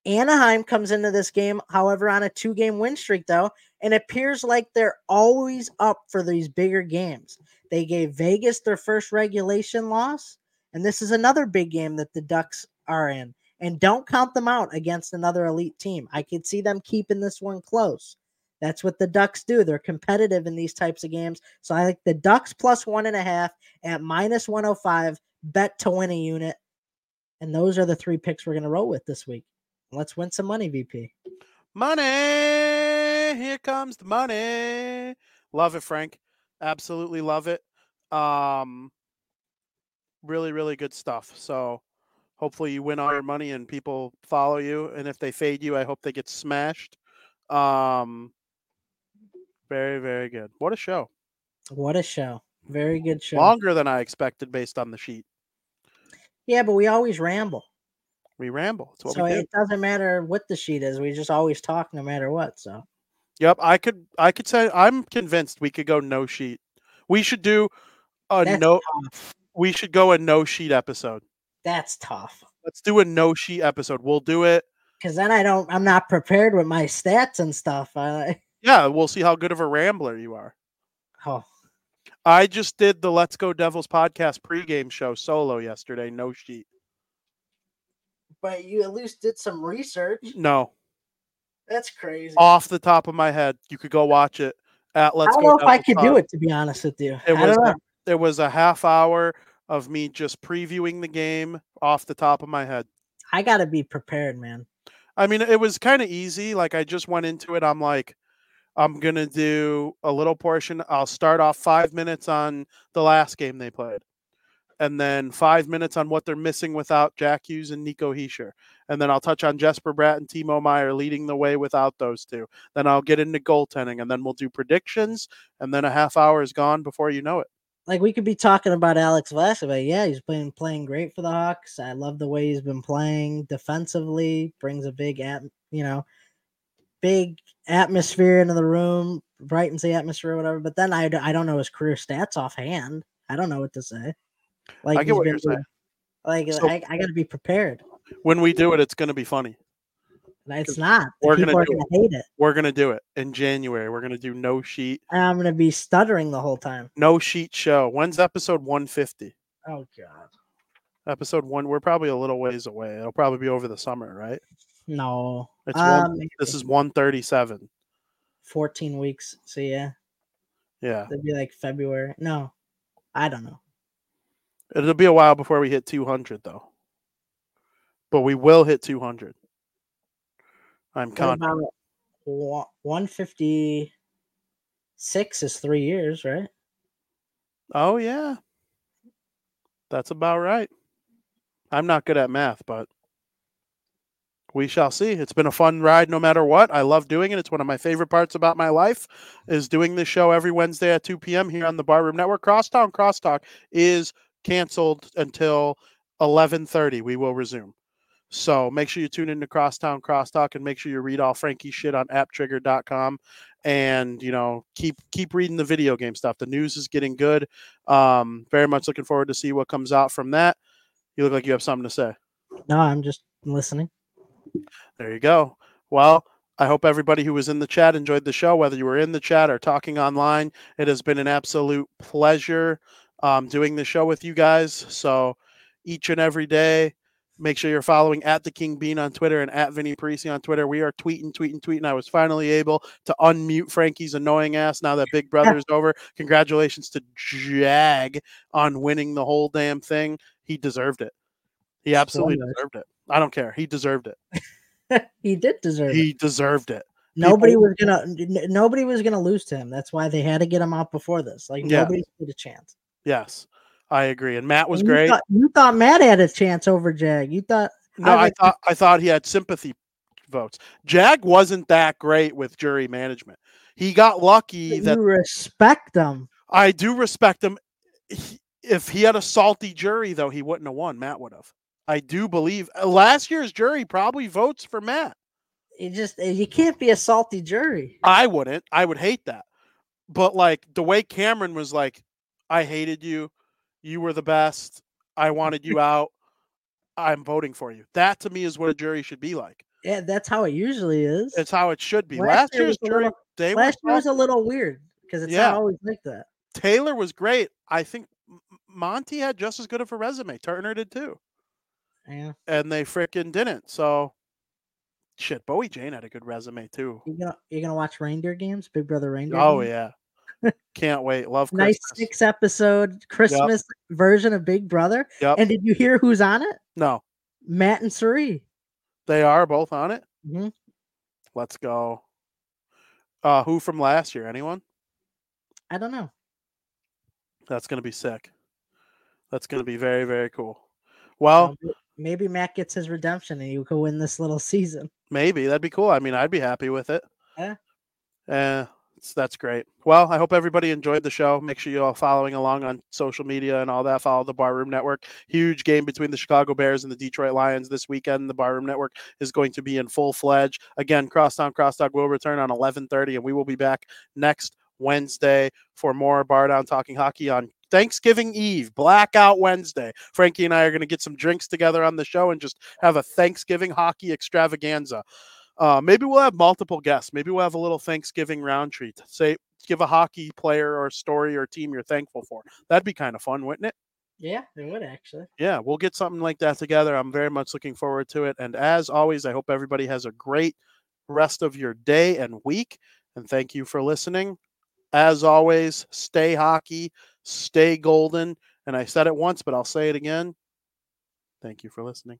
Anaheim comes into this game, however, on a two-game win streak, though, and appears like they're always up for these bigger games. They gave Vegas their first regulation loss, and this is another big game that the Ducks are in. And don't count them out against another elite team. I could see them keeping this one close. That's what the Ducks do. They're competitive in these types of games. So I like the Ducks plus one and a half at minus one oh five, bet to win a unit. And those are the three picks we're going to roll with this week. Let's win some money, V P. Money! Here comes the money. Love it, Frank. Absolutely love it. Um, really, really good stuff. So hopefully you win all your money and people follow you. And if they fade you, I hope they get smashed. Um, very, very good. What a show. What a show. Very good show. Longer than I expected based on the sheet. Yeah, but we always ramble. We ramble. It's what so we do. It doesn't matter what the sheet is. We just always talk no matter what. So. Yep. I could I could say I'm convinced we could go no sheet. We should do a That's no. Tough. We should go a no sheet episode. That's tough. Let's do a no sheet episode. We'll do it. Because then I don't, I'm not prepared with my stats and stuff. Uh, yeah. We'll see how good of a rambler you are. Oh. I just did the Let's Go Devils podcast pregame show solo yesterday. No sheet. But you at least did some research. No. That's crazy. Off the top of my head. You could go watch it at Let's Go Devils. I don't know if I could do it, to be honest with you. It was, a, there was a half hour of me just previewing the game off the top of my head. I got to be prepared, man. I mean, it was kind of easy. Like, I just went into it. I'm like, I'm going to do a little portion. I'll start off five minutes on the last game they played, and then five minutes on what they're missing without Jack Hughes and Nico Hischier. And then I'll touch on Jesper Bratt and Timo Meier leading the way without those two. Then I'll get into goaltending, and then we'll do predictions, and then a half hour is gone before you know it. Like, we could be talking about Alex Vlasic. Yeah, he's been playing great for the Hawks. I love the way he's been playing defensively, brings a big, at you know, big atmosphere into the room, brightens the atmosphere or whatever. But then I, I don't know his career stats offhand. I don't know what to say. Like, I get what you're doing, saying. Like, so, I, I got to be prepared. When we do it, it's going to be funny. It's not. We're going to hate it. We're going to do it in January. We're going to do no sheet. And I'm going to be stuttering the whole time. No sheet show. When's episode one fifty? Oh, God. Episode one. We're probably a little ways away. It'll probably be over the summer, right? No. It's um, one, this is one thirty-seven. fourteen weeks. So, yeah. Yeah. It'd be like February. No. I don't know. It'll be a while before we hit two hundred, though. But we will hit two hundred. I'm confident. one fifty-six is three years, right? Oh, yeah. That's about right. I'm not good at math, but we shall see. It's been a fun ride no matter what. I love doing it. It's one of my favorite parts about my life is doing this show every Wednesday at two p.m. here on the Barroom Network. Crosstown Crosstalk is canceled until eleven thirty. We will resume. So make sure you tune into Crosstown Crosstalk and make sure you read all Frankie's shit on app trigger dot com. And, you know, keep keep reading the video game stuff. The news is getting good. Um, very much looking forward to see what comes out from that. You look like you have something to say. No, I'm just listening. There you go. Well, I hope everybody who was in the chat enjoyed the show, whether you were in the chat or talking online. It has been an absolute pleasure um, doing the show with you guys. So each and every day, make sure you're following at The King Bean on Twitter and at Vinny Parisi on Twitter. We are tweeting, tweeting, tweeting. I was finally able to unmute Frankie's annoying ass now that Big Brother is over. Congratulations to Jag on winning the whole damn thing. He deserved it. He absolutely deserved it. I don't care. He deserved it. He did deserve he it. He deserved it. Nobody People, was gonna. N- nobody was gonna lose to him. That's why they had to get him out before this. Like yeah. nobody had a chance. Yes, I agree. And Matt was and you great. Thought, you thought Matt had a chance over Jag. You thought? No, I, I thought. I thought he had sympathy votes. Jag wasn't that great with jury management. He got lucky. That you respect him. I do respect him. He, if he had a salty jury, though, he wouldn't have won. Matt would have. I do believe last year's jury probably votes for Matt. It just, you can't be a salty jury. I wouldn't. I would hate that. But like the way Cameron was like, I hated you. You were the best. I wanted you out. I'm voting for you. That to me is what a jury should be like. Yeah, that's how it usually is. It's how it should be. Last, last year's jury. Little, they last year was a little weird because it's yeah. not always like that. Taylor was great. I think Monty had just as good of a resume. Turner did too. Yeah. And they freaking didn't. So, shit, Bowie Jane had a good resume, too. You're going you're gonna watch reindeer games? Big Brother reindeer Oh, games? Yeah. Can't wait. Love Christmas. Nice six-episode Christmas yep. version of Big Brother. Yep. And did you hear who's on it? No. Matt and Suri. They are both on it? Mm-hmm. Let's go. Uh, who from last year? Anyone? I don't know. That's going to be sick. That's going to be very, very cool. Well... Um, Maybe Matt gets his redemption and you could win this little season. Maybe. That'd be cool. I mean, I'd be happy with it. Yeah. Uh, that's great. Well, I hope everybody enjoyed the show. Make sure you're all following along on social media and all that. Follow the Barroom Network. Huge game between the Chicago Bears and the Detroit Lions this weekend. The Barroom Network is going to be in full-fledged. Again, Crosstown Crosstalk will return on eleven thirty, and we will be back next Wednesday for more Bar Down Talking Hockey on Thanksgiving Eve, Blackout Wednesday. Frankie and I are going to get some drinks together on the show and just have a Thanksgiving hockey extravaganza. Uh, maybe we'll have multiple guests. Maybe we'll have a little Thanksgiving round treat. Say, give a hockey player or story or team you're thankful for. That'd be kind of fun, wouldn't it? Yeah, it would actually. Yeah, we'll get something like that together. I'm very much looking forward to it. And as always, I hope everybody has a great rest of your day and week. And thank you for listening. As always, stay hockey. Stay golden. And I said it once, but I'll say it again. Thank you for listening.